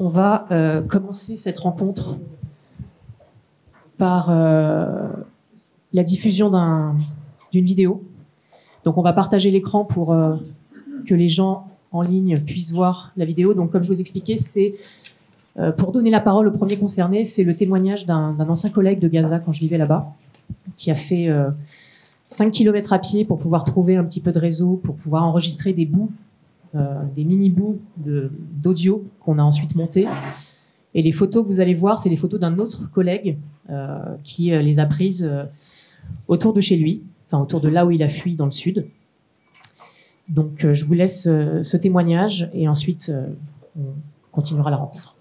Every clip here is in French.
On va commencer cette rencontre par la diffusion d'une vidéo. Donc on va partager l'écran pour que les gens en ligne puissent voir la vidéo. Donc comme je vous expliquais, c'est pour donner la parole au premier concerné, c'est le témoignage d'un ancien collègue de Gaza quand je vivais là-bas, qui a fait 5 km à pied pour pouvoir trouver un petit peu de réseau, pour pouvoir enregistrer des bouts, des mini-bouts d'audio qu'on a ensuite montés. Et les photos que vous allez voir, c'est les photos d'un autre collègue qui les a prises autour de chez lui, enfin autour de là où il a fui dans le sud. Donc je vous laisse ce témoignage et ensuite on continuera la rencontre.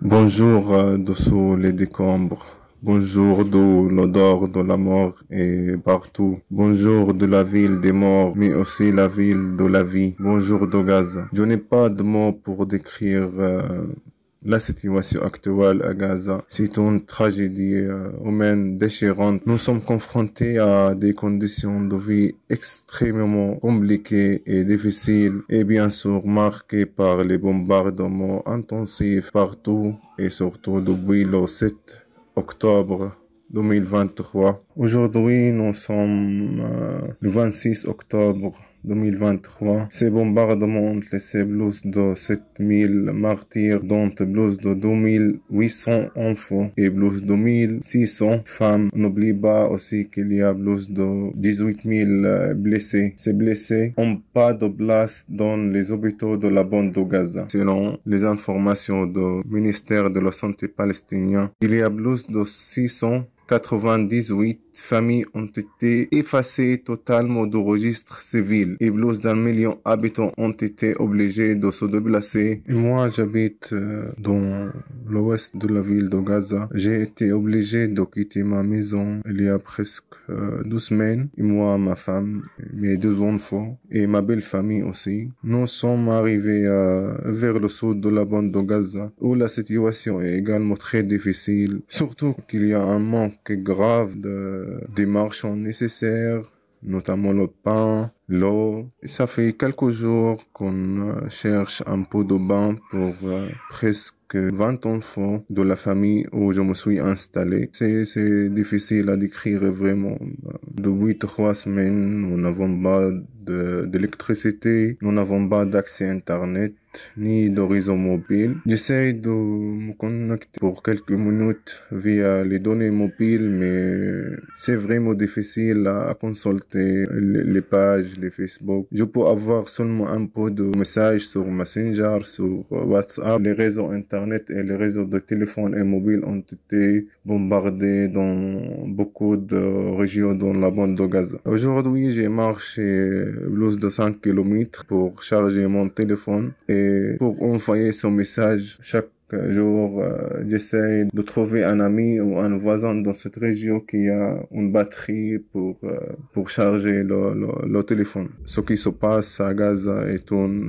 Bonjour dessous les décombres. Bonjour de l'odeur de la mort et partout. Bonjour de la ville des morts, mais aussi la ville de la vie. Bonjour de Gaza. Je n'ai pas de mots pour décrire la situation actuelle à Gaza. C'est une tragédie humaine déchirante. Nous sommes confrontés à des conditions de vie extrêmement compliquées et difficiles, et bien sûr marquées par les bombardements intensifs partout, et surtout depuis le 7 octobre 2023. Aujourd'hui, nous sommes le 26 octobre 2023. Ces bombardements ont laissé plus de 7000 martyrs, dont plus de 2800 enfants et plus de 1600 femmes. N'oublie pas aussi qu'il y a plus de 18000 blessés. Ces blessés n'ont pas de place dans les hôpitaux de la bande de Gaza. Selon les informations du ministère de la Santé palestinien, il y a plus de 698 familles ont été effacées totalement du registre civil et plus d'1 million d'habitants ont été obligés de se déplacer. Et moi, j'habite dans l'ouest de la ville de Gaza. J'ai été obligé de quitter ma maison il y a presque 2 semaines. Et moi, ma femme, mes 2 enfants et ma belle famille aussi. Nous sommes arrivés vers le sud de la bande de Gaza où la situation est également très difficile, surtout qu'il y a un manque grave des marchands nécessaires, notamment le pain, l'eau. Ça fait quelques jours qu'on cherche un pot de bain pour presque 20 enfants de la famille où je me suis installé. C'est difficile à décrire vraiment. Depuis 3 semaines, nous n'avons pas d'électricité, nous n'avons pas d'accès Internet ni de réseau mobile. J'essaie de me connecter pour quelques minutes via les données mobiles, mais c'est vraiment difficile à consulter les pages, les Facebook. Je peux avoir seulement un peu de messages sur Messenger, sur WhatsApp. Les réseaux Internet et les réseaux de téléphone et mobile ont été bombardés dans beaucoup de régions dans la bande de Gaza. Aujourd'hui, j'ai marché plus de 5 km pour charger mon téléphone et pour envoyer ce message chaque jour. J'essaie de trouver un ami ou un voisin dans cette région qui a une batterie pour charger le téléphone. Ce qui se passe à Gaza est un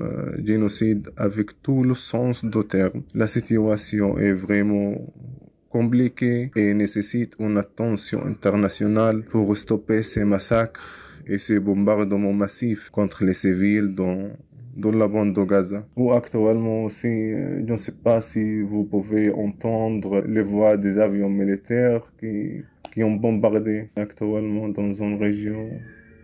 génocide avec tout le sens du terme. La situation est vraiment compliquée et nécessite une attention internationale pour stopper ces massacres et ces bombardements massifs contre les civils dans la bande de Gaza. Ou actuellement aussi, je ne sais pas si vous pouvez entendre les voix des avions militaires qui ont bombardé actuellement dans une région,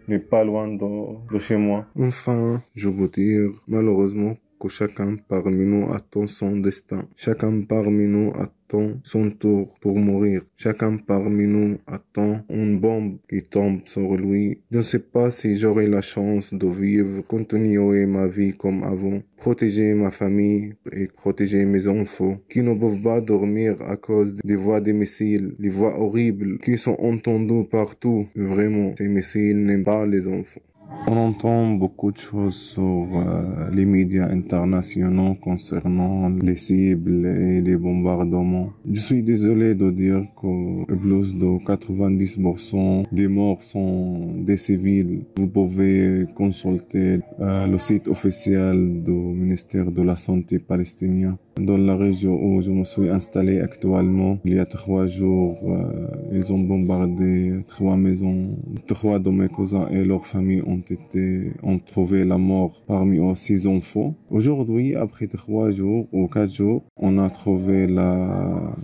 mais pas loin de chez moi. Enfin, je veux dire, malheureusement, que chacun parmi nous attend son destin. Chacun parmi nous attend son tour pour mourir. Chacun parmi nous attend une bombe qui tombe sur lui. Je ne sais pas si j'aurai la chance de vivre, continuer ma vie comme avant, protéger ma famille et protéger mes enfants qui ne peuvent pas dormir à cause des voix des missiles, les voix horribles qui sont entendues partout. Vraiment, ces missiles n'aiment pas les enfants. On entend beaucoup de choses sur les médias internationaux concernant les cibles et les bombardements. Je suis désolé de dire que plus de 90% des morts sont des civils. Vous pouvez consulter le site officiel du ministère de la Santé palestinien. Dans la région où je me suis installé actuellement, il y a 3 jours, ils ont bombardé 3 maisons. 3 de mes cousins et leur famille ont trouvé la mort parmi eux 6 enfants. Aujourd'hui, après 3 jours ou 4 jours, on a trouvé la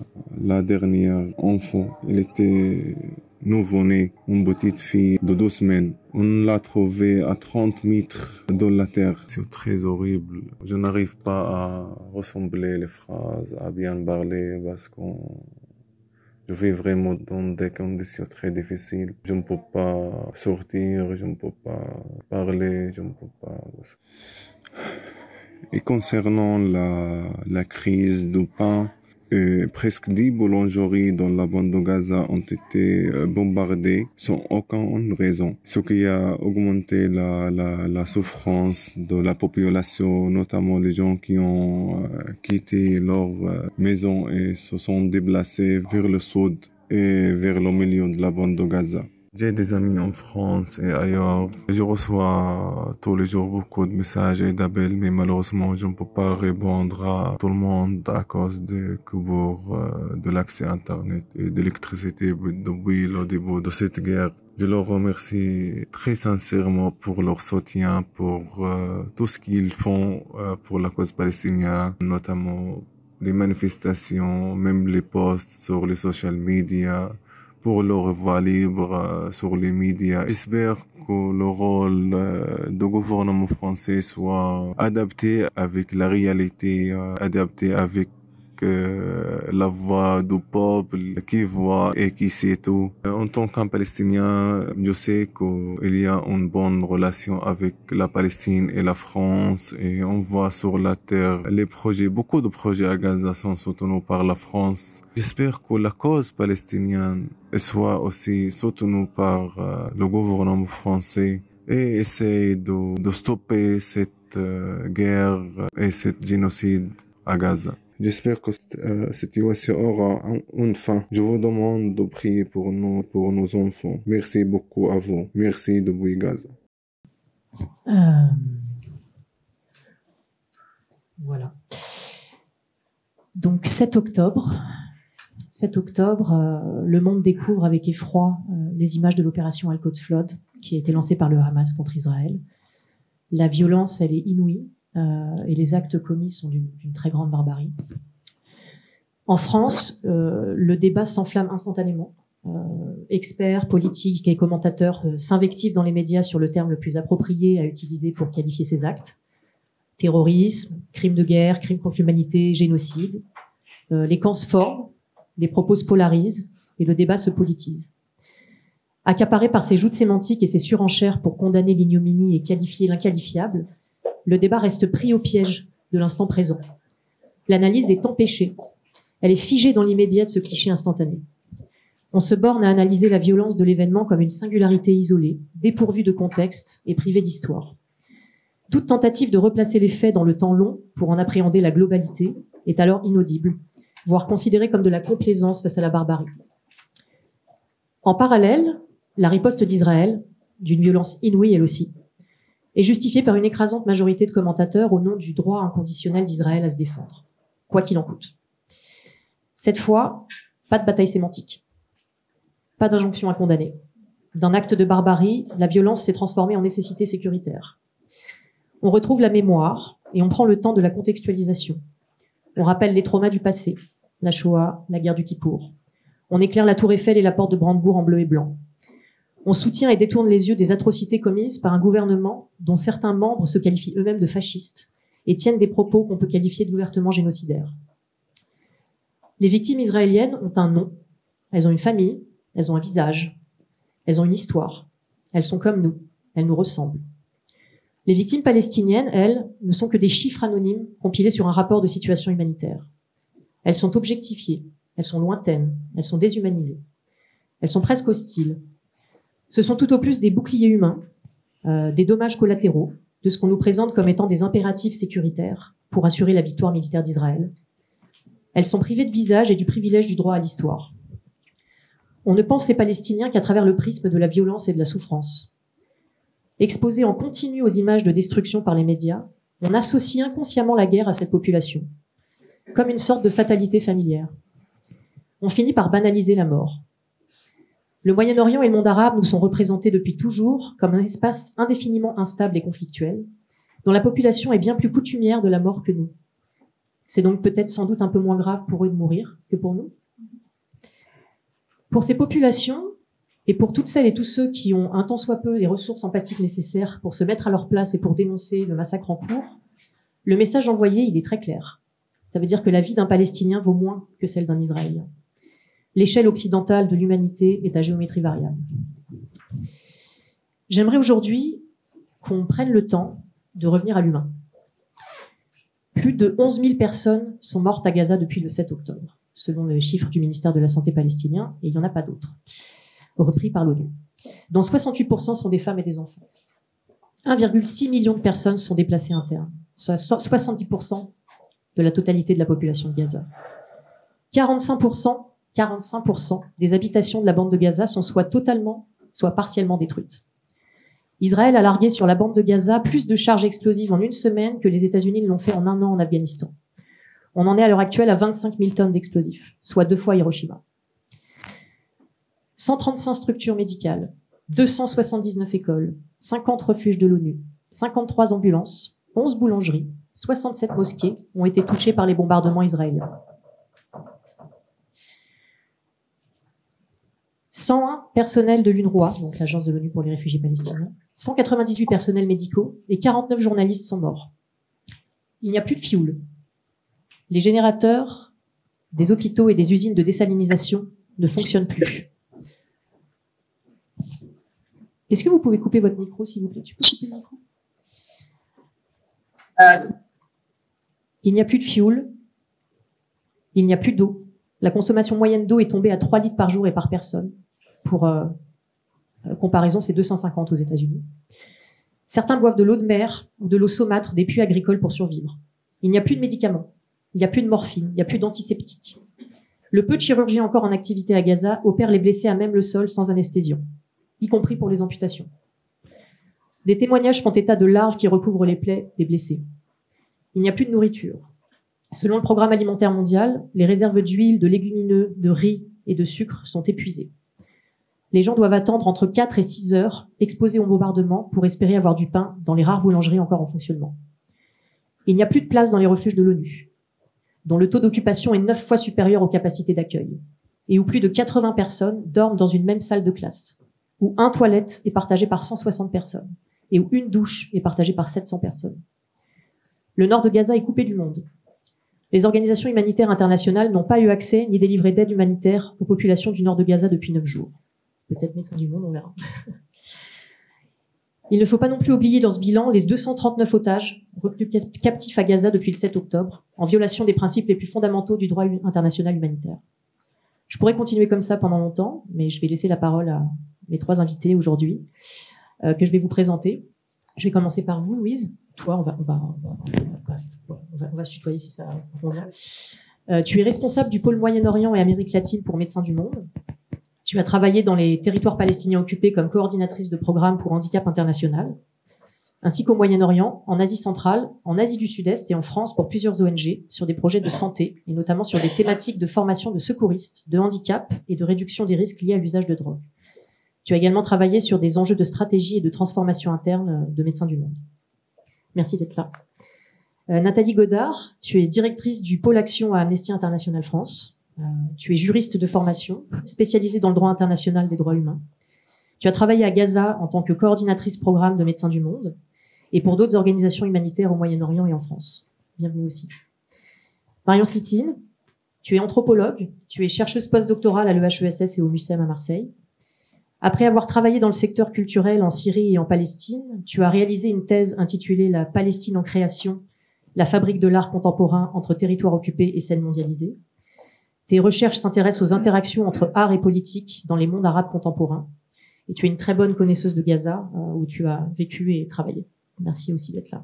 dernière enfant. Elle était nouveau-née, une petite fille de 2 semaines. On l'a trouvée à 30 mètres de la terre. C'est très horrible. Je n'arrive pas à ressembler les phrases, à bien parler parce que je vis vraiment dans des conditions très difficiles. Je ne peux pas sortir, je ne peux pas parler, je ne peux pas... Et concernant la crise du pain, presque 10 boulangeries dans la bande de Gaza ont été bombardées sans aucune raison, ce qui a augmenté la souffrance de la population, notamment les gens qui ont quitté leur maison et se sont déplacés vers le sud et vers le milieu de la bande de Gaza. J'ai des amis en France et ailleurs. Je reçois tous les jours beaucoup de messages et d'appels, mais malheureusement, je ne peux pas répondre à tout le monde à cause de coupures de l'accès à Internet et d'électricité depuis le début de cette guerre. Je leur remercie très sincèrement pour leur soutien, pour tout ce qu'ils font pour la cause palestinienne, notamment les manifestations, même les posts sur les social media, pour leur voix libre sur les médias. J'espère que le rôle du gouvernement français soit adapté avec la réalité, adapté avec la voix du peuple qui voit et qui sait tout. En tant qu'un Palestinien, je sais qu'il y a une bonne relation avec la Palestine et la France et on voit sur la terre les projets, beaucoup de projets à Gaza sont soutenus par la France. J'espère que la cause palestinienne soit aussi soutenue par le gouvernement français et essaye de stopper cette guerre et ce génocide à Gaza. J'espère que cette situation aura une fin. Je vous demande de prier pour nous, pour nos enfants. Merci beaucoup à vous. Merci de Gaza. Voilà. Donc 7 octobre, le monde découvre avec effroi les images de l'opération Al-Quds Flood qui a été lancée par le Hamas contre Israël. La violence, elle est inouïe. Et les actes commis sont d'une très grande barbarie. En France, le débat s'enflamme instantanément. Experts, politiques et commentateurs s'invectivent dans les médias sur le terme le plus approprié à utiliser pour qualifier ces actes. Terrorisme, crimes de guerre, crimes contre l'humanité, génocide. Les camps se forment, les propos se polarisent et le débat se politise. Accaparé par ces joutes sémantiques et ces surenchères pour condamner l'ignominie et qualifier l'inqualifiable, le débat reste pris au piège de l'instant présent. L'analyse est empêchée. Elle est figée dans l'immédiat de ce cliché instantané. On se borne à analyser la violence de l'événement comme une singularité isolée, dépourvue de contexte et privée d'histoire. Toute tentative de replacer les faits dans le temps long pour en appréhender la globalité est alors inaudible, voire considérée comme de la complaisance face à la barbarie. En parallèle, la riposte d'Israël, d'une violence inouïe elle aussi, est justifié par une écrasante majorité de commentateurs au nom du droit inconditionnel d'Israël à se défendre, quoi qu'il en coûte. Cette fois, pas de bataille sémantique, pas d'injonction à condamner. D'un acte de barbarie, la violence s'est transformée en nécessité sécuritaire. On retrouve la mémoire et on prend le temps de la contextualisation. On rappelle les traumas du passé, la Shoah, la guerre du Kippour. On éclaire la tour Eiffel et la porte de Brandebourg en bleu et blanc. On soutient et détourne les yeux des atrocités commises par un gouvernement dont certains membres se qualifient eux-mêmes de fascistes et tiennent des propos qu'on peut qualifier d'ouvertement génocidaires. Les victimes israéliennes ont un nom, elles ont une famille, elles ont un visage, elles ont une histoire, elles sont comme nous, elles nous ressemblent. Les victimes palestiniennes, elles, ne sont que des chiffres anonymes compilés sur un rapport de situation humanitaire. Elles sont objectifiées, elles sont lointaines, elles sont déshumanisées, elles sont presque hostiles. Ce sont tout au plus des boucliers humains, des dommages collatéraux, de ce qu'on nous présente comme étant des impératifs sécuritaires pour assurer la victoire militaire d'Israël. Elles sont privées de visage et du privilège du droit à l'histoire. On ne pense les Palestiniens qu'à travers le prisme de la violence et de la souffrance. Exposés en continu aux images de destruction par les médias, on associe inconsciemment la guerre à cette population. comme une sorte de fatalité familière. On finit par banaliser la mort. Le Moyen-Orient et le monde arabe nous sont représentés depuis toujours comme un espace indéfiniment instable et conflictuel, dont la population est bien plus coutumière de la mort que nous. C'est donc peut-être sans doute un peu moins grave pour eux de mourir que pour nous. Pour ces populations, et pour toutes celles et tous ceux qui ont un tant soit peu les ressources empathiques nécessaires pour se mettre à leur place et pour dénoncer le massacre en cours, le message envoyé, il est très clair. Ça veut dire que la vie d'un Palestinien vaut moins que celle d'un Israélien. L'échelle occidentale de l'humanité est à géométrie variable. J'aimerais aujourd'hui qu'on prenne le temps de revenir à l'humain. Plus de 11 000 personnes sont mortes à Gaza depuis le 7 octobre, selon les chiffres du ministère de la Santé palestinien, et il n'y en a pas d'autres, repris par l'ONU. Dont 68% sont des femmes et des enfants. 1,6 million de personnes sont déplacées internes, soit 70% de la totalité de la population de Gaza. 45% des habitations de la bande de Gaza sont soit totalement, soit partiellement détruites. Israël a largué sur la bande de Gaza plus de charges explosives en une semaine que les États-Unis l'ont fait en un an en Afghanistan. On en est à l'heure actuelle à 25 000 tonnes d'explosifs, soit 2 fois Hiroshima. 135 structures médicales, 279 écoles, 50 refuges de l'ONU, 53 ambulances, 11 boulangeries, 67 mosquées ont été touchées par les bombardements israéliens. 101 personnels de l'UNRWA, donc l'agence de l'ONU pour les réfugiés palestiniens, 198 personnels médicaux et 49 journalistes sont morts. Il n'y a plus de fioul. Les générateurs des hôpitaux et des usines de désalinisation ne fonctionnent plus. Est-ce que vous pouvez couper votre micro, s'il vous plaît? Tu peux couper le micro? Il n'y a plus de fioul. Il n'y a plus d'eau. La consommation moyenne d'eau est tombée à 3 litres par jour et par personne. Pour comparaison, c'est 250 aux États-Unis. Certains boivent de l'eau de mer ou de l'eau saumâtre des puits agricoles pour survivre. Il n'y a plus de médicaments. Il n'y a plus de morphine. Il n'y a plus d'antiseptiques. Le peu de chirurgiens encore en activité à Gaza opèrent les blessés à même le sol sans anesthésion, y compris pour les amputations. Des témoignages font état de larves qui recouvrent les plaies des blessés. Il n'y a plus de nourriture. Selon le Programme alimentaire mondial, les réserves d'huile, de légumineux, de riz et de sucre sont épuisées. Les gens doivent attendre entre 4 et 6 heures, exposés au bombardement, pour espérer avoir du pain dans les rares boulangeries encore en fonctionnement. Il n'y a plus de place dans les refuges de l'ONU, dont le taux d'occupation est 9 fois supérieur aux capacités d'accueil, et où plus de 80 personnes dorment dans une même salle de classe, où un toilette est partagé par 160 personnes, et où une douche est partagée par 700 personnes. Le nord de Gaza est coupé du monde. Les organisations humanitaires internationales n'ont pas eu accès ni délivré d'aide humanitaire aux populations du nord de Gaza depuis 9 jours. Peut-être Médecins du Monde, on verra. Il ne faut pas non plus oublier dans ce bilan les 239 otages retenus captifs à Gaza depuis le 7 octobre, en violation des principes les plus fondamentaux du droit international humanitaire. Je pourrais continuer comme ça pendant longtemps, mais je vais laisser la parole à mes 3 invités aujourd'hui, que je vais vous présenter. Je vais commencer par vous, Louise. Toi, on va se tutoyer si ça convient. Tu es responsable du pôle Moyen-Orient et Amérique latine pour Médecins du Monde. Tu as travaillé dans les territoires palestiniens occupés comme coordinatrice de programme pour Handicap International, ainsi qu'au Moyen-Orient, en Asie centrale, en Asie du Sud-Est et en France pour plusieurs ONG sur des projets de santé, et notamment sur des thématiques de formation de secouristes, de handicap et de réduction des risques liés à l'usage de drogue. Tu as également travaillé sur des enjeux de stratégie et de transformation interne de Médecins du Monde. Merci d'être là. Nathalie Godard, tu es directrice du pôle Action à Amnesty International France. Tu es juriste de formation, spécialisée dans le droit international des droits humains. Tu as travaillé à Gaza en tant que coordinatrice programme de Médecins du Monde et pour d'autres organisations humanitaires au Moyen-Orient et en France. Bienvenue aussi. Marion Slitine, tu es anthropologue, tu es chercheuse postdoctorale à l'EHESS et au Mucem à Marseille. Après avoir travaillé dans le secteur culturel en Syrie et en Palestine, tu as réalisé une thèse intitulée « La Palestine en création, la fabrique de l'art contemporain entre territoires occupés et scènes mondialisées ». Tes recherches s'intéressent aux interactions entre art et politique dans les mondes arabes contemporains. Et tu es une très bonne connaisseuse de Gaza, où tu as vécu et travaillé. Merci aussi d'être là.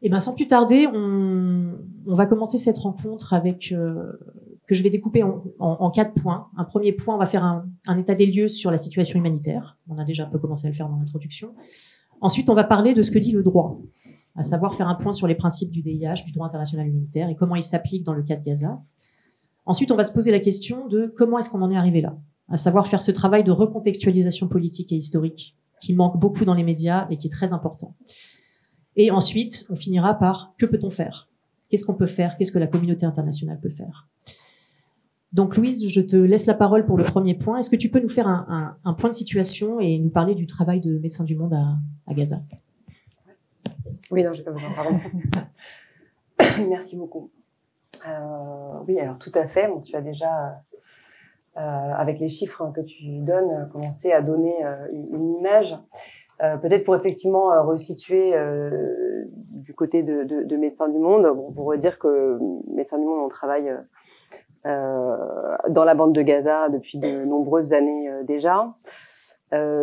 Et ben, sans plus tarder, on va commencer cette rencontre avec... que je vais découper en 4 points. Un premier point, on va faire un état des lieux sur la situation humanitaire. On a déjà un peu commencé à le faire dans l'introduction. Ensuite, on va parler de ce que dit le droit à savoir faire un point sur les principes du DIH, du droit international humanitaire, et comment ils s'appliquent dans le cas de Gaza. Ensuite, on va se poser la question de comment est-ce qu'on en est arrivé là, à savoir faire ce travail de recontextualisation politique et historique qui manque beaucoup dans les médias et qui est très important. Et ensuite, on finira par que peut-on faire ? Qu'est-ce qu'on peut faire ? Qu'est-ce que la communauté internationale peut faire ? Donc Louise, je te laisse la parole pour le premier point. Est-ce que tu peux nous faire un point de situation et nous parler du travail de Médecins du Monde à Gaza ? Oui, non, j'ai pas besoin, pardon. Merci beaucoup. Oui, alors tout à fait. Bon, tu as déjà, avec les chiffres que tu donnes, commencé à donner une image. Peut-être pour effectivement resituer du côté de Médecins du Monde, bon, pour redire que Médecins du Monde, on travaille dans la bande de Gaza depuis de nombreuses années déjà,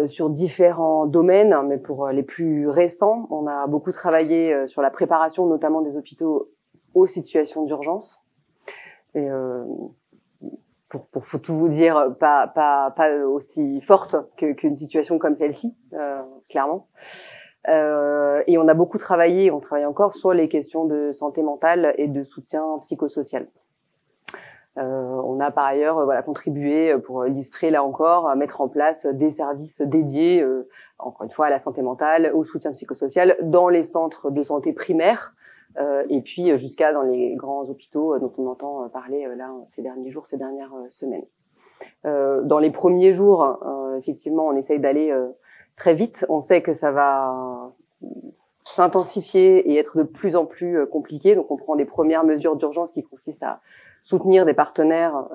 sur différents domaines, mais pour les plus récents, on a beaucoup travaillé sur la préparation notamment des hôpitaux aux situations d'urgence. Et pour tout vous dire, pas aussi forte qu'une situation comme celle-ci, clairement. Et on a beaucoup travaillé, on travaille encore sur les questions de santé mentale et de soutien psychosocial. On a par ailleurs contribué, pour illustrer là encore, à mettre en place des services dédiés, encore une fois, à la santé mentale, au soutien psychosocial dans les centres de santé primaires, et puis jusqu'à dans les grands hôpitaux dont on entend parler là ces derniers jours, ces dernières semaines. Dans les premiers jours, effectivement, on essaye d'aller très vite. On sait que ça va s'intensifier et être de plus en plus compliqué. Donc, on prend des premières mesures d'urgence qui consistent à soutenir des partenaires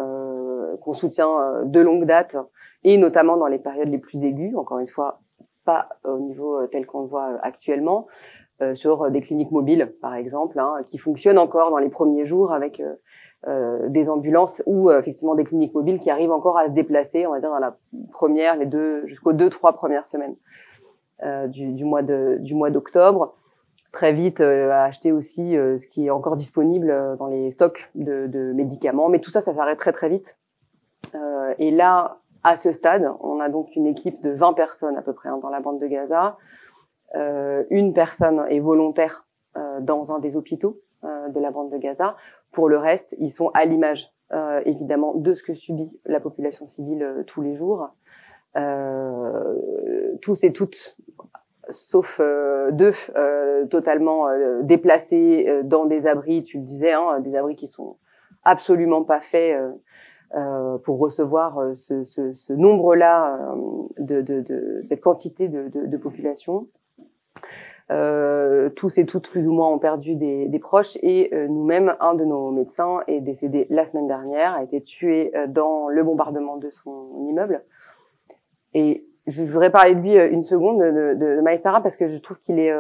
qu'on soutient de longue date, et notamment dans les périodes les plus aiguës, encore une fois, pas au niveau tel qu'on le voit actuellement, sur des cliniques mobiles, par exemple, qui fonctionnent encore dans les premiers jours avec des ambulances ou effectivement des cliniques mobiles qui arrivent encore à se déplacer, on va dire, dans la première, les deux, jusqu'aux 2-3 premières semaines du mois d'octobre. Très vite, à acheter aussi ce qui est encore disponible dans les stocks de médicaments, mais tout ça, ça s'arrête très vite. Et là, à ce stade, on a donc une équipe de 20 personnes à peu près dans la bande de Gaza. Une personne est volontaire dans un des hôpitaux de la bande de Gaza. Pour le reste, ils sont à l'image, évidemment, de ce que subit la population civile tous les jours. Tous et toutes, sauf deux, totalement déplacés dans des abris, tu le disais, des abris qui sont absolument pas faits pour recevoir ce nombre-là, cette quantité de population. Tous et toutes, plus ou moins, ont perdu des proches, et nous-mêmes, un de nos médecins est décédé la semaine dernière, a été tué dans le bombardement de son immeuble. Et je voudrais parler de lui une seconde, de Maïsara, parce que je trouve qu'il est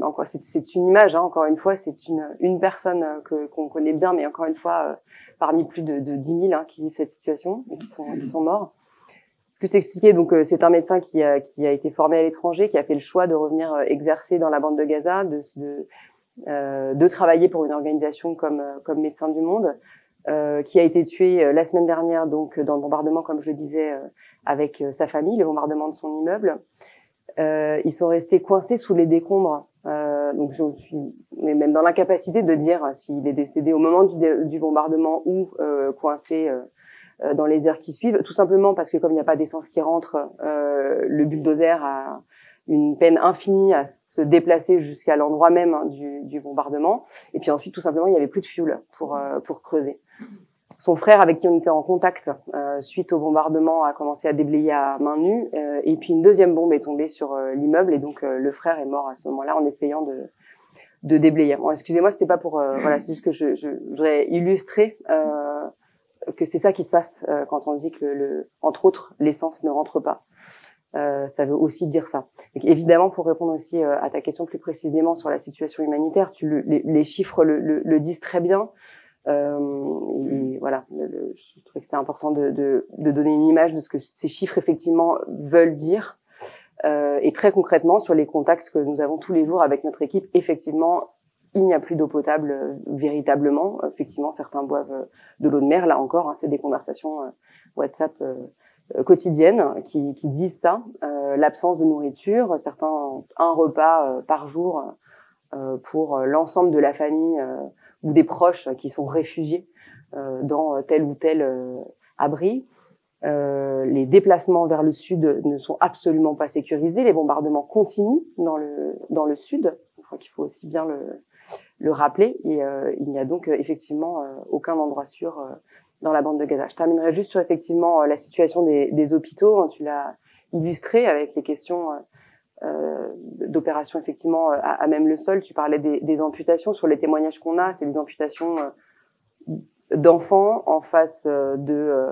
encore, c'est une image, encore une fois, c'est une personne qu'on connaît bien, mais encore une fois parmi plus de 10 000 qui vivent cette situation et qui sont morts. Juste expliquer, donc c'est un médecin qui a été formé à l'étranger, qui a fait le choix de revenir exercer dans la bande de Gaza, de travailler pour une organisation comme Médecins du Monde, qui a été tué la semaine dernière, donc dans le bombardement, comme je le disais, avec sa famille, le bombardement de son immeuble. Ils sont restés coincés sous les décombres. Donc on est même dans l'incapacité de dire s'il est décédé au moment du bombardement ou coincé dans les heures qui suivent, tout simplement parce que comme il n'y a pas d'essence qui rentre, le bulldozer a une peine infinie à se déplacer jusqu'à l'endroit même du bombardement. Et puis ensuite, tout simplement, il n'y avait plus de fuel pour creuser. Son frère, avec qui on était en contact suite au bombardement, a commencé à déblayer à main nue. Et puis une deuxième bombe est tombée sur l'immeuble, et donc le frère est mort à ce moment-là en essayant de déblayer. Bon, excusez-moi, c'était pas pour c'est juste que je voudrais illustrer que c'est ça qui se passe quand on dit que entre autres, l'essence ne rentre pas. Ça veut aussi dire ça. Donc, évidemment, pour répondre aussi à ta question plus précisément sur la situation humanitaire, les chiffres le disent très bien. Et voilà, je trouvais que c'était important de donner une image de ce que ces chiffres effectivement veulent dire. Et très concrètement, sur les contacts que nous avons tous les jours avec notre équipe, effectivement, il n'y a plus d'eau potable véritablement. Effectivement, certains boivent de l'eau de mer. Là encore, c'est des conversations WhatsApp quotidiennes qui disent ça. L'absence de nourriture, certains ont un repas par jour pour l'ensemble de la famille ou des proches qui sont réfugiés dans tel ou tel abri. Les déplacements vers le sud ne sont absolument pas sécurisés. Les bombardements continuent dans le sud. Je crois qu'il faut aussi bien le rappeler. Et il n'y a donc effectivement aucun endroit sûr dans la bande de Gaza. Je terminerai juste sur effectivement la situation des hôpitaux. Hein, tu l'as illustré avec les questions d'opérations effectivement à même le sol. Tu parlais des amputations. Sur les témoignages qu'on a, c'est des amputations d'enfants en face de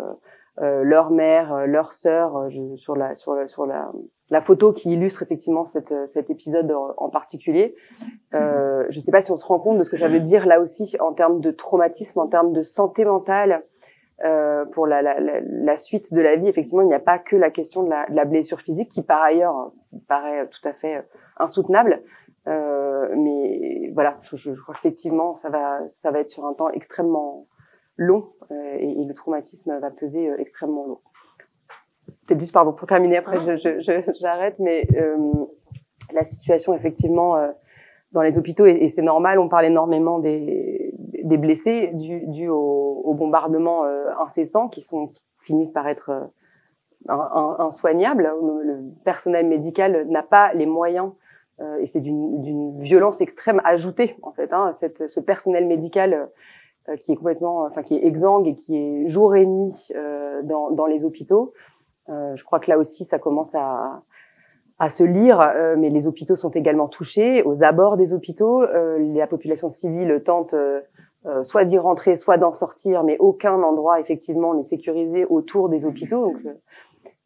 leur mère, leur sœur, sur la photo qui illustre effectivement cet épisode en particulier. Je ne sais pas si on se rend compte de ce que ça veut dire là aussi en termes de traumatisme, en termes de santé mentale pour la suite de la vie. Effectivement, il n'y a pas que la question de la blessure physique qui, par ailleurs, paraît tout à fait insoutenable. Mais voilà, je crois qu'effectivement, ça va être sur un temps extrêmement long et le traumatisme va peser extrêmement lourd. Peut-être juste, pardon, pour terminer, après j'arrête, mais la situation effectivement dans les hôpitaux, et c'est normal, on parle énormément des blessés dus aux bombardements incessants qui finissent par être insoignables. Le personnel médical n'a pas les moyens, et c'est d'une violence extrême ajoutée en fait, hein, ce personnel médical qui est complètement, enfin qui est exsangue et qui est jour et nuit dans les hôpitaux. Je crois que là aussi ça commence à se lire, mais les hôpitaux sont également touchés. Aux abords des hôpitaux, la population civile tente soit d'y rentrer, soit d'en sortir, mais aucun endroit effectivement n'est sécurisé autour des hôpitaux. Donc,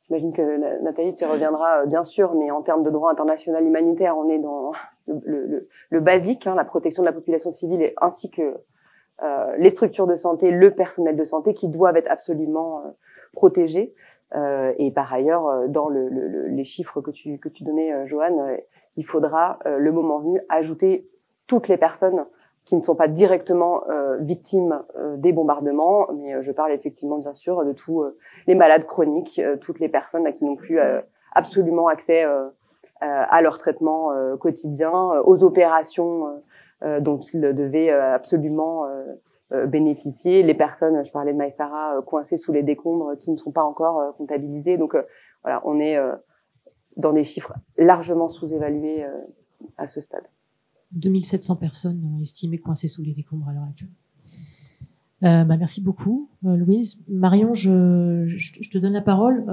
j'imagine que Nathalie, tu reviendras bien sûr, mais en termes de droit international humanitaire, on est dans le basique, hein, la protection de la population civile ainsi que les structures de santé, le personnel de santé qui doivent être absolument protégés. Et par ailleurs, dans les chiffres que tu donnais, Joanne, il faudra, le moment venu, ajouter toutes les personnes qui ne sont pas directement victimes des bombardements. Mais je parle effectivement, bien sûr, de tous les malades chroniques, toutes les personnes qui n'ont plus absolument accès à leur traitement quotidien, aux opérations dont ils devaient absolument bénéficier, les personnes, je parlais de Maïsara, coincées sous les décombres qui ne sont pas encore comptabilisées. Donc voilà, on est dans des chiffres largement sous-évalués à ce stade. 2700 personnes estimées coincées sous les décombres à l'heure actuelle. Merci beaucoup, Louise. Marion, je te donne la parole.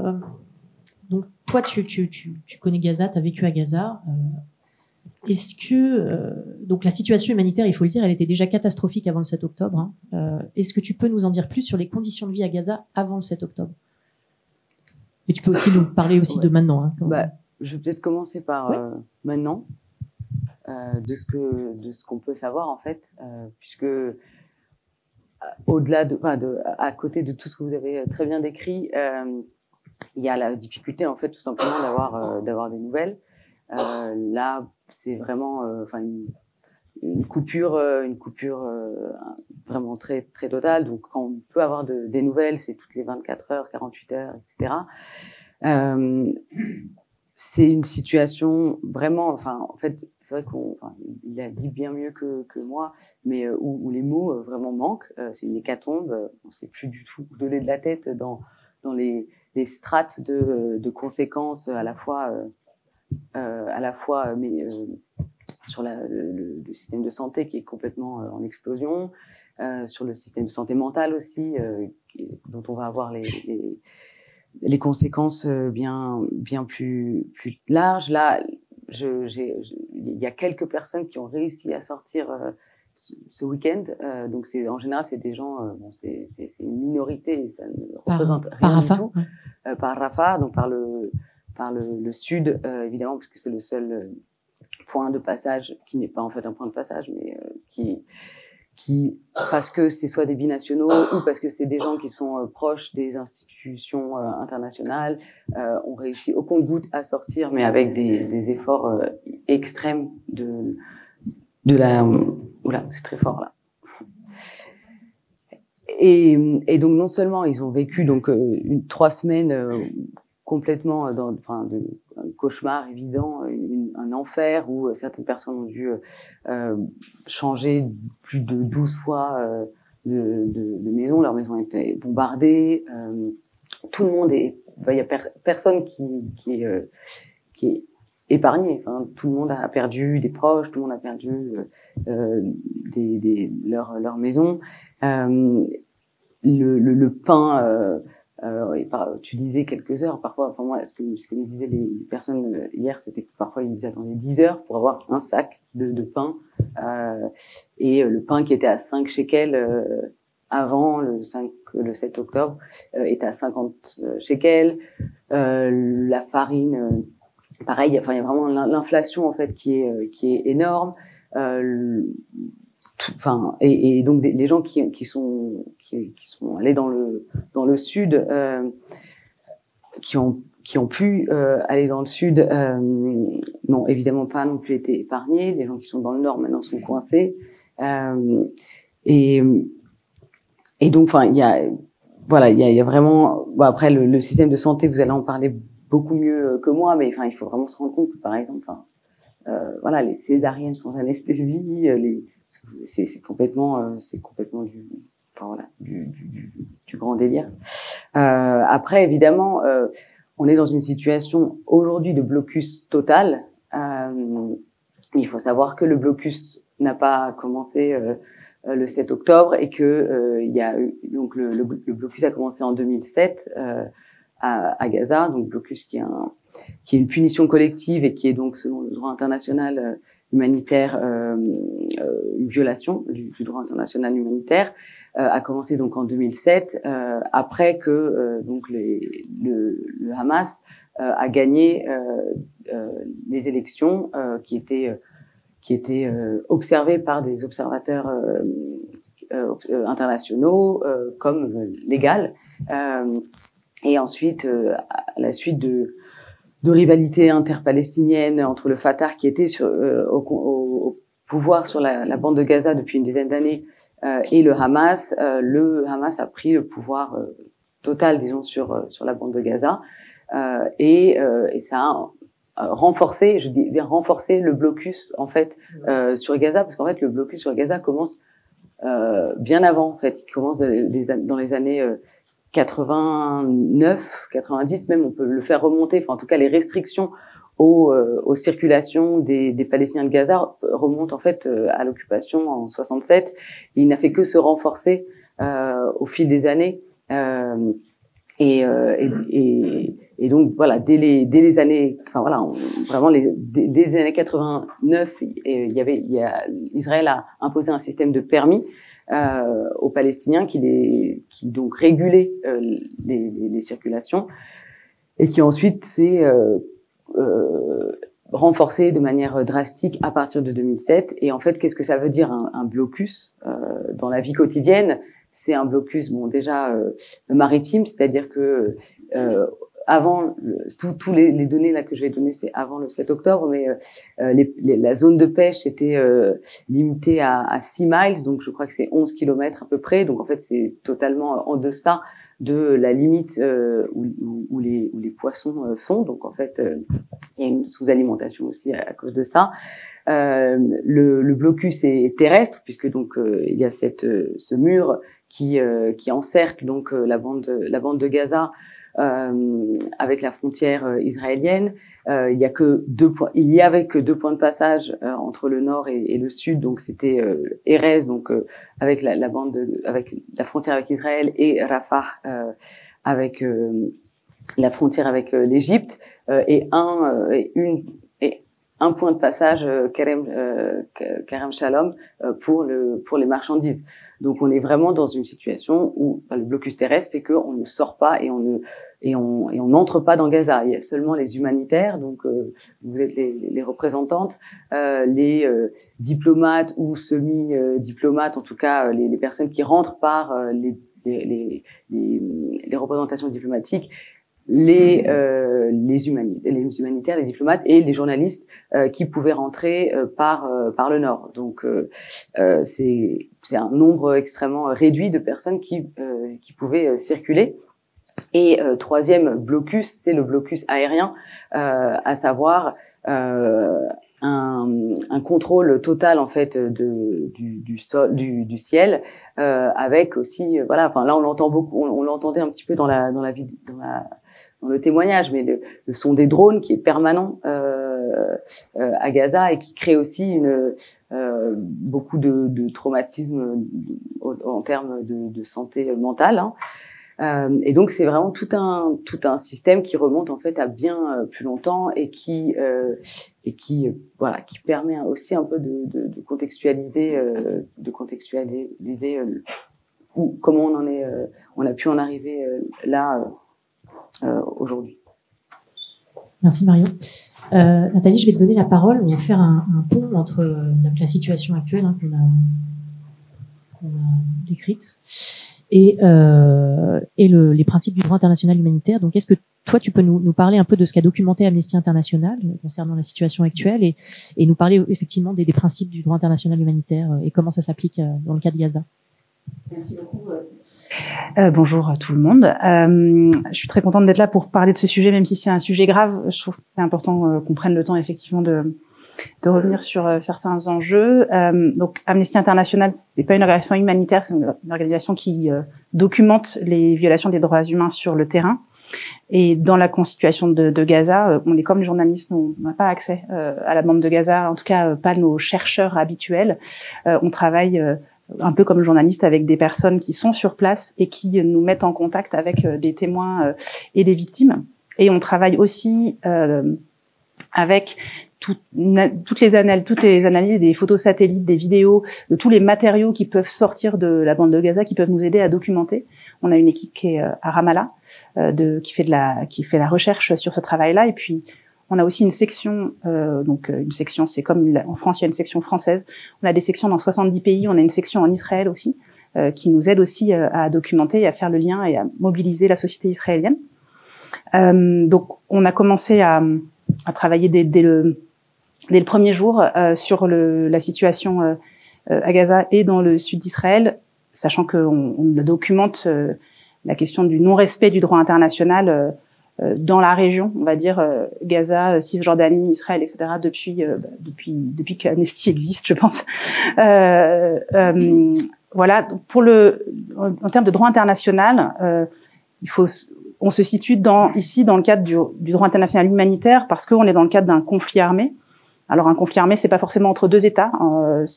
Donc toi, tu connais Gaza, tu as vécu à Gaza. Est-ce que donc la situation humanitaire, il faut le dire, elle était déjà catastrophique avant le 7 octobre. Hein. Est-ce que tu peux nous en dire plus sur les conditions de vie à Gaza avant le 7 octobre? Et tu peux aussi nous parler aussi de maintenant. Hein, je vais peut-être commencer par maintenant, de ce qu'on peut savoir en fait, puisque au-delà à côté de tout ce que vous avez très bien décrit, il y a la difficulté en fait tout simplement d'avoir des nouvelles. Là, c'est vraiment, une coupure vraiment très très totale. Donc, quand on peut avoir des nouvelles, c'est toutes les 24 heures, 48 heures, etc. C'est une situation vraiment, c'est vrai qu'il a dit bien mieux que moi, mais où les mots vraiment manquent. C'est une hécatombe. On ne sait plus du tout où donner de la tête dans les strates de conséquences à la fois. Sur le système de santé qui est complètement en explosion, sur le système de santé mentale aussi, dont on va avoir les conséquences bien plus larges. Là, il y a quelques personnes qui ont réussi à sortir ce week-end. Donc en général, c'est des gens, c'est une minorité, ça ne représente rien du tout. Par Rafah, donc par le sud, évidemment, parce que c'est le seul point de passage qui n'est pas en fait un point de passage, mais qui parce que c'est soit des binationaux ou parce que c'est des gens qui sont proches des institutions internationales, ont réussi au compte-gouttes à sortir, mais avec des efforts extrêmes de la... Oula, c'est très fort là. Et donc non seulement ils ont vécu donc 3 semaines complètement dans un cauchemar évident, une un enfer où certaines personnes ont dû changer plus de 12 fois de maison. Leur maison a été bombardée. Tout le monde est... Il n'y a personne qui est épargné. Enfin, tout le monde a perdu des proches, tout le monde a perdu leur maison. Le pain... tu disais quelques heures, parfois, enfin moi, ce que me disaient les personnes hier, c'était que parfois ils attendaient 10 heures pour avoir un sac de pain, et le pain qui était à 5 shekels avant le 7 octobre est à 50 shekels, la farine, pareil, enfin il y a vraiment l'inflation en fait qui est énorme, enfin et donc des gens qui sont allés dans le sud, qui ont pu aller dans le sud, n'ont évidemment pas non plus été épargnés. Des gens qui sont dans le nord maintenant sont coincés, et donc enfin il y a vraiment, bon, après le système de santé, vous allez en parler beaucoup mieux que moi, mais enfin il faut vraiment se rendre compte que par exemple les césariennes sans anesthésie, c'est complètement du grand délire. Après évidemment on est dans une situation aujourd'hui de blocus total, mais il faut savoir que le blocus n'a pas commencé le 7 octobre et que il y a eu, donc le blocus a commencé en 2007 à Gaza, donc blocus qui est une punition collective et qui est donc selon le droit international humanitaire, une violation du droit international humanitaire, a commencé donc en 2007, après que donc le Hamas a gagné les élections qui étaient observées par des observateurs internationaux comme légales, et ensuite à la suite de rivalité interpalestinienne entre le Fatah, qui était au pouvoir sur la bande de Gaza depuis une dizaine d'années, et le Hamas. Le Hamas a pris le pouvoir total, disons, sur la bande de Gaza, et ça a renforcé, je dis bien renforcé, le blocus en fait sur Gaza, parce qu'en fait le blocus sur Gaza commence bien avant, en fait, il commence dans les années 89, 90 même, on peut le faire remonter. Enfin, en tout cas, les restrictions aux circulations des Palestiniens de Gaza remontent en fait à l'occupation en 67. Il n'a fait que se renforcer au fil des années. Et donc voilà, dès les années, enfin voilà, vraiment dès les années 89, Israël a imposé un système de permis aux Palestiniens qui donc régulait les circulations, et qui ensuite s'est renforcé de manière drastique à partir de 2007. Et en fait, qu'est-ce que ça veut dire un blocus dans la vie quotidienne? C'est un blocus, bon, déjà maritime, c'est-à-dire que avant, tous les données là que je vais donner, c'est avant le 7 octobre, mais la zone de pêche était limitée à 6 miles, donc je crois que c'est 11 kilomètres à peu près, donc en fait c'est totalement en deçà de la limite où les poissons sont, donc en fait il y a une sous-alimentation aussi à cause de ça. Le blocus est terrestre, puisque donc il y a ce mur qui encercle donc la bande de Gaza avec la frontière israélienne. Il y avait que deux points de passage entre le nord et le sud, donc c'était Erez, donc avec la bande avec la frontière avec Israël, et Rafah avec la frontière avec l'Égypte, et un point de passage, Kerem Shalom, pour les marchandises. Donc on est vraiment dans une situation où le blocus terrestre fait qu'on ne sort pas et on n'entre pas dans Gaza. Il y a seulement les humanitaires, donc vous êtes les représentantes, les diplomates ou semi-diplomates, en tout cas les personnes qui rentrent par les représentations diplomatiques, les humanitaires, les diplomates et les journalistes qui pouvaient rentrer par le nord. Donc c'est un nombre extrêmement réduit de personnes qui pouvaient circuler. Et troisième blocus, c'est le blocus aérien, à savoir un contrôle total en fait du sol, du ciel, avec aussi voilà, enfin là on l'entend beaucoup, on l'entendait un petit peu dans le témoignage, mais le son des drones qui est permanent à Gaza et qui crée aussi beaucoup de traumatisme en termes de santé mentale, hein. Et donc c'est vraiment tout un système qui remonte en fait à bien plus longtemps et qui permet aussi un peu de contextualiser comment on en est, on a pu en arriver là aujourd'hui. Merci Marion. Nathalie, je vais te donner la parole. On va faire un pont entre la situation actuelle, hein, qu'on a décrite, et les principes du droit international humanitaire. Donc, est-ce que toi, tu peux nous parler un peu de ce qu'a documenté Amnesty International concernant la situation actuelle et nous parler effectivement des principes du droit international humanitaire et comment ça s'applique dans le cas de Gaza ? Merci beaucoup. Bonjour à tout le monde. Je suis très contente d'être là pour parler de ce sujet, même si c'est un sujet grave. Je trouve que c'est important qu'on prenne le temps effectivement de revenir sur certains enjeux. Donc Amnesty International, c'est pas une organisation humanitaire, c'est une organisation qui documente les violations des droits humains sur le terrain. Et dans la situation de Gaza, on est comme les journalistes, on n'a pas accès à la bande de Gaza, en tout cas pas nos chercheurs habituels. On travaille un peu comme journaliste avec des personnes qui sont sur place et qui nous mettent en contact avec des témoins et des victimes. Et on travaille aussi avec toutes les analyses des photos satellites, des vidéos, de tous les matériaux qui peuvent sortir de la bande de Gaza, qui peuvent nous aider à documenter. On a une équipe qui est à Ramallah, qui fait la recherche sur ce travail-là. Et puis on a aussi une section, c'est comme en France, il y a une section française. On a des sections dans 70 pays, on a une section en Israël aussi, qui nous aide aussi à documenter et à faire le lien et à mobiliser la société israélienne. Donc, on a commencé à travailler dès le premier jour sur la situation à Gaza et dans le sud d'Israël, sachant qu'on documente la question du non-respect du droit international dans la région, on va dire Gaza, Cisjordanie, Israël, etc. depuis qu'Amnesty existe, je pense. Voilà. Pour en termes de droit international, on se situe dans le cadre du droit international humanitaire parce qu'on est dans le cadre d'un conflit armé. Alors un conflit armé, c'est pas forcément entre deux États. On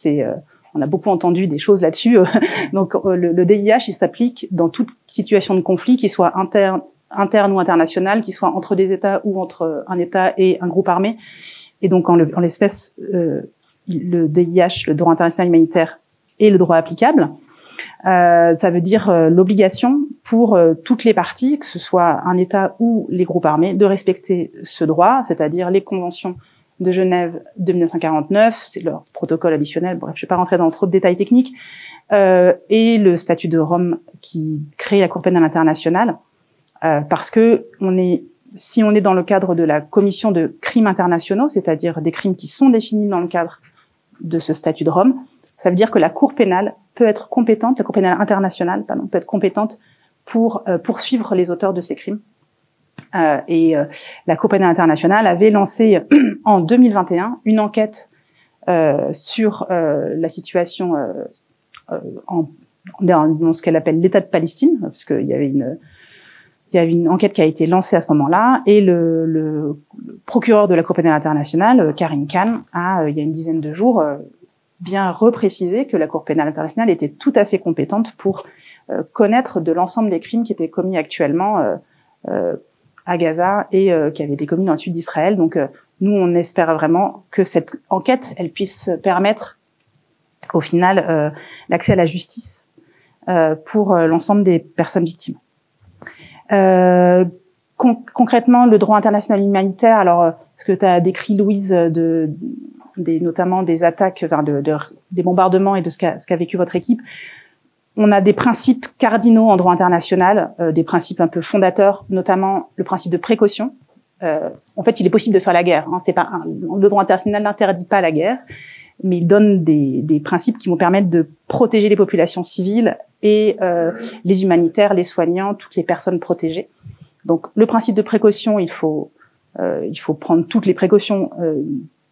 a beaucoup entendu des choses là-dessus. Donc le DIH, il s'applique dans toute situation de conflit, qu'il soit interne ou internationale, qui soit entre des États ou entre un État et un groupe armé. Et donc, en l'espèce, le DIH, le droit international humanitaire, et le droit applicable. Ça veut dire l'obligation pour toutes les parties, que ce soit un État ou les groupes armés, de respecter ce droit, c'est-à-dire les conventions de Genève de 1949, c'est leur protocole additionnel, bref, je ne vais pas rentrer dans trop de détails techniques, et le statut de Rome qui crée la Cour pénale internationale. Parce que si on est dans le cadre de la commission de crimes internationaux, c'est-à-dire des crimes qui sont définis dans le cadre de ce statut de Rome, ça veut dire que la Cour pénale peut être compétente, la Cour pénale internationale, pardon, peut être compétente pour poursuivre les auteurs de ces crimes. La Cour pénale internationale avait lancé en 2021 une enquête sur la situation dans ce qu'elle appelle l'État de Palestine, parce qu'il y avait une enquête qui a été lancée à ce moment-là, et le procureur de la Cour pénale internationale, Karim Khan, a, il y a une dizaine de jours, bien reprécisé que la Cour pénale internationale était tout à fait compétente pour connaître de l'ensemble des crimes qui étaient commis actuellement à Gaza et qui avaient été commis dans le sud d'Israël. Donc nous, on espère vraiment que cette enquête, elle puisse permettre, au final, l'accès à la justice pour l'ensemble des personnes victimes. Concrètement, le droit international humanitaire, alors ce que tu as décrit, Louise, notamment des attaques, enfin des bombardements et de ce qu'a vécu votre équipe, on a des principes cardinaux en droit international, des principes un peu fondateurs, notamment le principe de précaution. En fait, il est possible de faire la guerre, hein, c'est pas le droit international n'interdit pas la guerre, mais il donne des principes qui vont permettre de protéger les populations civiles et les humanitaires, les soignants, toutes les personnes protégées. Donc, le principe de précaution, il faut il faut prendre toutes les précautions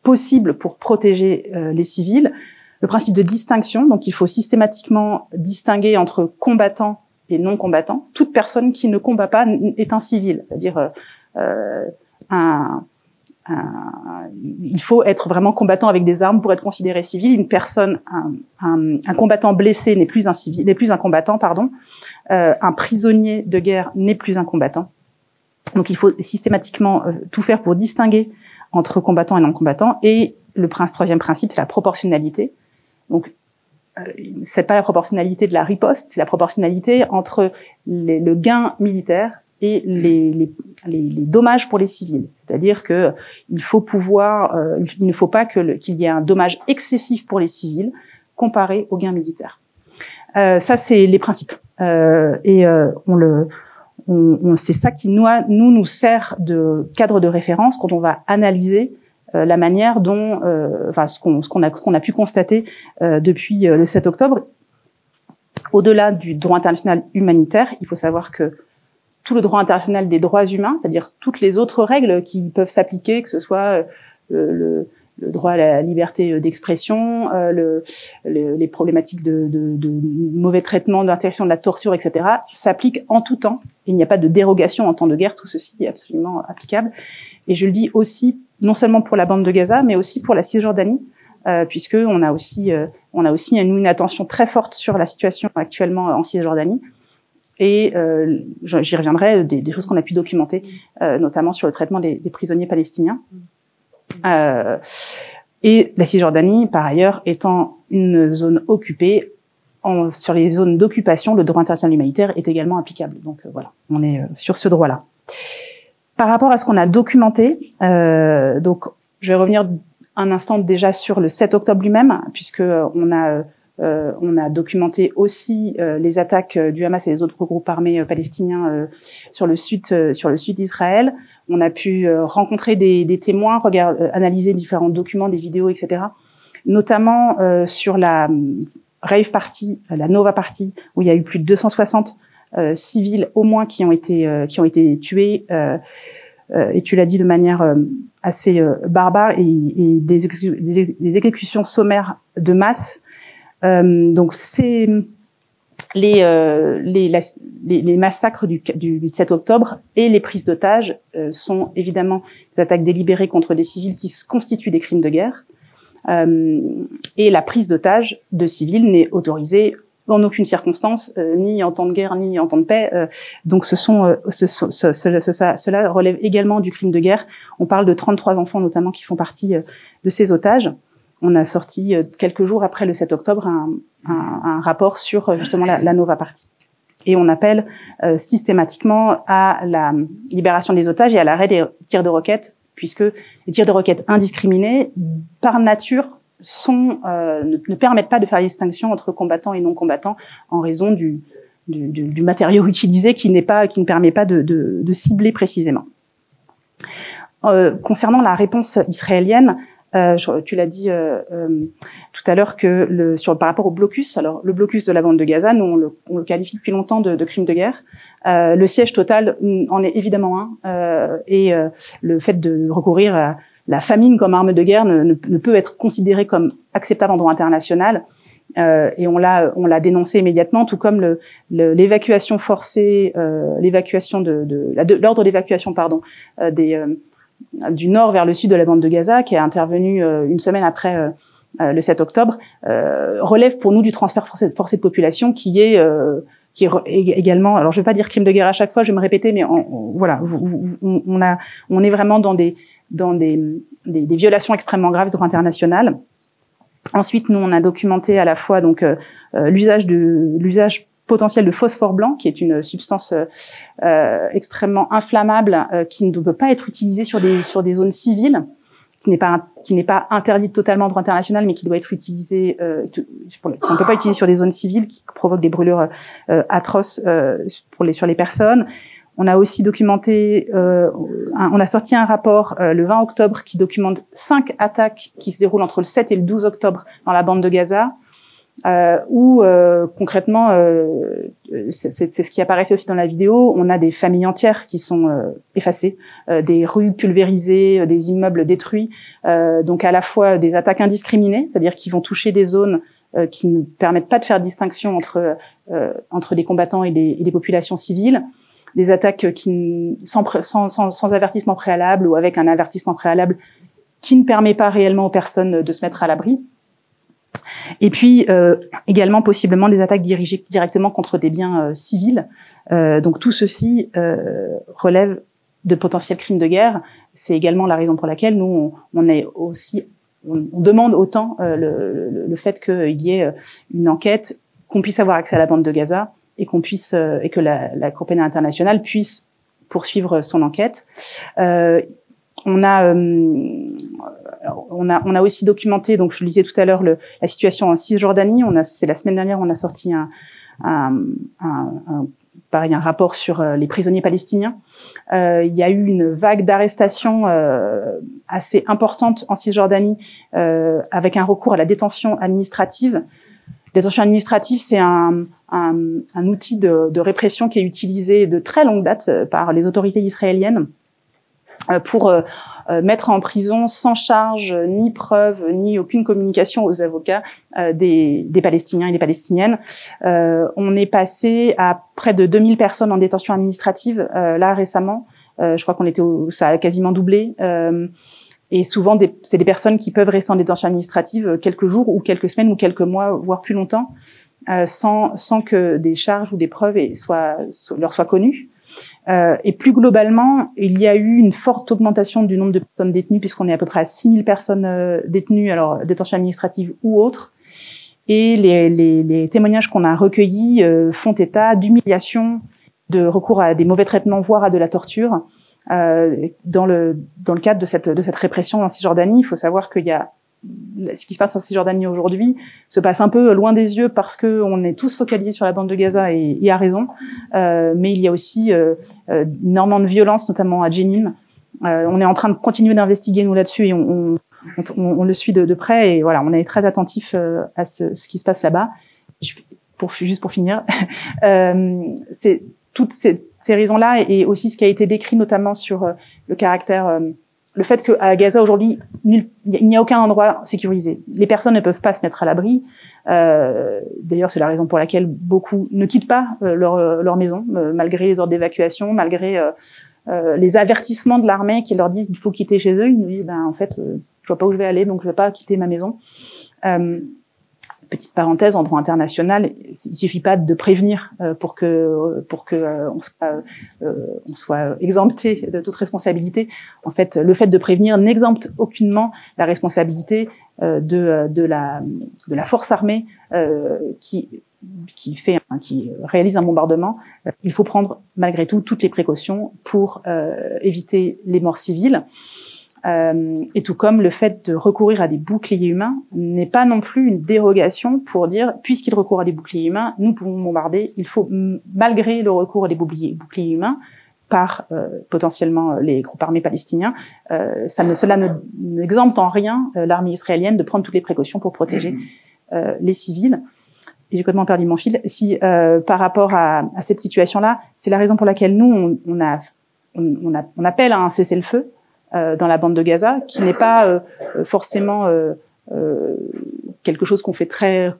possibles pour protéger les civils. Le principe de distinction, donc il faut systématiquement distinguer entre combattants et non-combattants. Toute personne qui ne combat pas est un civil, c'est-à-dire il faut être vraiment combattant avec des armes pour être considéré civil. Une personne, un combattant blessé n'est plus un civil, n'est plus un combattant, pardon. Un prisonnier de guerre n'est plus un combattant. Donc il faut systématiquement tout faire pour distinguer entre combattants et non-combattants. Et le troisième principe, c'est la proportionnalité. Donc c'est pas la proportionnalité de la riposte, c'est la proportionnalité entre le gain militaire et les dommages pour les civils. C'est-à-dire que il faut pouvoir, il ne faut pas qu'il y ait un dommage excessif pour les civils comparé aux gains militaires. Ça, c'est les principes. C'est ça qui nous sert de cadre de référence quand on va analyser la manière dont, ce qu'on a pu constater depuis le 7 octobre. Au-delà du droit international humanitaire, il faut savoir que tout le droit international des droits humains, c'est-à-dire toutes les autres règles qui peuvent s'appliquer, que ce soit le droit à la liberté d'expression, les problématiques de mauvais traitement, d'interdiction de la torture, etc., s'appliquent en tout temps. Il n'y a pas de dérogation en temps de guerre, tout ceci est absolument applicable. Et je le dis aussi, non seulement pour la bande de Gaza, mais aussi pour la Cisjordanie, puisqu'on a aussi, une attention très forte sur la situation actuellement en Cisjordanie. Et j'y reviendrai, des choses qu'on a pu documenter, notamment sur le traitement des prisonniers palestiniens. Et la Cisjordanie, par ailleurs, étant une zone occupée, sur les zones d'occupation, le droit international humanitaire est également applicable. Donc voilà, on est sur ce droit-là. Par rapport à ce qu'on a documenté, donc je vais revenir un instant déjà sur le 7 octobre lui-même, puisque on a documenté aussi les attaques du Hamas et des autres groupes armés palestiniens sur le sud d'Israël. On a pu rencontrer des témoins, analyser différents documents, des vidéos, etc. Notamment sur la rave party, la Nova party, où il y a eu plus de 260 civils au moins qui ont été tués. Et tu l'as dit de manière assez barbare et des exécutions sommaires de masse. Donc c'est les massacres du 7 octobre et les prises d'otages sont évidemment des attaques délibérées contre des civils qui se constituent des crimes de guerre. Et la prise d'otages de civils n'est autorisée en aucune circonstance, ni en temps de guerre, ni en temps de paix. Donc cela relève également du crime de guerre. On parle de 33 enfants notamment qui font partie de ces otages. On a sorti quelques jours après le 7 octobre un rapport sur justement la Nova Party. Et on appelle systématiquement à la libération des otages et à l'arrêt des tirs de roquettes, puisque les tirs de roquettes indiscriminés, par nature, ne permettent pas de faire la distinction entre combattants et non-combattants en raison du matériau utilisé qui ne permet pas de cibler précisément. Concernant la réponse israélienne, tu l'as dit tout à l'heure que par rapport au blocus, alors le blocus de la bande de Gaza, nous on le qualifie depuis longtemps de crime de guerre. Le siège total en est évidemment un, et le fait de recourir à la famine comme arme de guerre ne peut être considéré comme acceptable en droit international. Et on l'a dénoncé immédiatement, tout comme l'évacuation forcée, l'ordre d'évacuation, pardon, du nord vers le sud de la bande de Gaza, qui est intervenu une semaine après le 7 octobre, relève pour nous du transfert forcé de population qui est également, alors je vais pas dire crime de guerre à chaque fois, je vais me répéter, mais on est vraiment dans des violations extrêmement graves du droit international. Ensuite, nous on a documenté à la fois donc l'usage potentiel de phosphore blanc, qui est une substance extrêmement inflammable qui ne peut pas être utilisée sur des zones civiles, qui n'est pas interdite totalement en droit international, mais qui doit être utilisée qu'on ne peut pas utiliser sur des zones civiles, qui provoque des brûlures atroces sur les personnes. On a aussi documenté, on a sorti un rapport le 20 octobre qui documente 5 attaques qui se déroulent entre le 7 et le 12 octobre dans la bande de Gaza. où concrètement, c'est ce qui apparaissait aussi dans la vidéo, on a des familles entières qui sont effacées, des rues pulvérisées, des immeubles détruits, donc à la fois des attaques indiscriminées, c'est-à-dire qui vont toucher des zones qui ne permettent pas de faire distinction entre des combattants et des populations civiles, des attaques qui sans avertissement préalable ou avec un avertissement préalable qui ne permet pas réellement aux personnes de se mettre à l'abri. Et puis également possiblement des attaques dirigées directement contre des biens civils. Donc tout ceci relève de potentiels crimes de guerre. C'est également la raison pour laquelle nous on demande autant le fait qu'il y ait une enquête, qu'on puisse avoir accès à la bande de Gaza et qu'on puisse et que la Cour pénale internationale puisse poursuivre son enquête. On a aussi documenté, donc je le disais tout à l'heure, la situation en Cisjordanie. C'est la semaine dernière, on a sorti un rapport sur les prisonniers palestiniens. Il y a eu une vague d'arrestations assez importante en Cisjordanie, avec un recours à la détention administrative. Détention administrative, c'est un outil de répression qui est utilisé de très longue date par les autorités israéliennes pour mettre en prison sans charge, ni preuve, ni aucune communication aux avocats des Palestiniens et des Palestiniennes. On est passé à près de 2000 personnes en détention administrative là récemment. Je crois qu'on était ça a quasiment doublé. Et souvent, c'est des personnes qui peuvent rester en détention administrative quelques jours ou quelques semaines ou quelques mois, voire plus longtemps, sans que des charges ou des preuves leur soient connues. Et plus globalement, il y a eu une forte augmentation du nombre de personnes détenues, puisqu'on est à peu près à 6000 personnes détenues, alors détention administrative ou autre. Et les témoignages qu'on a recueillis font état d'humiliation, de recours à des mauvais traitements, voire à de la torture. Dans le cadre de cette répression en Cisjordanie, il faut savoir qu'il y a ce qui se passe en Cisjordanie aujourd'hui se passe un peu loin des yeux parce que on est tous focalisés sur la bande de Gaza et à raison, mais il y a aussi énormément de violence, notamment à Jenin. On est en train de continuer d'investiguer nous là-dessus et on le suit de près et voilà, on est très attentif à ce qui se passe là-bas. Juste pour finir, c'est toutes ces raisons-là et aussi ce qui a été décrit notamment sur le caractère le fait qu'à Gaza, aujourd'hui, il n'y a aucun endroit sécurisé. Les personnes ne peuvent pas se mettre à l'abri. D'ailleurs, c'est la raison pour laquelle beaucoup ne quittent pas leur maison, malgré les ordres d'évacuation, malgré les avertissements de l'armée qui leur disent « il faut quitter chez eux ». Ils nous disent « en fait, je vois pas où je vais aller, donc je vais pas quitter ma maison ». Petite parenthèse, en droit international, il suffit pas de prévenir pour que on soit exempté de toute responsabilité. En fait, le fait de prévenir n'exempte aucunement la responsabilité de la force armée qui réalise un bombardement. Il faut prendre malgré tout toutes les précautions pour éviter les morts civiles. Et tout comme le fait de recourir à des boucliers humains n'est pas non plus une dérogation pour dire, puisqu'il recourt à des boucliers humains, nous pouvons bombarder, il faut, malgré le recours à des boucliers humains, par potentiellement les groupes armés palestiniens, cela n'exempte en rien l'armée israélienne de prendre toutes les précautions pour protéger les civils. Et j'ai complètement perdu mon fil. Par rapport à cette situation-là, c'est la raison pour laquelle nous, on appelle à un cessez-le-feu, dans la bande de Gaza, qui n'est pas forcément quelque chose qu'on fait très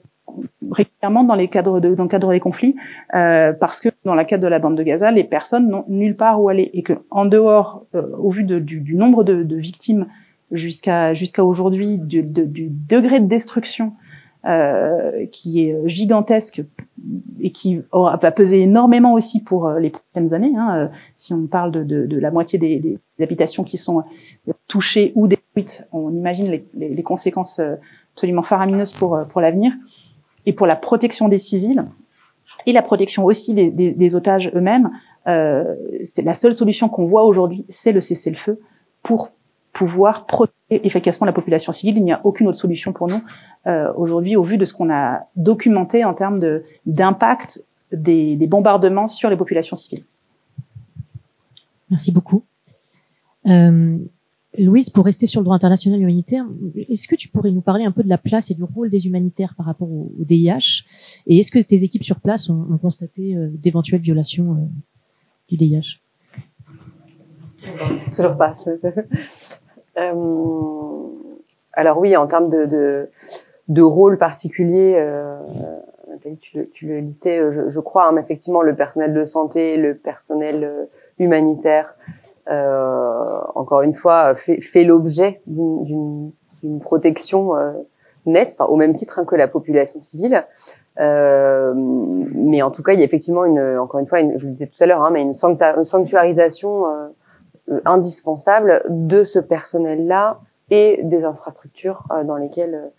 régulièrement dans le cadre des conflits, parce que dans le cadre de la bande de Gaza, les personnes n'ont nulle part où aller, et que en dehors, au vu du nombre de victimes jusqu'à aujourd'hui, du degré de destruction qui est gigantesque et qui va peser énormément aussi pour les prochaines années. Hein, si on parle de la moitié des habitations qui sont touchées ou détruites, on imagine les conséquences absolument faramineuses pour l'avenir et pour la protection des civils et la protection aussi des otages eux-mêmes. C'est la seule solution qu'on voit aujourd'hui, c'est le cessez-le-feu pour pouvoir protéger efficacement la population civile. Il n'y a aucune autre solution pour nous aujourd'hui, au vu de ce qu'on a documenté en termes d'impact des bombardements sur les populations civiles. Merci beaucoup. Louise, pour rester sur le droit international humanitaire, est-ce que tu pourrais nous parler un peu de la place et du rôle des humanitaires par rapport au DIH? Et est-ce que tes équipes sur place ont constaté d'éventuelles violations du DIH? Toujours pas. Alors oui, en termes de rôle particulier, Nathalie, tu le listais, je crois, mais effectivement, le personnel de santé, le personnel humanitaire, encore une fois, fait l'objet d'une protection nette, au même titre que la population civile. Mais en tout cas, il y a effectivement encore une fois, je le disais tout à l'heure, mais une sanctuarisation indispensable de ce personnel-là et des infrastructures dans lesquelles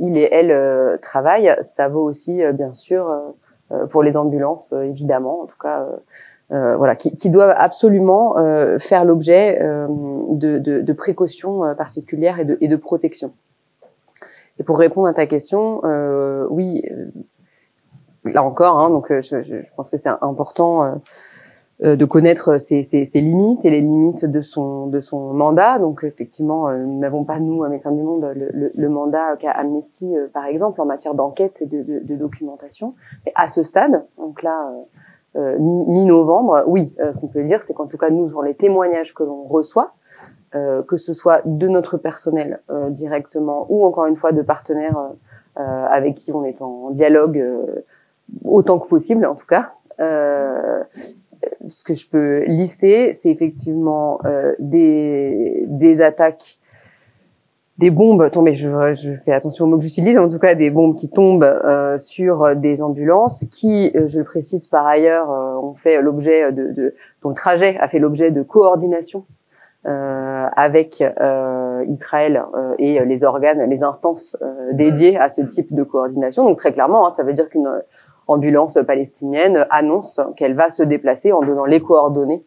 il et elle travaillent. Ça vaut aussi, bien sûr, pour les ambulances, évidemment, en tout cas, voilà, qui doivent absolument faire l'objet de précautions particulières et de protection. Et pour répondre à ta question, oui, là encore, donc je pense que c'est important de connaître ses limites et les limites de son mandat. Donc effectivement, nous n'avons pas, nous, à Médecins du Monde, le mandat qu'a Amnesty, par exemple, en matière d'enquête et de documentation. Mais à ce stade, donc là, mi-novembre, oui, ce qu'on peut dire, c'est qu'en tout cas, nous, sur les témoignages que l'on reçoit, que ce soit de notre personnel directement ou, encore une fois, de partenaires avec qui on est en dialogue autant que possible, en tout cas, ce que je peux lister, c'est effectivement des attaques, des bombes tombées. Je fais attention aux mots que j'utilise, en tout cas des bombes qui tombent sur des ambulances qui, je le précise par ailleurs, ont fait l'objet dont le trajet a fait l'objet de coordination avec Israël et les organes, les instances dédiées à ce type de coordination. Donc très clairement, ça veut dire qu'une ambulance palestinienne annonce qu'elle va se déplacer en donnant les coordonnées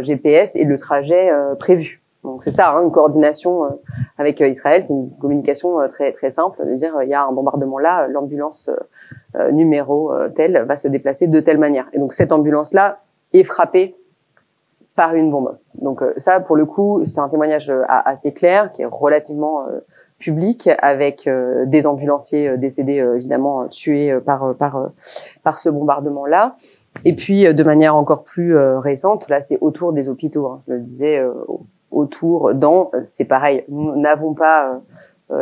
GPS et le trajet prévu. Donc c'est ça, une coordination avec Israël, c'est une communication très très simple, de dire il y a un bombardement là, l'ambulance numéro telle va se déplacer de telle manière. Et donc cette ambulance-là est frappée par une bombe. Donc ça, pour le coup, c'est un témoignage assez clair, qui est relativement public, avec des ambulanciers décédés, évidemment tués par ce bombardement-là. Et puis, de manière encore plus récente, là, c'est autour des hôpitaux. Je le disais, c'est pareil. Nous n'avons pas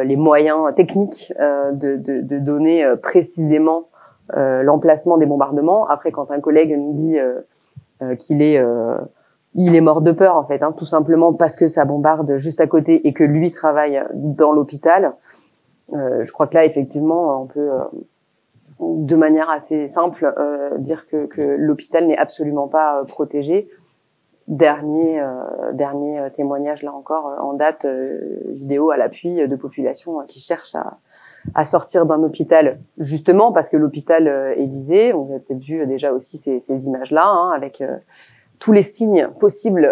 les moyens techniques de donner précisément l'emplacement des bombardements. Après, quand un collègue nous dit qu'il est il est mort de peur, en fait, tout simplement parce que ça bombarde juste à côté et que lui travaille dans l'hôpital. Je crois que là, effectivement, on peut, de manière assez simple, dire que l'hôpital n'est absolument pas protégé. Dernier témoignage, là encore, en date, vidéo à l'appui de populations qui cherchent à sortir d'un hôpital, justement parce que l'hôpital est visé. On a peut-être vu déjà aussi ces images-là, avec tous les signes possibles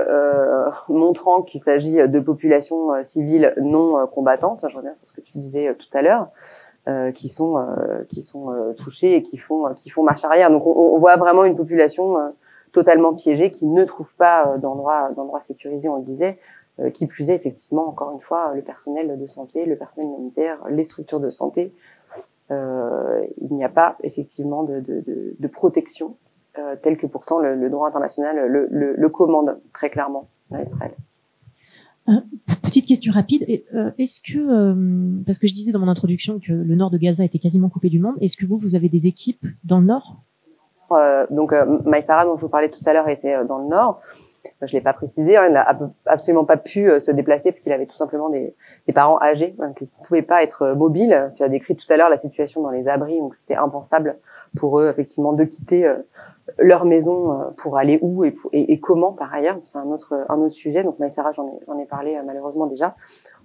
montrant qu'il s'agit de populations civiles non combattantes, je reviens sur ce que tu disais tout à l'heure, qui sont touchées et qui font marche arrière. Donc on voit vraiment une population totalement piégée qui ne trouve pas d'endroit sécurisé, on le disait, qui plus est effectivement, encore une fois, le personnel de santé, le personnel humanitaire, les structures de santé. Il n'y a pas effectivement de protection tel que pourtant le droit international le commande très clairement à Israël. Petite question rapide, est-ce que, parce que je disais dans mon introduction que le nord de Gaza était quasiment coupé du monde, est-ce que vous avez des équipes dans le nord? Maïsara, dont je vous parlais tout à l'heure, était dans le nord. Je l'ai pas précisé, il n'a absolument pas pu se déplacer parce qu'il avait tout simplement des parents âgés qui ne pouvaient pas être mobiles. Tu as décrit tout à l'heure la situation dans les abris, donc c'était impensable pour eux effectivement de quitter leur maison pour aller où et comment par ailleurs. C'est un autre sujet. Donc Maïsara, j'en ai parlé malheureusement déjà.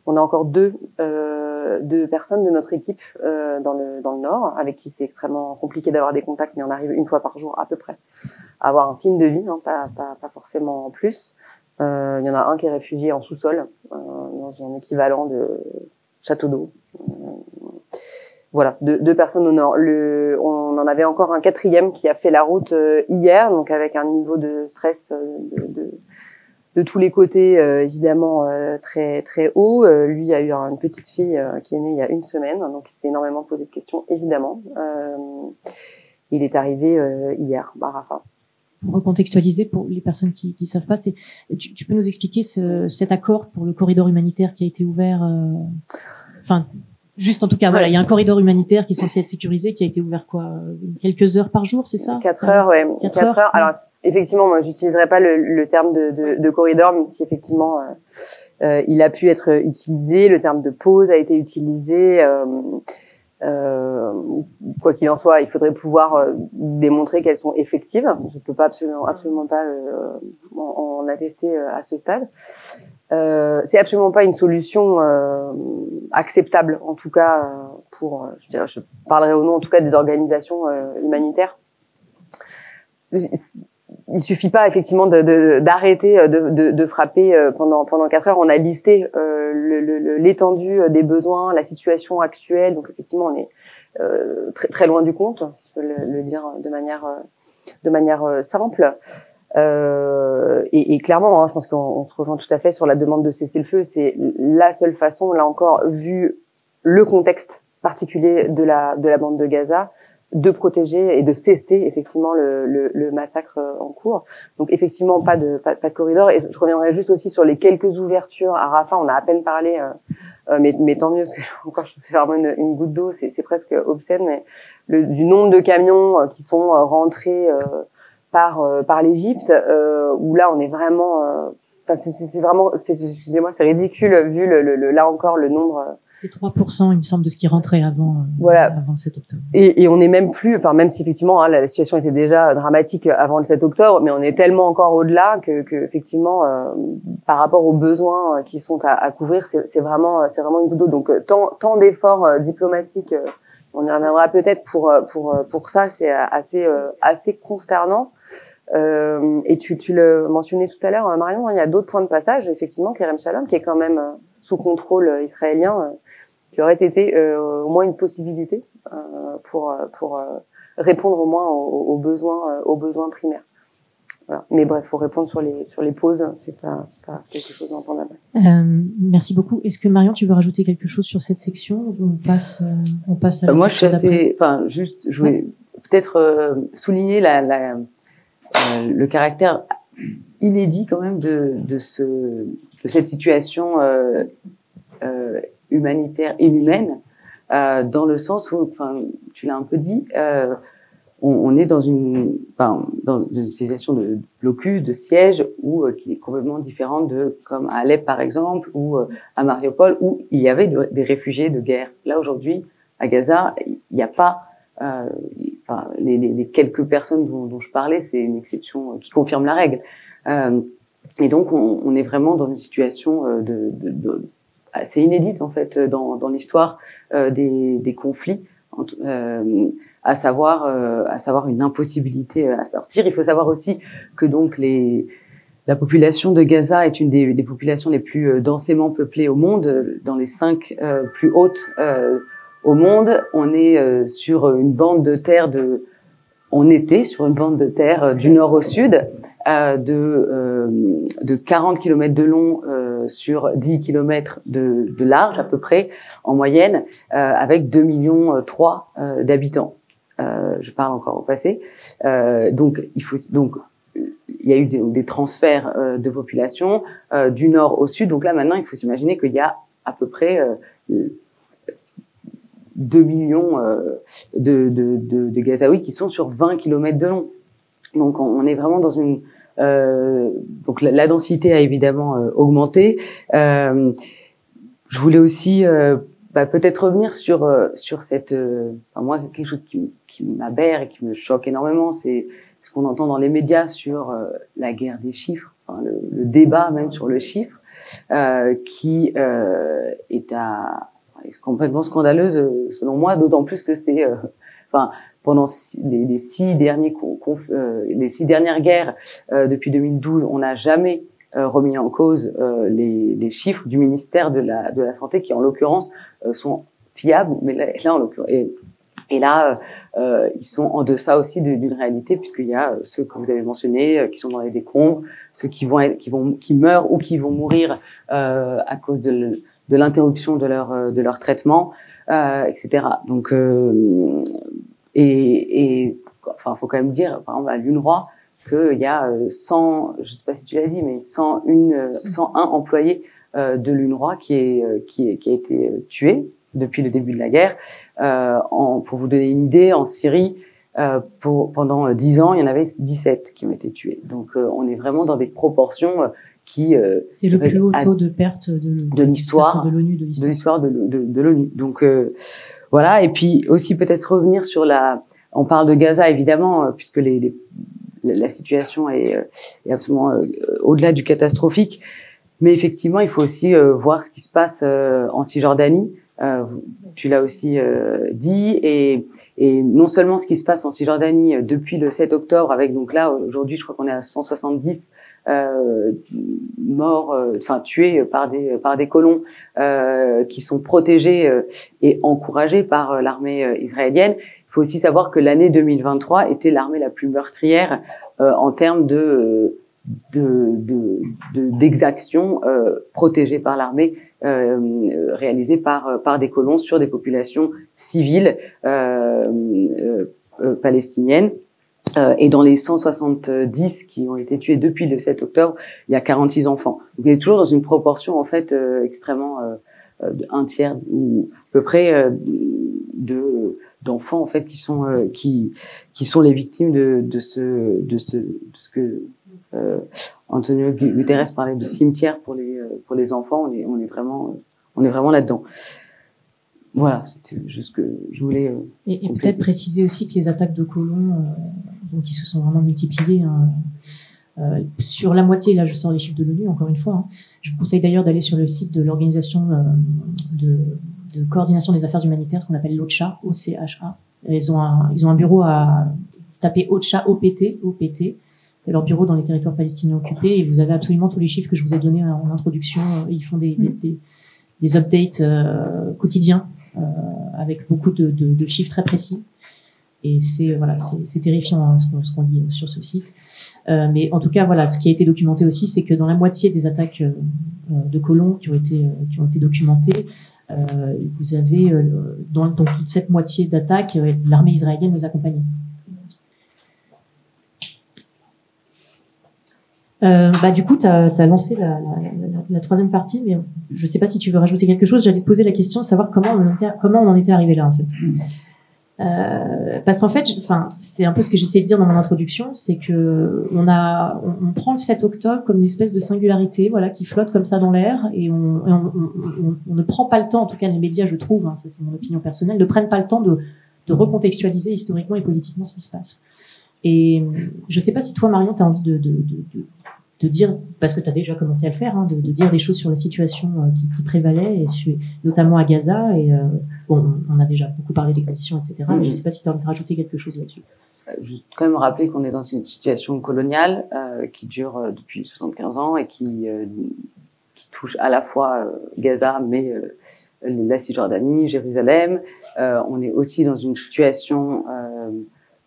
On a encore deux personnes de notre équipe dans le nord, avec qui c'est extrêmement compliqué d'avoir des contacts, mais on arrive une fois par jour à peu près à avoir un signe de vie, pas forcément en plus. Il y en a un qui est réfugié en sous-sol, dans un équivalent de château d'eau. Voilà, deux personnes au nord. On en avait encore un quatrième qui a fait la route hier, donc avec un niveau de stress de tous les côtés, évidemment, très très haut. Lui a eu une petite fille qui est née il y a une semaine, donc il s'est énormément posé de questions, évidemment. Il est arrivé hier, à Rafah. Pour recontextualiser, pour les personnes qui ne savent pas, tu peux nous expliquer cet accord pour le corridor humanitaire qui a été ouvert juste en tout cas, voilà, il y a un corridor humanitaire qui est censé être sécurisé, qui a été ouvert quoi, quelques heures par jour, c'est ça ? 4 heures, ouais. 4 heures. Alors, effectivement, moi, j'utiliserais pas le terme de corridor, même si effectivement, il a pu être utilisé. Le terme de pause a été utilisé. Quoi qu'il en soit, il faudrait pouvoir démontrer qu'elles sont effectives. Je peux pas absolument pas en attester à ce stade. C'est absolument pas une solution acceptable, en tout cas pour, je parlerai au nom en tout cas des organisations humanitaires. Il suffit pas effectivement d'arrêter de frapper pendant 4 heures. On a listé l'étendue des besoins, la situation actuelle. Donc effectivement, on est très très loin du compte, si je peux le dire de manière simple. Et clairement, je pense qu'on se rejoint tout à fait sur la demande de cesser le feu. C'est la seule façon, là encore, vu le contexte particulier de la bande de Gaza, de protéger et de cesser effectivement le massacre en cours. Donc effectivement, pas de corridor. Et je reviendrai juste aussi sur les quelques ouvertures à Rafah. On a à peine parlé, mais tant mieux, parce que encore, je trouve que c'est vraiment une goutte d'eau. C'est presque obscène, mais du nombre de camions qui sont rentrés par l'Égypte, où là on est vraiment, excusez-moi, c'est ridicule vu là encore le nombre. C'est 3%, il me semble, de ce qui rentrait avant. Voilà. Avant le 7 octobre. Et on n'est même plus, même si effectivement la situation était déjà dramatique avant le 7 octobre, mais on est tellement encore au-delà que effectivement, par rapport aux besoins qui sont à couvrir, c'est vraiment une goutte d'eau. Donc tant d'efforts diplomatiques. On y reviendra peut-être pour ça, c'est assez consternant. Et tu le mentionnais tout à l'heure, Marion, il y a d'autres points de passage, effectivement, Kerem Shalom, qui est quand même sous contrôle israélien, qui aurait été au moins une possibilité pour répondre au moins aux besoins primaires. Voilà. Mais bref, faut répondre sur les pauses, c'est pas quelque chose d'entendable. Merci beaucoup. Est-ce que Marion, tu veux rajouter quelque chose sur cette section ou on passe à la moi, section. Moi, je suis assez, juste, je voulais peut-être souligner le caractère inédit quand même de cette situation humanitaire et humaine, dans le sens où, tu l'as un peu dit. On est dans une situation de blocus, de siège, ou qui est complètement différente de comme à Alep par exemple, ou à Mariupol, où il y avait des réfugiés de guerre. Là aujourd'hui, à Gaza, il n'y a pas. Les quelques personnes dont je parlais, c'est une exception qui confirme la règle. Et donc on est vraiment dans une situation assez inédite en fait dans l'histoire des conflits. À savoir une impossibilité à sortir. Il faut savoir aussi que donc la population de Gaza est une des populations les plus densément peuplées au monde, dans les 5 plus hautes au monde. On est sur une bande de terre du nord au sud, de 40 km de long sur 10 km de large à peu près en moyenne, avec 2,3 millions d'habitants. Je parle encore au passé. Donc il y a eu des transferts de population du nord au sud. Donc là maintenant, il faut s'imaginer qu'il y a à peu près 2 millions de Gazaouis qui sont sur 20 km de long. Donc on est vraiment dans une donc la densité a évidemment augmenté. Je voulais aussi peut-être revenir sur cette moi, quelque chose qui m'aberre et qui me choque énormément, c'est ce qu'on entend dans les médias sur la guerre des chiffres, le débat même sur le chiffre, qui est complètement scandaleuse selon moi, d'autant plus que c'est pendant les 6 dernières guerres depuis 2012, on n'a jamais remis en cause les chiffres du ministère de la Santé, qui en l'occurrence sont fiables, mais là en l'occurrence Et là, ils sont en deçà aussi d'une réalité, puisqu'il y a ceux que vous avez mentionnés qui sont dans les décombres, ceux qui meurent ou qui vont mourir à cause de l'interruption de leur traitement, etc. Donc, enfin, faut quand même dire, par exemple, à l'UNRWA, qu'il y a 100, je sais pas si tu l'as dit, mais 101 employés de l'UNRWA qui a été tué depuis le début de la guerre. Pour vous donner une idée, en Syrie, pendant 10 ans, il y en avait 17 qui ont été tués. Donc, on est vraiment dans des proportions qui... C'est le plus haut taux de perte de l'histoire de l'ONU. Donc, voilà. Et puis aussi, peut-être revenir sur la... On parle de Gaza, évidemment, puisque la situation est absolument au-delà du catastrophique. Mais effectivement, il faut aussi voir ce qui se passe en Cisjordanie. Tu l'as aussi dit. Et non seulement ce qui se passe en Cisjordanie depuis le 7 octobre, avec donc là, aujourd'hui, je crois qu'on est à 170 morts, enfin tués par des colons qui sont protégés et encouragés par l'armée israélienne. Il faut aussi savoir que l'année 2023 était l'armée la plus meurtrière en termes d'exactions protégées par l'armée, réalisées par des colons sur des populations civiles palestiniennes. Et dans les 170 qui ont été tués depuis le 7 octobre, il y a 46 enfants. Donc, on est toujours dans une proportion en fait extrêmement un tiers ou à peu près d'enfants en fait qui sont les victimes de ce que Antonio Guterres parlait de cimetière pour les enfants. On est vraiment là-dedans. Voilà, c'était juste que je voulais et peut-être préciser aussi que les attaques de colons qui se sont vraiment multipliées sur la moitié, là je sors les chiffres de l'ONU encore une fois, hein. Je vous conseille d'ailleurs d'aller sur le site de l'organisation de coordination des affaires humanitaires, ce qu'on appelle l'OCHA, O-C-H-A. Ils ont un bureau à taper OCHA, O-P-T, O-P-T. C'est leur bureau dans les territoires palestiniens occupés. Et vous avez absolument tous les chiffres que je vous ai donnés en introduction. Ils font des updates quotidiens avec beaucoup de chiffres très précis. Et c'est terrifiant hein, ce qu'on dit sur ce site. Mais en tout cas, voilà, ce qui a été documenté aussi, c'est que dans la moitié des attaques de colons qui ont été documentées, vous avez dans toute cette moitié d'attaques, l'armée israélienne les accompagnait. Du coup, t'as lancé la troisième partie, mais je sais pas si tu veux rajouter quelque chose. J'allais te poser la question, savoir comment on en était arrivé là en fait. Parce qu'en fait, c'est un peu ce que j'essayais de dire dans mon introduction, c'est que on prend le 7 octobre comme une espèce de singularité, voilà, qui flotte comme ça dans l'air, et on ne prend pas le temps, en tout cas les médias, je trouve, hein, ça c'est mon opinion personnelle, ne prennent pas le temps de recontextualiser historiquement et politiquement ce qui se passe. Et je sais pas si toi, Marion, t'as envie de dire, parce que t'as déjà commencé à le faire, hein, de dire des choses sur la situation qui prévalait, notamment à Gaza. Et on a déjà beaucoup parlé des conditions, etc. Mais je sais pas si t'as envie de rajouter quelque chose là-dessus. Juste quand même rappeler qu'on est dans une situation coloniale qui dure depuis 75 ans et qui touche à la fois Gaza, mais la Cisjordanie, Jérusalem. On est aussi dans une situation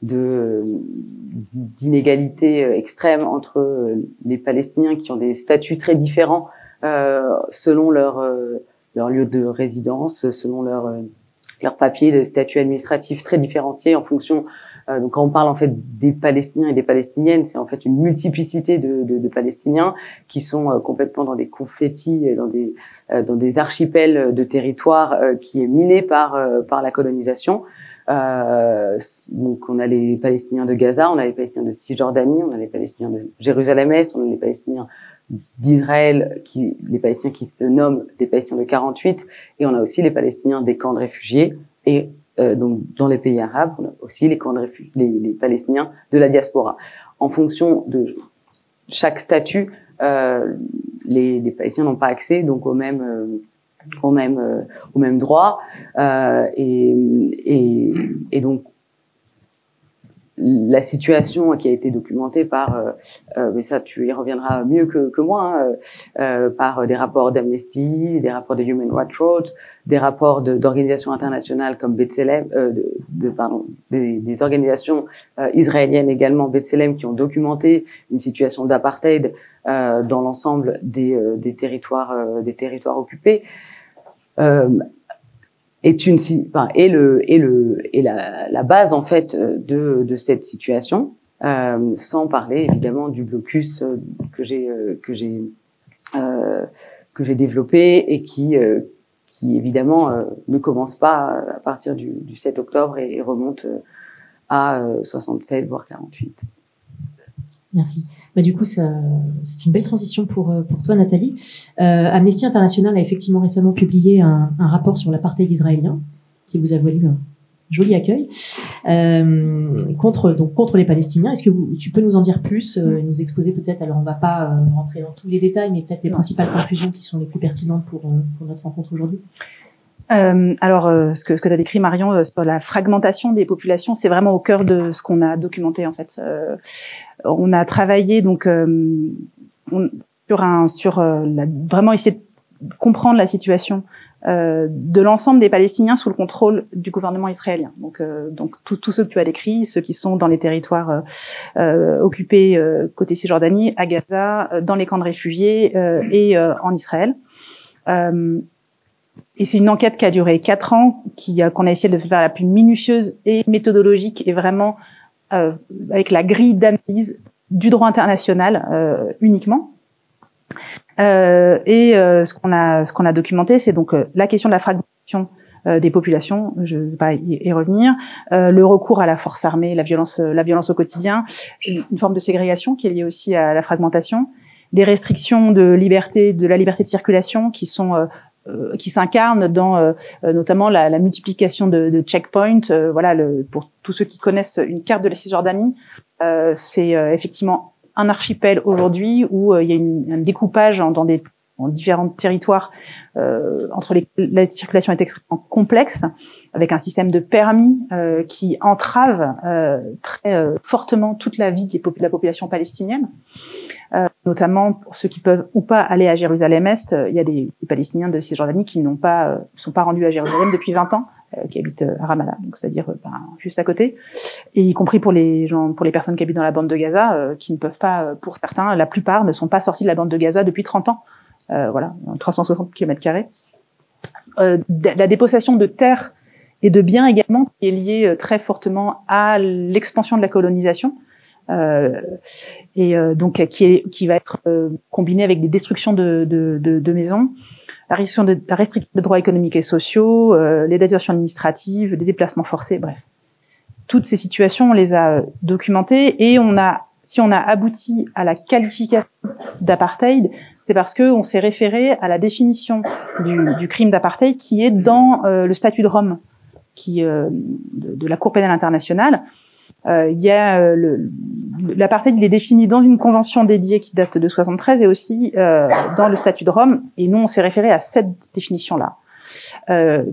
d'inégalités extrêmes entre les Palestiniens qui ont des statuts très différents selon leur lieu de résidence, selon leur papier, des statuts administratifs très différenciés en fonction. Donc quand on parle en fait des Palestiniens et des Palestiniennes, c'est en fait une multiplicité de Palestiniens qui sont complètement dans des confettis, dans des archipels de territoire qui est miné par la colonisation. Donc on a les Palestiniens de Gaza, on a les Palestiniens de Cisjordanie, on a les Palestiniens de Jérusalem-Est, on a les Palestiniens d'Israël, les Palestiniens qui se nomment des Palestiniens de 48, et on a aussi les Palestiniens des camps de réfugiés, et donc dans les pays arabes, on a aussi les camps de réfugiés, les Palestiniens de la diaspora. En fonction de chaque statut, les Palestiniens n'ont pas accès donc au même droit et donc la situation qui a été documentée par, mais ça tu y reviendras mieux que moi, hein, par des rapports d'Amnesty, des rapports de Human Rights Watch, des rapports d'organisations internationales comme B'Tselem, des organisations israéliennes également, B'Tselem, qui ont documenté une situation d'apartheid dans l'ensemble des territoires occupés. Est la base en fait de cette situation, sans parler évidemment du blocus que j'ai développé et qui évidemment ne commence pas à partir du 7 octobre et remonte à 67 voire 48. Merci. Bah, du coup, c'est une belle transition pour toi, Nathalie. Amnesty International a effectivement récemment publié un rapport sur l'apartheid israélien, qui vous a valu un joli accueil, contre les Palestiniens. Est-ce que tu peux nous en dire plus, nous exposer peut-être, alors on ne va pas rentrer dans tous les détails, mais peut-être les principales conclusions qui sont les plus pertinentes pour notre rencontre aujourd'hui? Ce que tu as décrit, Marion, sur la fragmentation des populations, c'est vraiment au cœur de ce qu'on a documenté en fait. On a travaillé donc vraiment essayer de comprendre la situation de l'ensemble des Palestiniens sous le contrôle du gouvernement israélien. Donc tous ceux que tu as décrits, ceux qui sont dans les territoires occupés côté Cisjordanie, à Gaza, dans les camps de réfugiés et en Israël. Et c'est une enquête qui a duré 4 ans, qu'on a essayé de faire la plus minutieuse et méthodologique et vraiment avec la grille d'analyse du droit international uniquement. Ce qu'on a documenté, c'est donc la question de la fragmentation des populations, je ne vais pas y revenir, le recours à la force armée, la violence au quotidien, une forme de ségrégation qui est liée aussi à la fragmentation, des restrictions de la liberté de circulation qui sont qui s'incarne dans notamment la multiplication de checkpoints. Pour tous ceux qui connaissent une carte de la Cisjordanie, c'est effectivement un archipel aujourd'hui où il y a un découpage en différents territoires entre lesquels la circulation est extrêmement complexe, avec un système de permis qui entrave très fortement toute la vie de la population palestinienne. Notamment pour ceux qui peuvent ou pas aller à Jérusalem-Est, il y a des Palestiniens de Cisjordanie qui sont pas rendus à Jérusalem depuis 20 ans, qui habitent à Ramallah, donc c'est-à-dire juste à côté, et y compris pour les personnes qui habitent dans la bande de Gaza, qui ne peuvent pas, pour certains, la plupart ne sont pas sortis de la bande de Gaza depuis 30 ans, 360 km². La dépossession de terres et de biens également, qui est liée très fortement à l'expansion de la colonisation. Donc qui va être combiné avec des destructions de maisons, la restriction de droits économiques et sociaux, les détentions administratives, les déplacements forcés, bref. Toutes ces situations, on les a documentées et si on a abouti à la qualification d'apartheid, c'est parce que on s'est référé à la définition du crime d'apartheid qui est dans le Statut de Rome, de la Cour pénale internationale. L'apartheid, il est défini dans une convention dédiée qui date de 1973 et aussi dans le Statut de Rome. Et nous, on s'est référé à cette définition-là,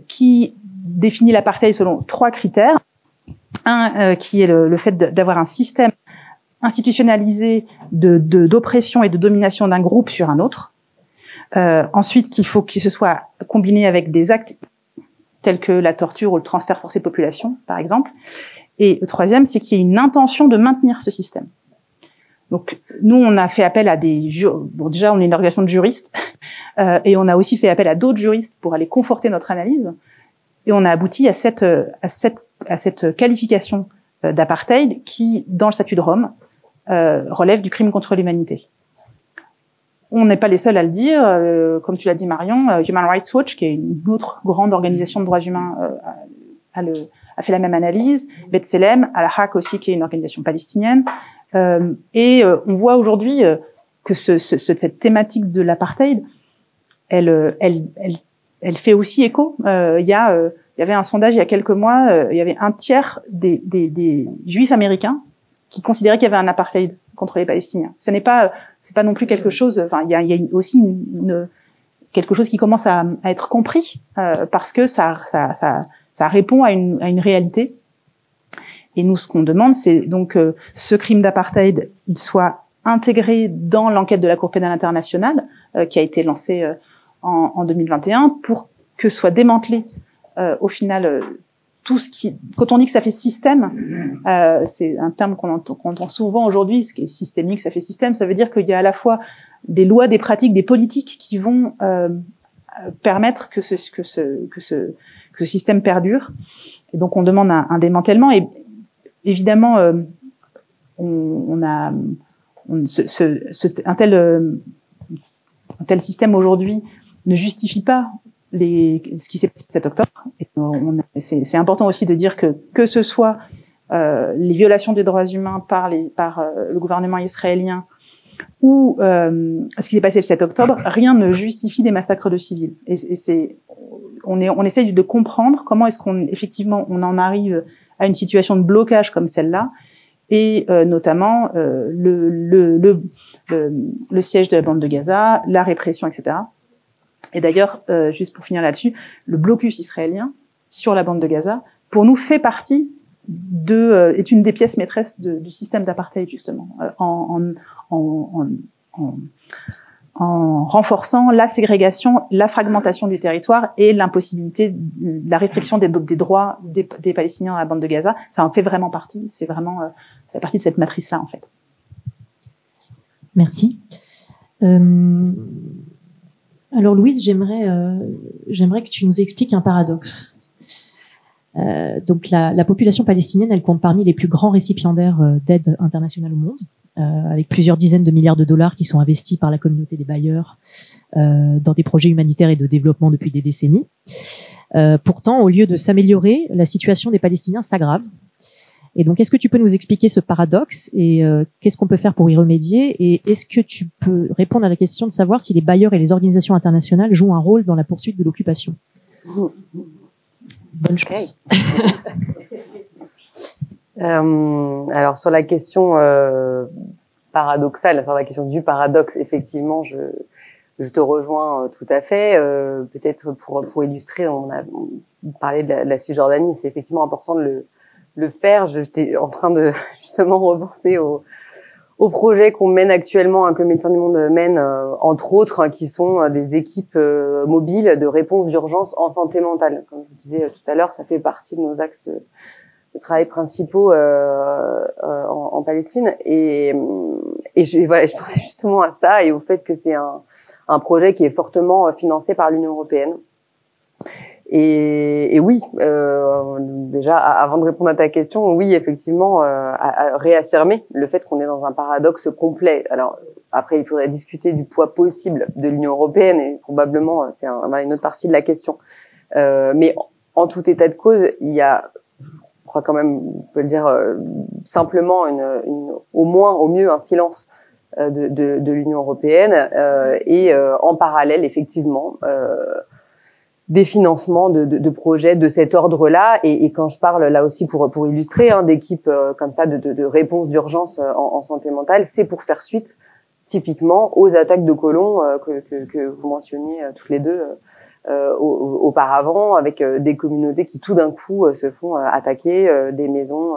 qui définit l'apartheid selon 3 critères. Un, qui est le fait d'avoir un système institutionnalisé d'oppression et de domination d'un groupe sur un autre. Ensuite, qu'il faut qu'il se soit combiné avec des actes tels que la torture ou le transfert forcé de population, par exemple. Et le troisième, c'est qu'il y a une intention de maintenir ce système. Donc, nous, on a fait appel à déjà, on est une organisation de juristes, et on a aussi fait appel à d'autres juristes pour aller conforter notre analyse. Et on a abouti à cette qualification d'apartheid qui, dans le Statut de Rome, relève du crime contre l'humanité. On n'est pas les seuls à le dire. Comme tu l'as dit, Marion, Human Rights Watch, qui est une autre grande organisation de droits humains, a fait la même analyse, B'Tselem, Al-Haq aussi, qui est une organisation palestinienne. On voit aujourd'hui que cette thématique de l'apartheid, elle fait aussi écho. Il y avait un sondage il y a quelques mois, il y avait un tiers des Juifs américains qui considéraient qu'il y avait un apartheid contre les Palestiniens. Ce n'est pas, c'est pas non plus quelque chose. Enfin, il y a aussi quelque chose qui commence à être compris parce que ça répond à une réalité Et nous, ce qu'on demande, c'est donc ce crime d'apartheid, il soit intégré dans l'enquête de la Cour pénale internationale qui a été lancée en 2021 pour que soit démantelé au final tout ce qui... Quand on dit que ça fait système, c'est un terme qu'on entend souvent aujourd'hui, ce qui est systémique, ça fait système, ça veut dire qu'il y a à la fois des lois, des pratiques, des politiques qui vont permettre que ce système perdure. Et donc on demande un démantèlement. Et évidemment, un tel système aujourd'hui ne justifie pas ce qui s'est passé le 7 octobre. Et c'est important aussi de dire que ce soit les violations des droits humains par le gouvernement israélien ou ce qui s'est passé le 7 octobre, rien ne justifie des massacres de civils. Et on essaye de comprendre comment est-ce qu'on en arrive à une situation de blocage comme celle-là. Et notamment le siège de la bande de Gaza, la répression, etc. Et d'ailleurs, juste pour finir là-dessus, le blocus israélien sur la bande de Gaza, pour nous, fait partie est une des pièces maîtresses du système d'apartheid, justement, en renforçant la ségrégation, la fragmentation du territoire et l'impossibilité, la restriction des droits des Palestiniens dans la bande de Gaza. Ça en fait vraiment partie, c'est vraiment... C'est partie de cette matrice-là, en fait. Merci. Alors, Louise, j'aimerais que tu nous expliques un paradoxe. Donc, la population palestinienne, elle compte parmi les plus grands récipiendaires d'aide internationale au monde, avec plusieurs dizaines de milliards de dollars qui sont investis par la communauté des bailleurs dans des projets humanitaires et de développement depuis des décennies. Pourtant, au lieu de s'améliorer, la situation des Palestiniens s'aggrave. Et donc, est-ce que tu peux nous expliquer ce paradoxe et qu'est-ce qu'on peut faire pour y remédier? Et est-ce que tu peux répondre à la question de savoir si les bailleurs et les organisations internationales jouent un rôle dans la poursuite de l'occupation? Bonne chance. Okay. Alors, sur la question paradoxale, sur la question du paradoxe, effectivement, je te rejoins tout à fait. Peut-être pour illustrer, on parlait de la Cisjordanie, c'est effectivement important de le faire. J'étais en train de justement repenser au projet qu'on mène actuellement, que Médecins du Monde mène, entre autres, qui sont des équipes mobiles de réponse d'urgence en santé mentale. Comme je vous disais tout à l'heure, ça fait partie de nos axes de travail principaux en Palestine. Et je pensais justement à ça et au fait que c'est un projet qui est fortement financé par l'Union européenne. Et oui, déjà, avant de répondre à ta question, oui, effectivement, à réaffirmer le fait qu'on est dans un paradoxe complet. Alors, après, il faudrait discuter du poids possible de l'Union européenne et probablement, c'est une autre partie de la question. Mais en tout état de cause, il y a, je crois quand même, on peut le dire simplement, au mieux un silence de l'Union européenne et en parallèle, effectivement, des financements de projets de cet ordre-là, et quand je parle là aussi pour illustrer d'équipes comme ça de réponses d'urgence en santé mentale, c'est pour faire suite typiquement aux attaques de colons que vous mentionniez toutes les deux auparavant, avec des communautés qui tout d'un coup se font attaquer, des maisons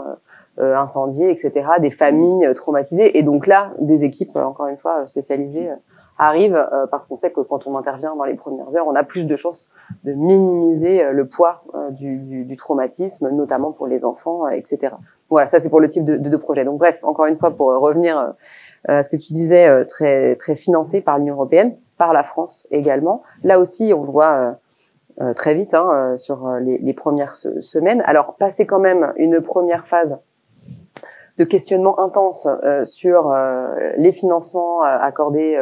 incendiées, etc., des familles traumatisées, et donc là des équipes encore une fois spécialisées arrive, parce qu'on sait que quand on intervient dans les premières heures, on a plus de chances de minimiser le poids du traumatisme, notamment pour les enfants, etc. Voilà, ça c'est pour le type de projet. Donc bref, encore une fois, pour revenir à ce que tu disais, très très financé par l'Union européenne, par la France également. Là aussi, on le voit très vite sur les premières semaines. Alors, passer quand même une première phase de questionnement intense sur les financements accordés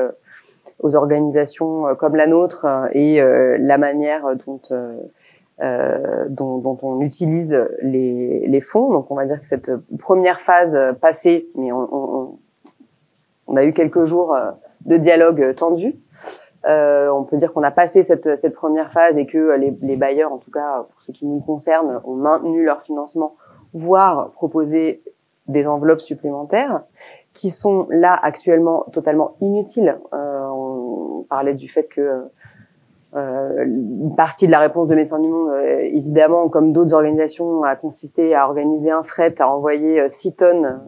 aux organisations comme la nôtre et la manière dont on utilise les fonds. Donc on va dire que cette première phase passée, mais on a eu quelques jours de dialogue tendu. On peut dire qu'on a passé cette première phase et que les bailleurs, en tout cas pour ce qui nous concerne, ont maintenu leur financement, voire proposé des enveloppes supplémentaires qui sont là actuellement totalement inutiles. On parlait du fait que Une partie de la réponse de Médecins du Monde, évidemment, comme d'autres organisations, a consisté à organiser un fret, à envoyer 6 tonnes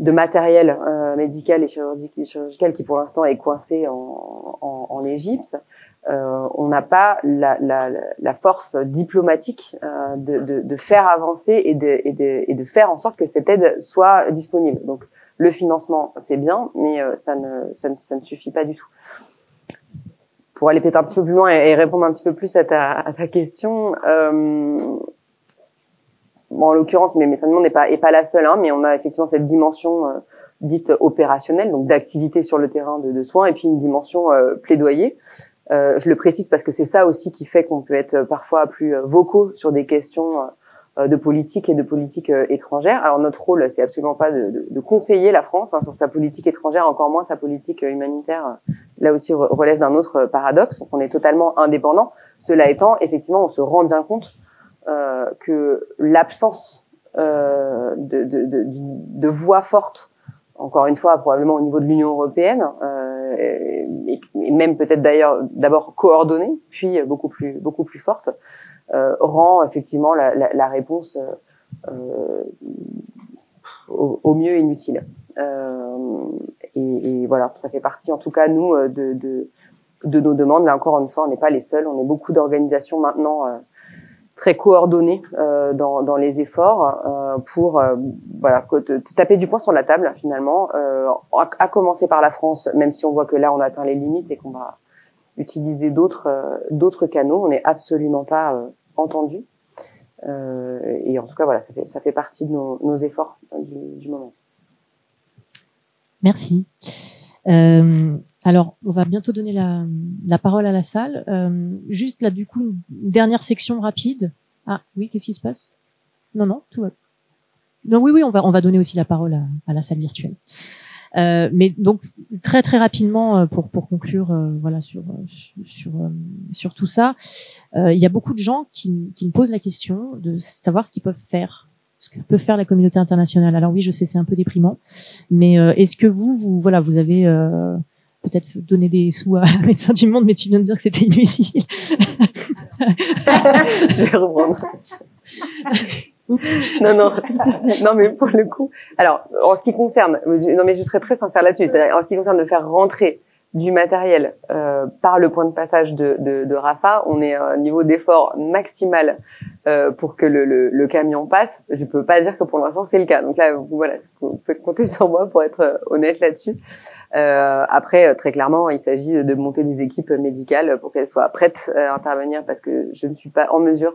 de matériel médical et chirurgical qui, pour l'instant, est coincé en Égypte. On n'a pas la force diplomatique de faire avancer et de faire en sorte que cette aide soit disponible. Donc, le financement, c'est bien, mais ça ne suffit pas du tout. Pour aller peut-être un petit peu plus loin et répondre un petit peu plus à ta question, en l'occurrence, mais Médecins du Monde n'est pas la seule, hein, mais on a effectivement cette dimension dite opérationnelle, donc d'activité sur le terrain de soins, et puis une dimension plaidoyer. Je le précise parce que c'est ça aussi qui fait qu'on peut être parfois plus vocaux sur des questions de politique et de politique étrangère. Alors notre rôle, c'est absolument pas de conseiller la France, hein, sur sa politique étrangère, encore moins sa politique humanitaire. Là aussi relève d'un autre paradoxe. Donc on est totalement indépendant. Cela étant, effectivement, on se rend bien compte que l'absence de voix forte, encore une fois probablement au niveau de l'Union européenne, et même peut-être d'ailleurs d'abord coordonnée, puis beaucoup plus forte, rend effectivement la réponse au mieux inutile. Et voilà, ça fait partie en tout cas nous de nos demandes. Là encore une fois, on n'est pas les seuls, on est beaucoup d'organisations maintenant très coordonnées dans les efforts pour voilà, taper du poing sur la table finalement, à commencer par la France, même si on voit que là on atteint les limites et qu'on va utiliser d'autres canaux. On n'est absolument pas entendu, et en tout cas voilà, ça fait partie de nos efforts du moment. Merci. Alors, on va bientôt donner la parole à la salle. Juste là, du coup, une dernière section rapide. Ah oui, qu'est-ce qui se passe ? Non, tout va. Non, oui, on va donner aussi la parole à la salle virtuelle. Mais donc très très rapidement pour conclure, voilà, sur tout ça, il y a beaucoup de gens qui me posent la question de savoir ce qu'ils peuvent faire. Ce que peut faire la communauté internationale. Alors oui, je sais, c'est un peu déprimant, mais est-ce que vous avez peut-être donné des sous à Médecins du Monde, mais tu viens de dire que c'était inutile. Je vais reprendre. Oups. Non, si. Non, mais pour le coup. Alors, en ce qui concerne, non, mais je serai très sincère là-dessus. C'est-à-dire, en ce qui concerne de faire rentrer du matériel par le point de passage de Rafah, on est à un niveau d'effort maximal pour que le camion passe. Je peux pas dire que pour l'instant c'est le cas. Donc là, voilà, vous pouvez compter sur moi pour être honnête là-dessus. Après, très clairement, il s'agit de monter des équipes médicales pour qu'elles soient prêtes à intervenir, parce que je ne suis pas en mesure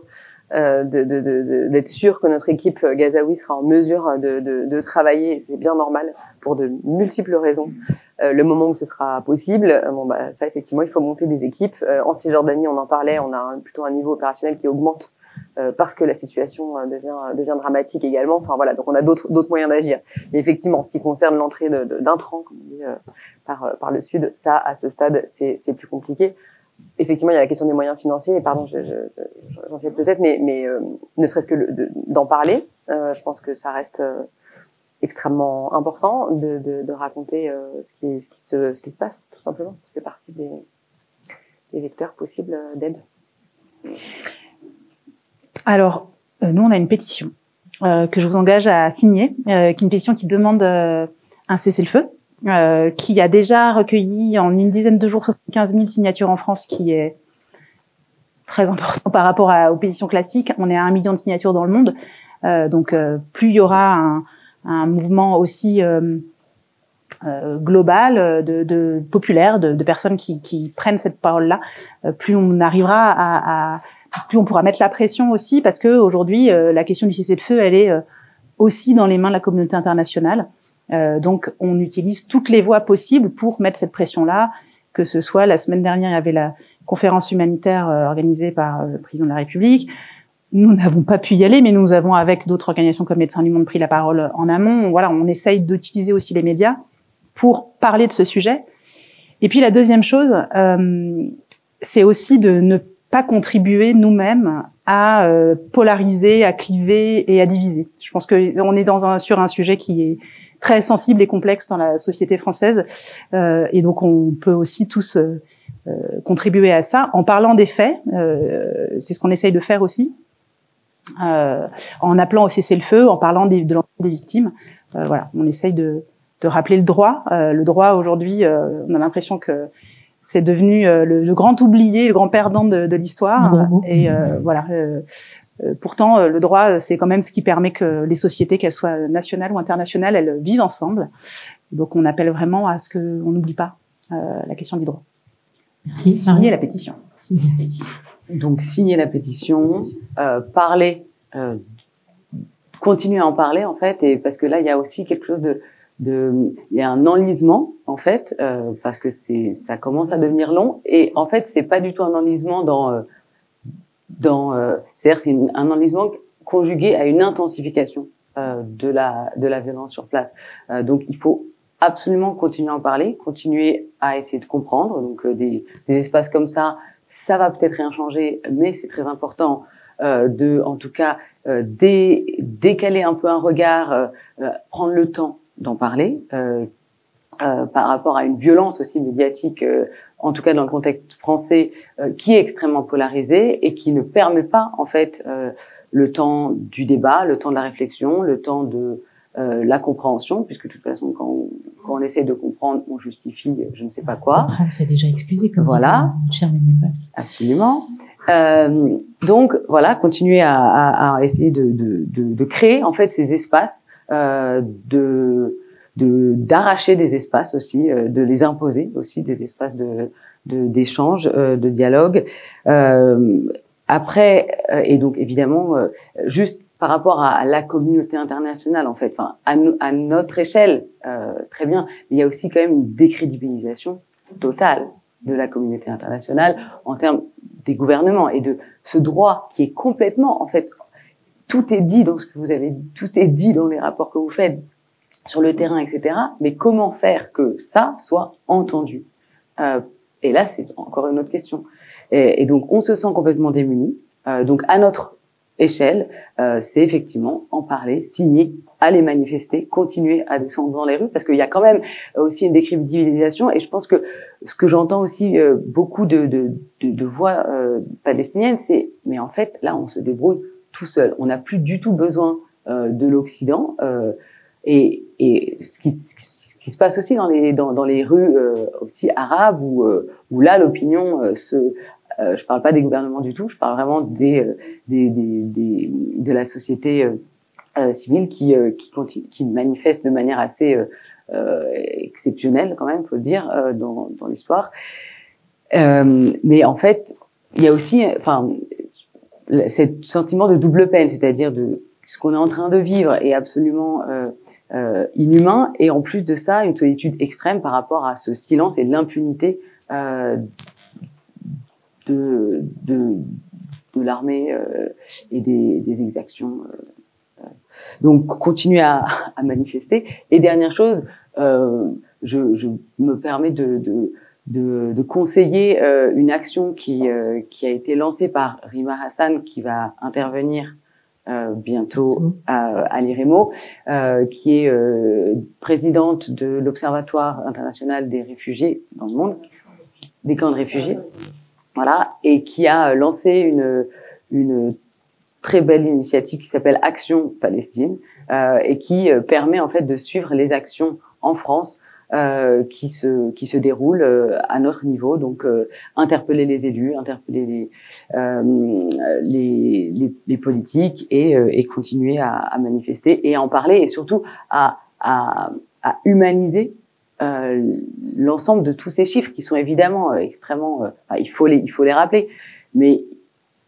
d'être sûre que notre équipe gazaoui sera en mesure de travailler, et c'est bien normal pour de multiples raisons. Le moment où ce sera possible, ça effectivement il faut monter des équipes. En Cisjordanie, on en parlait, on a plutôt un niveau opérationnel qui augmente parce que la situation devient dramatique également. Enfin voilà, donc on a d'autres moyens d'agir. Mais effectivement, en ce qui concerne l'entrée d'intrants, comme on dit, par le sud, ça à ce stade c'est plus compliqué. Effectivement, il y a la question des moyens financiers. Et pardon, j'en fais peut-être, mais ne serait-ce que d'en parler. Je pense que ça reste extrêmement important de raconter ce qui se passe, tout simplement. Ça fait partie des vecteurs possibles d'aide. Alors, nous, on a une pétition que je vous engage à signer, qui est une pétition qui demande un cessez-le-feu. Qui a déjà recueilli en une dizaine de jours 75 000 signatures en France, qui est très important par rapport aux pétitions classiques. On est à 1 million de signatures dans le monde, donc plus il y aura un mouvement aussi global, populaire, de personnes qui prennent cette parole-là, plus on arrivera plus on pourra mettre la pression aussi, parce que aujourd'hui la question du cessez-le-feu, elle est aussi dans les mains de la communauté internationale. Donc, on utilise toutes les voies possibles pour mettre cette pression-là, que ce soit la semaine dernière, il y avait la conférence humanitaire organisée par le président de la République. Nous n'avons pas pu y aller, mais nous avons, avec d'autres organisations comme Médecins du Monde, pris la parole en amont. Voilà, on essaye d'utiliser aussi les médias pour parler de ce sujet. Et puis, la deuxième chose, c'est aussi de ne pas contribuer nous-mêmes à polariser, à cliver et à diviser. Je pense que on est sur un sujet qui est très sensible et complexe dans la société française, et donc on peut aussi tous contribuer à ça en parlant des faits. C'est ce qu'on essaye de faire aussi, en appelant au cessez-le-feu, en parlant de l'ensemble des victimes. Voilà, on essaye de rappeler le droit. Le droit aujourd'hui, on a l'impression que c'est devenu le grand oublié, le grand perdant de l'histoire. Bravo. Et voilà. Pourtant, le droit, c'est quand même ce qui permet que les sociétés, qu'elles soient nationales ou internationales, elles vivent ensemble. Donc, on appelle vraiment à ce qu'on n'oublie pas la question du droit. Merci. Signer la pétition. Donc, signer la pétition, parler, continuer à en parler, en fait, et parce que là, il y a aussi quelque chose il y a un enlisement, en fait, parce que ça commence à devenir long. Et en fait, c'est pas du tout un enlisement c'est-à-dire c'est un enlisement conjugué à une intensification de la violence sur place. Donc il faut absolument continuer à en parler, continuer à essayer de comprendre. Donc des espaces comme ça va peut-être rien changer, mais c'est très important décaler un peu un regard, prendre le temps d'en parler par rapport à une violence aussi médiatique. En tout cas dans le contexte français, qui est extrêmement polarisé et qui ne permet pas en fait le temps du débat, le temps de la réflexion, le temps de la compréhension, puisque de toute façon quand on essaie de comprendre, on justifie je ne sais pas quoi. C'est déjà excusé comme voilà. Cher Mémépas. Absolument. Donc voilà, continuer à essayer de créer en fait ces espaces d'arracher des espaces aussi, de les imposer aussi, des espaces d'échange, de dialogue. Après, et donc évidemment, juste par rapport à la communauté internationale, en fait, enfin à notre échelle, très bien, mais il y a aussi quand même une décrédibilisation totale de la communauté internationale en termes des gouvernements et de ce droit qui est complètement, en fait, tout est dit dans ce que vous avez dit, tout est dit dans les rapports que vous faites, sur le terrain, etc. Mais comment faire que ça soit entendu? Et là, c'est encore une autre question. Et donc, on se sent complètement démunis. Donc, à notre échelle, c'est effectivement en parler, signer, aller manifester, continuer à descendre dans les rues, parce qu'il y a quand même aussi une décrédibilisation. Et je pense que ce que j'entends aussi beaucoup de voix palestiniennes, c'est « mais en fait, là, on se débrouille tout seul. On n'a plus du tout besoin de l'Occident. » Et ce qui se passe aussi dans les rues aussi arabes où là l'opinion je parle pas des gouvernements du tout, je parle vraiment de la société civile qui manifeste de manière assez exceptionnelle quand même, faut le dire, dans l'histoire. Mais en fait, il y a aussi enfin ce sentiment de double peine, c'est-à-dire de ce qu'on est en train de vivre est absolument inhumain, et en plus de ça, une solitude extrême par rapport à ce silence et l'impunité de l'armée et des exactions. Donc, continuer à manifester. Et dernière chose, je me permets de conseiller une action qui a été lancée par Rima Hassan, qui va intervenir bientôt à iReMMO, qui est présidente de l'Observatoire international des réfugiés dans le monde, des camps de réfugiés, voilà, et qui a lancé une très belle initiative qui s'appelle Action Palestine, et qui permet en fait de suivre les actions en France qui se déroule à notre niveau, donc interpeller les élus, interpeller les politiques et continuer à manifester et à en parler, et surtout à humaniser l'ensemble de tous ces chiffres qui sont évidemment extrêmement il faut les rappeler, mais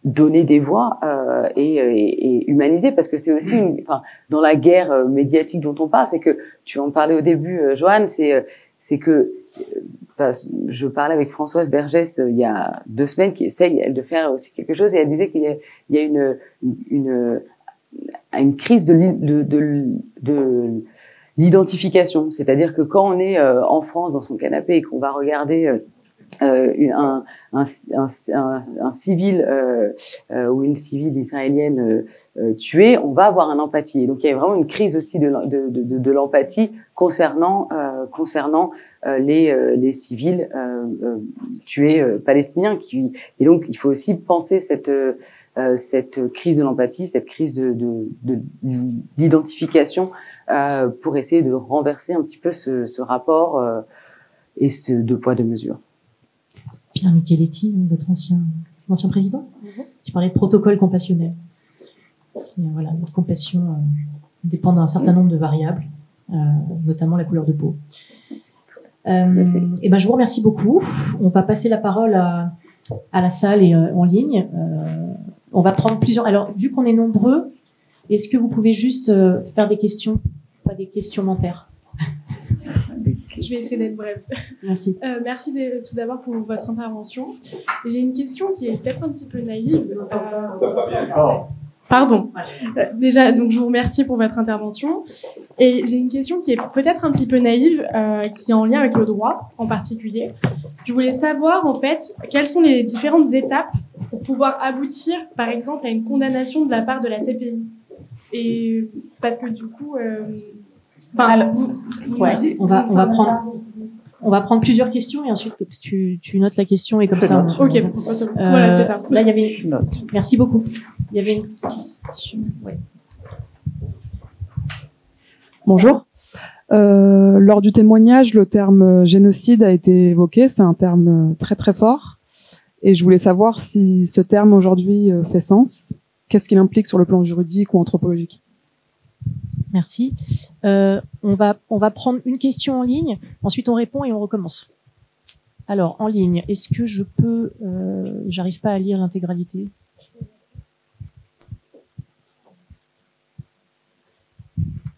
donner des voix et humaniser, parce que c'est aussi dans la guerre médiatique dont on parle, c'est que tu en parlais au début, Joanne, c'est que je parlais avec Françoise Bergès il y a 2 semaines, qui essaye elle de faire aussi quelque chose, et elle disait qu'il y a une crise de l'identification, c'est-à-dire que quand on est en France dans son canapé et qu'on va regarder un civil ou une civile israélienne tuée, on va avoir un empathie. Et donc il y a vraiment une crise aussi de l'empathie concernant les civils tués palestiniens. Et donc, il faut aussi penser cette crise de l'empathie, cette crise de l'identification pour essayer de renverser un petit peu ce rapport et ce deux poids, deux mesures. Pierre Micheletti, votre ancien président, qui parlait de protocole compassionnel. Et voilà, notre compassion dépend d'un certain nombre de variables, notamment la couleur de peau. Et ben, je vous remercie beaucoup. On va passer la parole à la salle et en ligne. On va prendre plusieurs. Alors, vu qu'on est nombreux, est-ce que vous pouvez juste faire des questions, pas des questions mentaires? Je vais essayer d'être brève. Merci. Merci tout d'abord pour votre intervention. J'ai une question qui est peut-être un petit peu naïve. Pardon. Déjà, donc je vous remercie pour votre intervention. Et j'ai une question qui est peut-être un petit peu naïve, qui est en lien avec le droit en particulier. Je voulais savoir, en fait, quelles sont les différentes étapes pour pouvoir aboutir, par exemple, à une condamnation de la part de la CPI. Et parce que du coup, on va prendre plusieurs questions et ensuite tu notes la question et comme ça. Ok, voilà, c'est ça. Là, il y avait une note. Merci beaucoup. Il y avait une question. Ouais. Bonjour. Lors du témoignage, le terme génocide a été évoqué. C'est un terme très très fort. Et je voulais savoir si ce terme aujourd'hui fait sens. Qu'est-ce qu'il implique sur le plan juridique ou anthropologique? Merci. On va prendre une question en ligne. Ensuite, on répond et on recommence. Alors, en ligne, est-ce que je peux... j'arrive pas à lire l'intégralité.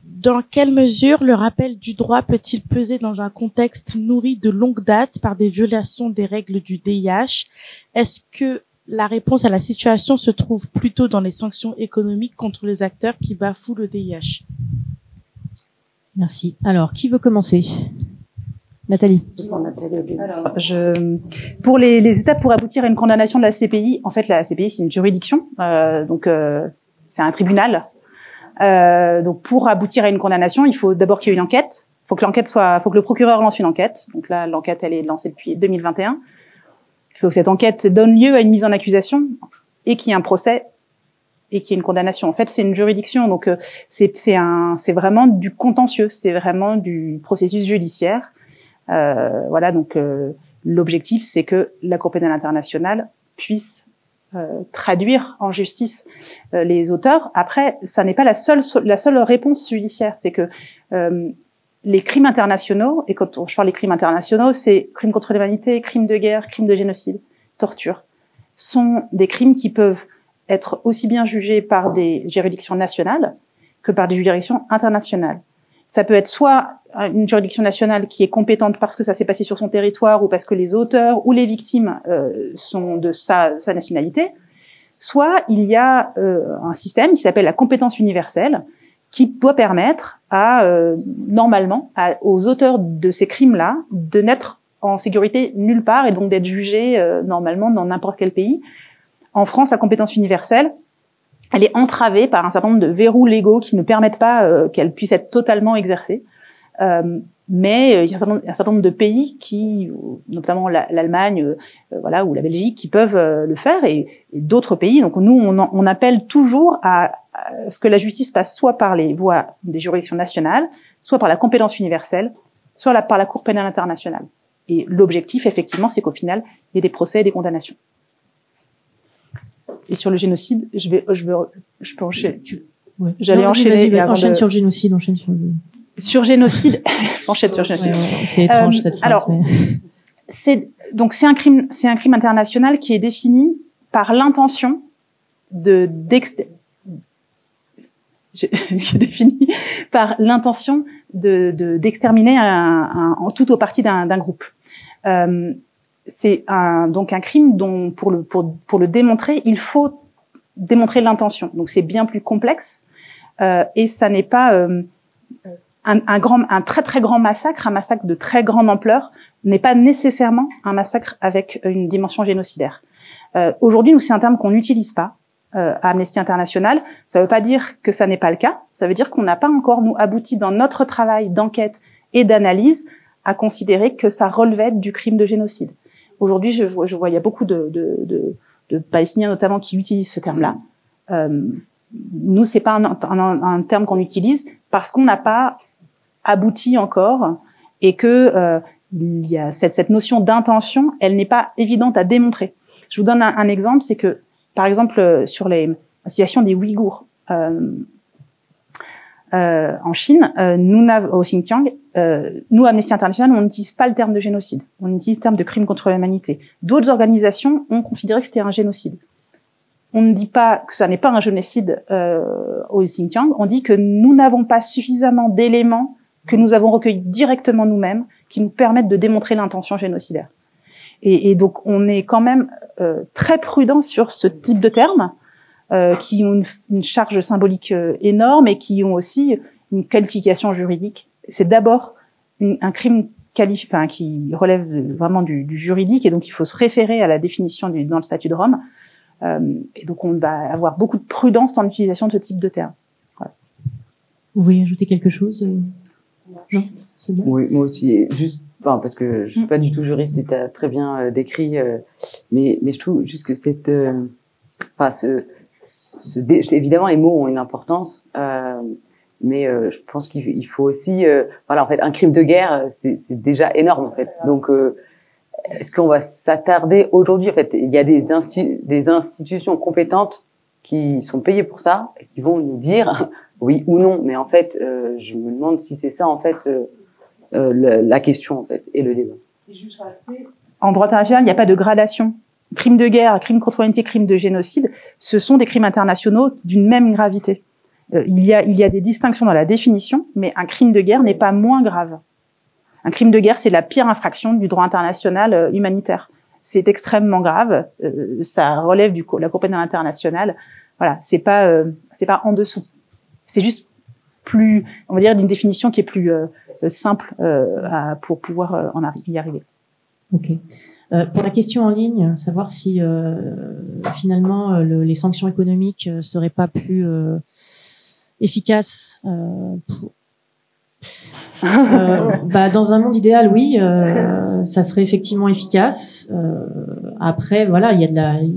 Dans quelle mesure le rappel du droit peut-il peser dans un contexte nourri de longue date par des violations des règles du DIH? Est-ce que la réponse à la situation se trouve plutôt dans les sanctions économiques contre les acteurs qui bafouent le DIH? Merci. Alors, qui veut commencer? Nathalie. Alors, pour les étapes pour aboutir à une condamnation de la CPI, en fait, la CPI, c'est une juridiction, donc c'est un tribunal. Donc, pour aboutir à une condamnation, il faut d'abord qu'il y ait une enquête. Faut que le procureur lance une enquête. Donc là, l'enquête, elle est lancée depuis 2021. Il faut que cette enquête donne lieu à une mise en accusation et qu'il y ait un procès et qu'il y ait une condamnation. En fait, c'est une juridiction, donc c'est vraiment du contentieux, c'est vraiment du processus judiciaire. Voilà, donc l'objectif, c'est que la Cour pénale internationale puisse traduire en justice les auteurs. Après, ça n'est pas la seule réponse judiciaire, c'est que les crimes internationaux, et quand je parle des crimes internationaux, c'est crimes contre l'humanité, crimes de guerre, crimes de génocide, torture, sont des crimes qui peuvent être aussi bien jugés par des juridictions nationales que par des juridictions internationales. Ça peut être soit une juridiction nationale qui est compétente parce que ça s'est passé sur son territoire ou parce que les auteurs ou les victimes sont de sa nationalité, soit il y a un système qui s'appelle la compétence universelle, qui doit permettre aux auteurs de ces crimes-là de n'être en sécurité nulle part et donc d'être jugés normalement dans n'importe quel pays. En France, la compétence universelle, elle est entravée par un certain nombre de verrous légaux qui ne permettent pas qu'elle puisse être totalement exercée. Mais il y a un certain nombre de pays qui, notamment l'Allemagne, voilà, ou la Belgique, qui peuvent le faire, et d'autres pays. Donc nous, on appelle toujours à ce que la justice passe soit par les voies des juridictions nationales, soit par la compétence universelle, soit par la Cour pénale internationale. Et l'objectif, effectivement, c'est qu'au final, il y ait des procès et des condamnations. Et sur le génocide, je peux enchaîner. Ouais. J'allais enchaîner. Vas-y, enchaîne sur le génocide, enchaîne sur le... Sur génocide, j'enchaîne sur génocide. Ouais, c'est étrange cette phrase. Alors, mais... c'est un crime international qui est défini par l'intention d'exterminer en tout ou partie d'un groupe. C'est donc un crime dont pour le démontrer, il faut démontrer l'intention. Donc c'est bien plus complexe et ça n'est pas un très très grand massacre, un massacre de très grande ampleur n'est pas nécessairement un massacre avec une dimension génocidaire. Aujourd'hui, nous, c'est un terme qu'on n'utilise pas à Amnesty International. Ça ne veut pas dire que ça n'est pas le cas. Ça veut dire qu'on n'a pas encore, nous, abouti dans notre travail d'enquête et d'analyse a considéré que ça relevait du crime de génocide. Aujourd'hui, je vois, il y a beaucoup de Palestiniens notamment qui utilisent ce terme-là. Nous, c'est pas un terme qu'on utilise parce qu'on n'a pas abouti encore et que il y a cette notion d'intention, elle n'est pas évidente à démontrer. Je vous donne un exemple, c'est que par exemple sur la situation des Ouïghours en Chine, nous au Xinjiang, nous Amnesty International, on n'utilise pas le terme de génocide, on utilise le terme de crime contre l'humanité. D'autres organisations ont considéré que c'était un génocide. On ne dit pas que ça n'est pas un génocide au Xinjiang, on dit que nous n'avons pas suffisamment d'éléments que nous avons recueillis directement nous-mêmes qui nous permettent de démontrer l'intention génocidaire. Et donc on est quand même très prudent sur ce type de termes qui ont une charge symbolique énorme et qui ont aussi une qualification juridique. C'est d'abord un crime qui relève vraiment du juridique et donc il faut se référer à la définition dans le Statut de Rome. Et donc on va avoir beaucoup de prudence dans l'utilisation de ce type de termes. Voilà. Vous voulez ajouter quelque chose ? Non, c'est bon. Oui, moi aussi. Juste, enfin, parce que je suis pas du tout juriste et tu as très bien décrit, mais je trouve juste que cette, enfin, évidemment les mots ont une importance, mais je pense qu'il faut aussi, voilà, en fait, un crime de guerre, c'est déjà énorme en fait. Donc est-ce qu'on va s'attarder aujourd'hui? En fait, il y a des institutions compétentes qui sont payées pour ça et qui vont nous dire oui ou non. Mais en fait, je me demande si c'est ça en fait la question en fait et le débat. En droit international, il n'y a pas de gradation. Crime de guerre, crime contre l'humanité, crime de génocide, ce sont des crimes internationaux d'une même gravité. Il y a des distinctions dans la définition, mais un crime de guerre n'est pas moins grave. Un crime de guerre, c'est la pire infraction du droit international humanitaire. C'est extrêmement grave. Ça relève de la Cour pénale internationale. Voilà, c'est pas en dessous. C'est juste plus, on va dire, d'une définition qui est plus simple pour pouvoir y arriver. Ok. Pour la question en ligne, savoir si finalement les sanctions économiques seraient pas plus efficaces pour bah, dans un monde idéal, oui, ça serait effectivement efficace. Après, voilà,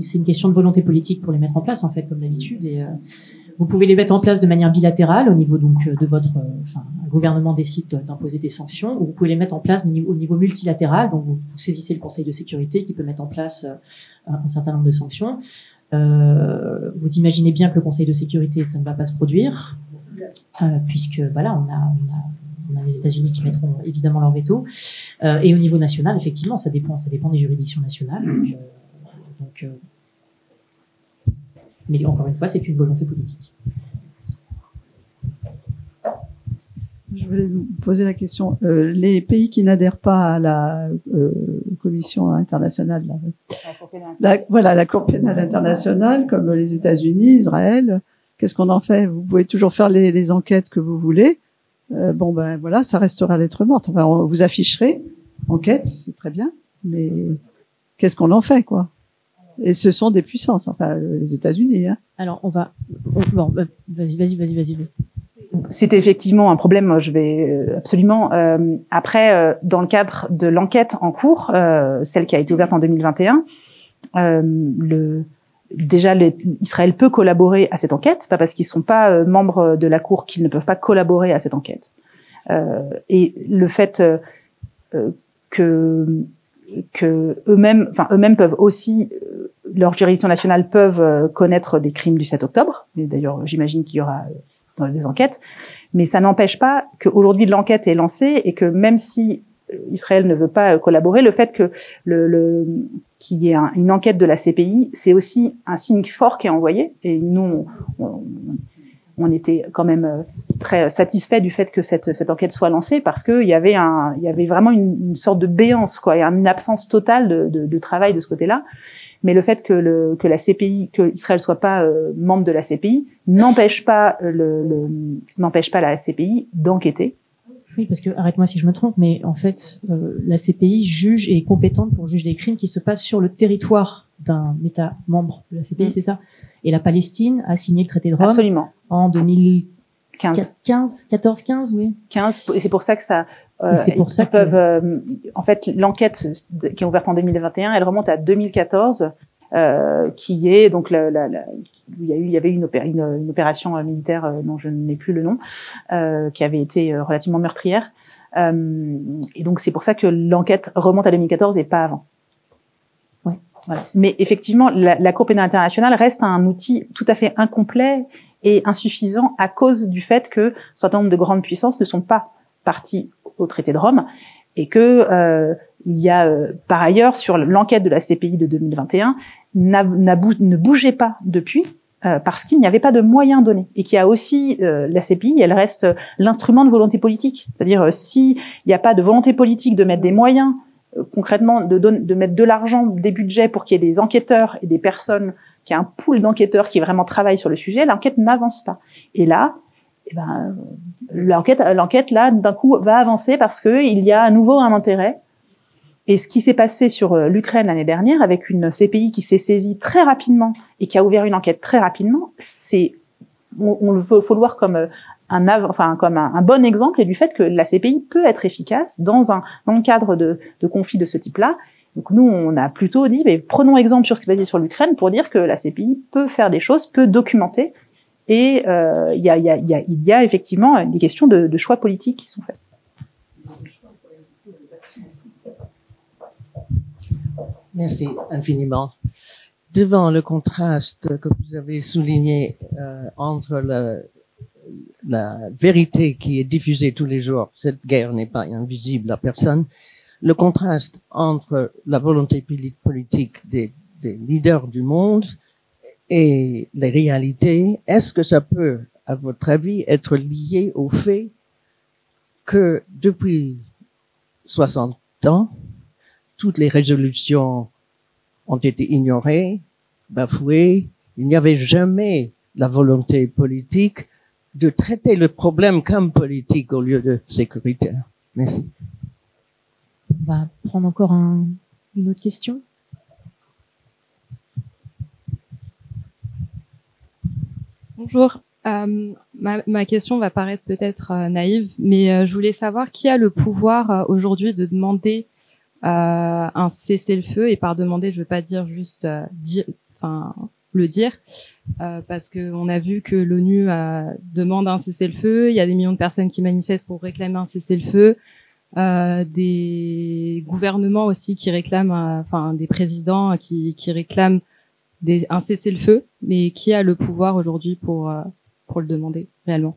c'est une question de volonté politique pour les mettre en place, en fait, comme d'habitude. Et vous pouvez les mettre en place de manière bilatérale, au niveau donc de votre, enfin, le gouvernement décide d'imposer des sanctions, ou vous pouvez les mettre en place au niveau multilatéral. Donc, vous saisissez le Conseil de sécurité qui peut mettre en place un certain nombre de sanctions. Vous imaginez bien que le Conseil de sécurité, ça ne va pas se produire. Puisque voilà, on a les États-Unis qui mettront évidemment leur veto, et au niveau national, effectivement, ça dépend des juridictions nationales. Donc, mais encore une fois, c'est une volonté politique. Je voulais vous poser la question. Les pays qui n'adhèrent pas à la Commission internationale, la Cour pénale internationale, comme les États-Unis, Israël. Qu'est-ce qu'on en fait? Vous pouvez toujours faire les enquêtes que vous voulez. Bon, ben voilà, ça restera lettre morte. Enfin, vous afficherez enquête, c'est très bien, mais qu'est-ce qu'on en fait, quoi? Et ce sont des puissances, enfin les États-Unis. Hein. Alors bon, vas-y. C'est effectivement un problème. Je vais absolument. Après, dans le cadre de l'enquête en cours, celle qui a été ouverte en 2021, Déjà, Israël peut collaborer à cette enquête. C'est pas parce qu'ils sont pas membres de la Cour qu'ils ne peuvent pas collaborer à cette enquête. Et le fait que eux-mêmes peuvent aussi, leurs juridictions nationales peuvent connaître des crimes du 7 octobre. Et d'ailleurs, j'imagine qu'il y aura des enquêtes, mais ça n'empêche pas qu'aujourd'hui l'enquête est lancée et que même si Israël ne veut pas collaborer, le fait que qu'il y ait une enquête de la CPI, c'est aussi un signe fort qui est envoyé. Et nous, on était quand même très satisfaits du fait que cette enquête soit lancée, parce que il y avait vraiment une sorte de béance, quoi, et une absence totale de travail de ce côté-là. Mais le fait que la CPI, que Israël soit pas membre de la CPI, n'empêche pas la CPI d'enquêter. Oui, parce que, arrête-moi si je me trompe, mais en fait, la CPI juge et est compétente pour juger des crimes qui se passent sur le territoire d'un État membre de la CPI, c'est ça? Et la Palestine a signé le traité de Rome. Absolument. En 2015. 14, 15, oui. 15, et c'est pour ça que ça, C'est pour ça que... en fait, l'enquête qui est ouverte en 2021, elle remonte à 2014, qui est donc il y avait une opération militaire dont je n'ai plus le nom, qui avait été relativement meurtrière. Et donc c'est pour ça que l'enquête remonte à 2014 et pas avant. Oui. Voilà. Mais effectivement, la Cour pénale internationale reste un outil tout à fait incomplet et insuffisant à cause du fait que un certain nombre de grandes puissances ne sont pas parties au traité de Rome et que il y a par ailleurs sur l'enquête de la CPI de 2021 ne bougeait pas depuis parce qu'il n'y avait pas de moyens donnés et qu'il y a aussi la CPI, elle reste l'instrument de volonté politique, c'est-à-dire si il n'y a pas de volonté politique de mettre des moyens concrètement de mettre de l'argent, des budgets pour qu'il y ait des enquêteurs et des personnes, qu'il y ait un pool d'enquêteurs qui vraiment travaillent sur le sujet, l'enquête n'avance pas. Et là, l'enquête là d'un coup va avancer parce que il y a à nouveau un intérêt. Et ce qui s'est passé sur l'Ukraine l'année dernière, avec une CPI qui s'est saisie très rapidement et qui a ouvert une enquête très rapidement, c'est, on le faut le voir comme un bon exemple et du fait que la CPI peut être efficace dans le cadre de conflits de ce type-là. Donc nous, on a plutôt dit, mais prenons exemple sur ce qui s'est passé sur l'Ukraine pour dire que la CPI peut faire des choses, peut documenter, et il y a effectivement des questions de choix politiques qui sont faits. Merci infiniment. Devant le contraste que vous avez souligné entre la vérité qui est diffusée tous les jours, cette guerre n'est pas invisible à personne, le contraste entre la volonté politique des leaders du monde et les réalités, est-ce que ça peut, à votre avis, être lié au fait que depuis 60 ans, toutes les résolutions ont été ignorées, bafouées. Il n'y avait jamais la volonté politique de traiter le problème comme politique au lieu de sécuritaire. Merci. On va prendre encore une autre question. Bonjour. Ma question va paraître peut-être naïve, mais je voulais savoir qui a le pouvoir aujourd'hui de demander un cessez-le-feu, et par demander je veux pas dire juste parce que on a vu que l'ONU demande un cessez-le-feu, il y a des millions de personnes qui manifestent pour réclamer un cessez-le-feu, des gouvernements aussi qui réclament, des présidents qui réclament un cessez-le-feu, mais qui a le pouvoir aujourd'hui pour le demander réellement?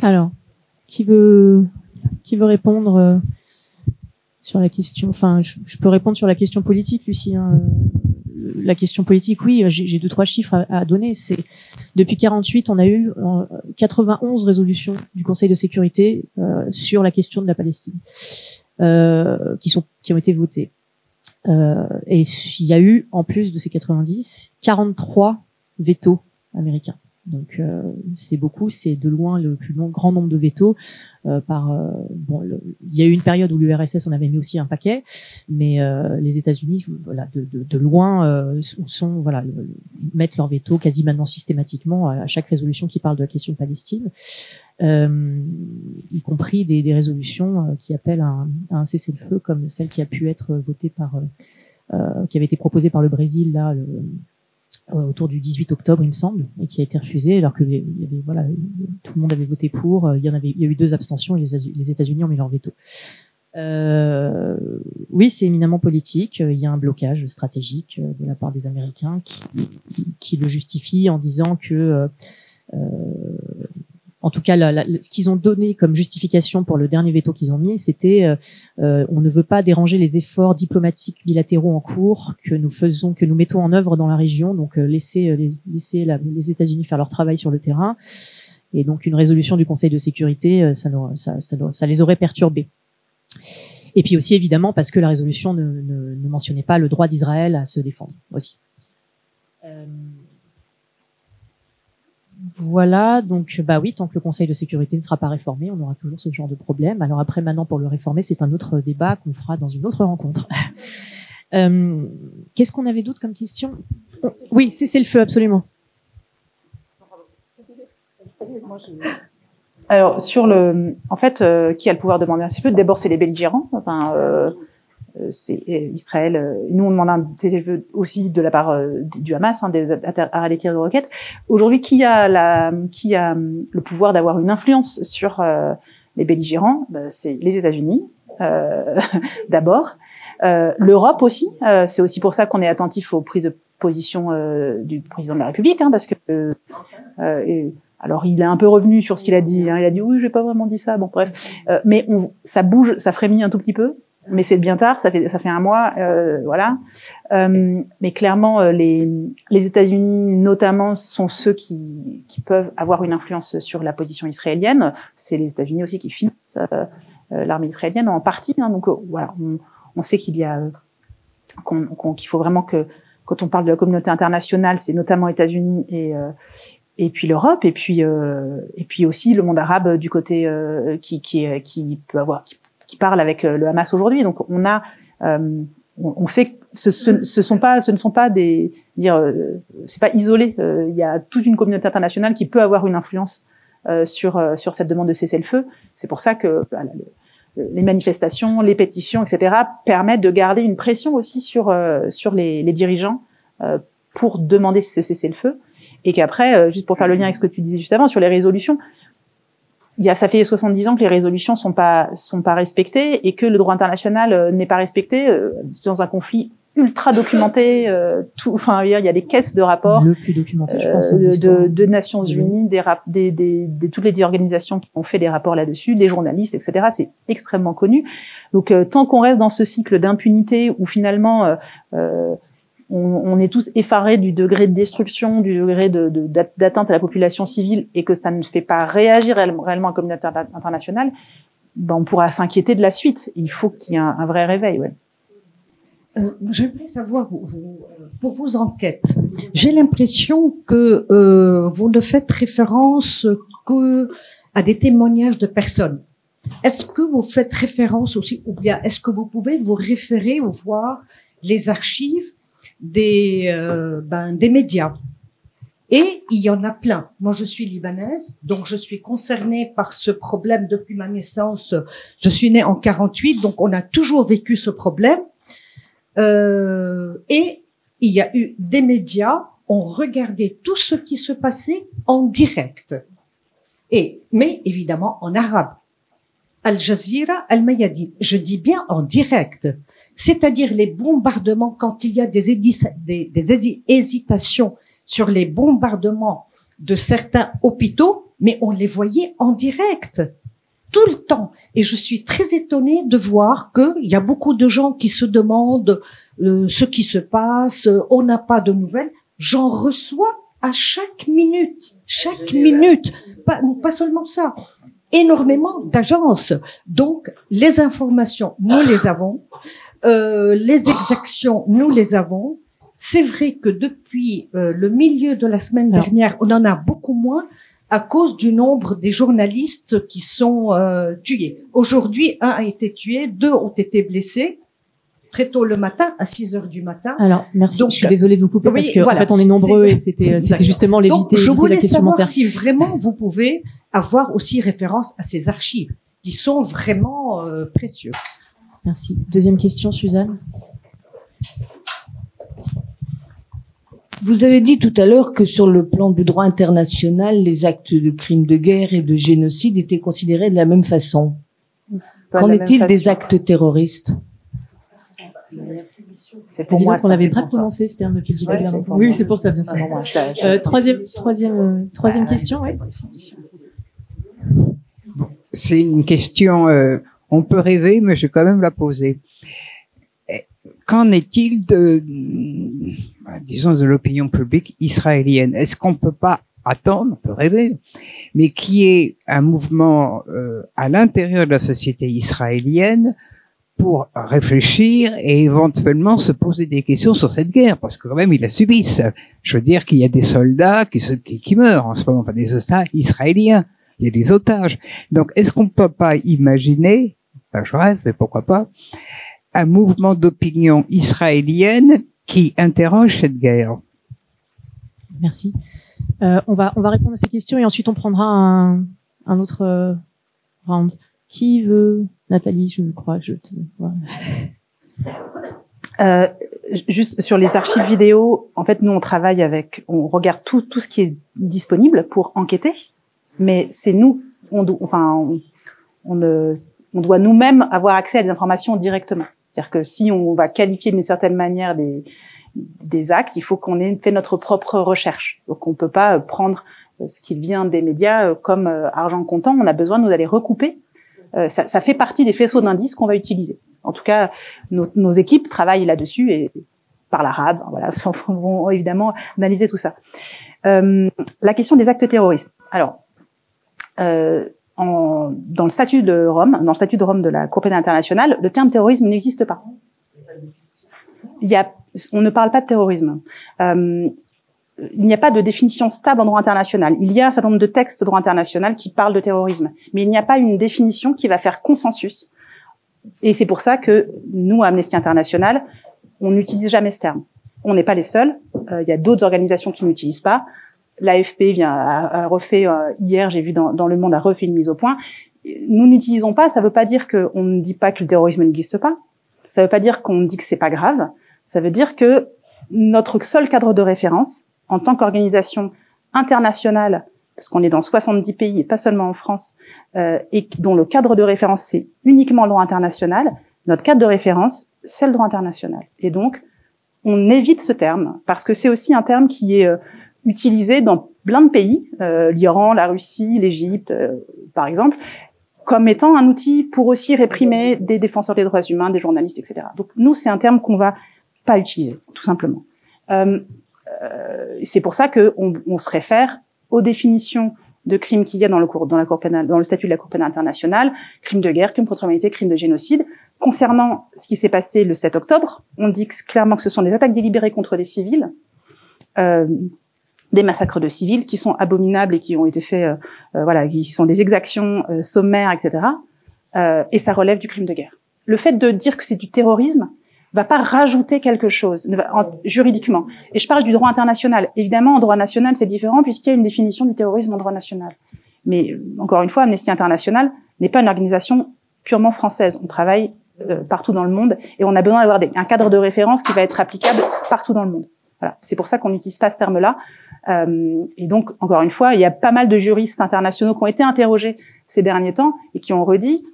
Alors, qui veut répondre sur la question? Enfin, je peux répondre sur la question politique, Lucie. Hein. La question politique, oui, j'ai 2-3 chiffres à donner. C'est depuis 48, on a eu 91 résolutions du Conseil de sécurité sur la question de la Palestine qui ont été votées. Et il y a eu, en plus de ces 90, 43 vétos américains. Donc c'est beaucoup, c'est de loin le plus grand nombre de vétos. Il y a eu une période où l'URSS en avait mis aussi un paquet, mais les États-Unis, voilà, de loin, mettent leur veto quasi maintenant systématiquement à chaque résolution qui parle de la question de Palestine, y compris des résolutions qui appellent à un cessez-le-feu, comme celle qui a pu être votée qui avait été proposée par le Brésil là. Autour du 18 octobre, il me semble, et qui a été refusé, alors que tout le monde avait voté pour. Il y a eu 2 abstentions, et les États-Unis ont mis leur veto. Oui, c'est éminemment politique. Il y a un blocage stratégique de la part des Américains qui le justifie en disant que, en tout cas, ce qu'ils ont donné comme justification pour le dernier veto qu'ils ont mis, c'était on ne veut pas déranger les efforts diplomatiques bilatéraux en cours que nous mettons en œuvre dans la région, donc laisser les États-Unis faire leur travail sur le terrain. Et donc une résolution du Conseil de sécurité, ça les aurait perturbés. Et puis aussi évidemment parce que la résolution ne mentionnait pas le droit d'Israël à se défendre aussi. Voilà, donc bah oui, tant que le Conseil de sécurité ne sera pas réformé, on aura toujours ce genre de problème. Alors après, maintenant, pour le réformer, c'est un autre débat qu'on fera dans une autre rencontre. Qu'est-ce qu'on avait d'autre comme question ? Oui, cessez le feu, absolument. Alors sur le, en fait, qui a le pouvoir de demander un cessez-le-feu? D'abord, c'est les belligérants. Enfin, c'est Israël. Nous, on demande un cessez-le-feu aussi de la part du Hamas, hein, des arrêts de roquettes. Aujourd'hui, qui a le pouvoir d'avoir une influence sur les belligérants? Ben, c'est les États-Unis d'abord. L'Europe aussi. C'est aussi pour ça qu'on est attentif aux prises de position du président de la République, hein, parce que alors il est un peu revenu sur ce qu'il a dit. Hein, il a dit oui, j'ai pas vraiment dit ça. Bon bref, mais ça bouge, ça frémit un tout petit peu, mais c'est bien tard. Ça fait un mois, voilà. Mais clairement, les États-Unis notamment sont ceux qui peuvent avoir une influence sur la position israélienne. C'est les États-Unis aussi qui financent l'armée israélienne en partie. Hein, donc voilà, on sait qu'il y a qu'il faut vraiment que quand on parle de la communauté internationale, c'est notamment États-Unis et puis l'Europe et puis aussi le monde arabe du côté qui parle avec le Hamas aujourd'hui. Donc on a on sait que ce ne sont pas des c'est pas isolé, il y a toute une communauté internationale qui peut avoir une influence sur cette demande de cessez-le-feu. C'est pour ça que les manifestations, les pétitions, etc., permettent de garder une pression aussi sur les dirigeants pour demander ce cessez-le-feu. Et qu'après, juste pour faire le lien avec ce que tu disais juste avant sur les résolutions, ça fait 70 ans que les résolutions sont pas respectées et que le droit international n'est pas respecté dans un conflit ultra documenté. Enfin, il y a des caisses de rapports le plus documenté, je pense, de Nations Unies, de toutes les organisations qui ont fait des rapports là-dessus, des journalistes, etc. C'est extrêmement connu. Donc, tant qu'on reste dans ce cycle d'impunité où finalement on est tous effarés du degré de destruction, du degré d'atteinte à la population civile et que ça ne fait pas réagir réellement à la communauté internationale, ben on pourra s'inquiéter de la suite. Il faut qu'il y ait un vrai réveil. Ouais. J'aimerais savoir, pour vos enquêtes, j'ai l'impression que vous ne faites référence qu'à des témoignages de personnes. Est-ce que vous faites référence aussi, ou bien est-ce que vous pouvez vous référer ou voir les archives des médias? Et il y en a plein. Moi, je suis libanaise, donc je suis concernée par ce problème depuis ma naissance. Je suis née en 48, donc on a toujours vécu ce problème. Et il y a eu des médias, on regardait tout ce qui se passait en direct. Mais évidemment en arabe. Al-Jazeera, Al-Mayadeen. Je dis bien en direct. C'est-à-dire les bombardements, quand il y a des hésitations sur les bombardements de certains hôpitaux, mais on les voyait en direct, tout le temps. Et je suis très étonnée de voir qu'il y a beaucoup de gens qui se demandent ce qui se passe, on n'a pas de nouvelles. J'en reçois à chaque minute. Pas seulement ça. Énormément d'agences. Donc, les informations, nous les avons. Les exactions, nous les avons. C'est vrai que depuis le milieu de la semaine dernière, on en a beaucoup moins à cause du nombre des journalistes qui sont tués. Aujourd'hui, 1 a été tué, 2 ont été blessés. Très tôt le matin, à 6h du matin. Alors, merci. Donc, je suis désolée de vous couper parce que voilà, en fait, on est nombreux et c'était justement l'éviter. Donc, je voulais savoir si vraiment vous pouvez avoir aussi référence à ces archives qui sont vraiment précieux. Merci. Deuxième question, Suzanne. Vous avez dit tout à l'heure que sur le plan du droit international, les actes de crimes de guerre et de génocide étaient considérés de la même façon. Qu'en est-il des actes terroristes? C'est pour moi qu'on n'avait pas prononcé ce terme depuis le début. Oui, c'est pour toi, bien sûr. Troisième question, oui. C'est une question, on peut rêver, mais je vais quand même la poser. Qu'en est-il de l'opinion publique israélienne? Est-ce qu'on ne peut pas attendre, on peut rêver, mais qu'il y ait un mouvement à l'intérieur de la société israélienne pour réfléchir et éventuellement se poser des questions sur cette guerre, parce que quand même ils la subissent. Je veux dire qu'il y a des soldats qui meurent en ce moment, pas des otages israéliens, il y a des otages. Donc est-ce qu'on peut pas imaginer, je rêve, mais pourquoi pas, un mouvement d'opinion israélienne qui interroge cette guerre? Merci. On va répondre à ces questions et ensuite on prendra un autre round. Qui veut? Nathalie, je crois que je te vois. Juste sur les archives vidéo, en fait, nous, on travaille avec, on regarde tout ce qui est disponible pour enquêter, mais c'est nous, on doit nous-mêmes avoir accès à des informations directement. C'est-à-dire que si on va qualifier d'une certaine manière des actes, il faut qu'on ait fait notre propre recherche. Donc, on peut pas prendre ce qui vient des médias comme argent comptant. On a besoin de nous aller recouper. Ça fait partie des faisceaux d'indices qu'on va utiliser. En tout cas, nos équipes travaillent là-dessus et par l'arabe, voilà, vont évidemment analyser tout ça. La question des actes terroristes. Alors, dans le statut de Rome, dans le statut de Rome de la Cour pénale internationale, le terme terrorisme n'existe pas. On ne parle pas de terrorisme. Il n'y a pas de définition stable en droit international. Il y a un certain nombre de textes de droit international qui parlent de terrorisme, mais il n'y a pas une définition qui va faire consensus. Et c'est pour ça que nous, à Amnesty International, on n'utilise jamais ce terme. On n'est pas les seuls. Il y a d'autres organisations qui n'utilisent pas. L'AFP a refait hier, j'ai vu dans Le Monde, a refait une mise au point. Nous n'utilisons pas. Ça ne veut pas dire qu'on ne dit pas que le terrorisme n'existe pas. Ça ne veut pas dire qu'on dit que c'est pas grave. Ça veut dire que notre seul cadre de référence, en tant qu'organisation internationale, parce qu'on est dans 70 pays et pas seulement en France, et dont le cadre de référence c'est uniquement le droit international, notre cadre de référence c'est le droit international. Et donc, on évite ce terme parce que c'est aussi un terme qui est utilisé dans plein de pays, l'Iran, la Russie, l'Égypte, par exemple, comme étant un outil pour aussi réprimer des défenseurs des droits humains, des journalistes, etc. Donc nous, c'est un terme qu'on va pas utiliser, tout simplement. C'est pour ça que on se réfère aux définitions de crimes qu'il y a dans la Cour pénale, dans le statut de la Cour pénale internationale, crimes de guerre, crimes contre l'humanité, crimes de génocide. Concernant ce qui s'est passé le 7 octobre, on dit clairement que ce sont des attaques délibérées contre des civils, des massacres de civils qui sont abominables et qui ont été faits, voilà, qui sont des exactions sommaires, etc. Et ça relève du crime de guerre. Le fait de dire que c'est du terrorisme va pas rajouter quelque chose juridiquement. Et je parle du droit international. Évidemment, en droit national, c'est différent puisqu'il y a une définition du terrorisme en droit national. Mais encore une fois, Amnesty International n'est pas une organisation purement française. On travaille partout dans le monde et on a besoin d'avoir un cadre de référence qui va être applicable partout dans le monde. Voilà. C'est pour ça qu'on n'utilise pas ce terme-là. Et donc, encore une fois, il y a pas mal de juristes internationaux qui ont été interrogés ces derniers temps et qui ont redit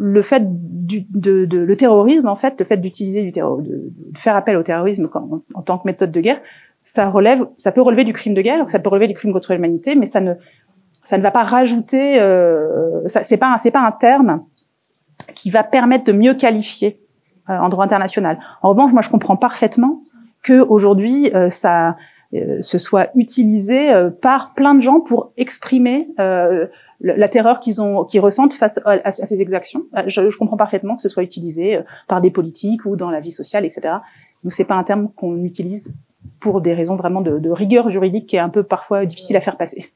le fait le terrorisme, en fait, le fait d'utiliser de faire appel au terrorisme en tant que méthode de guerre, ça peut relever du crime de guerre, ça peut relever du crime contre l'humanité, mais ça ne va pas rajouter, c'est pas un terme qui va permettre de mieux qualifier en droit international. En revanche, moi, je comprends parfaitement que aujourd'hui, ce soit utilisé par plein de gens pour exprimer la terreur qu'ils ressentent face à ces exactions. Je comprends parfaitement que ce soit utilisé par des politiques ou dans la vie sociale, etc. Donc c'est pas un terme qu'on utilise pour des raisons vraiment de rigueur juridique qui est un peu parfois difficile à faire passer.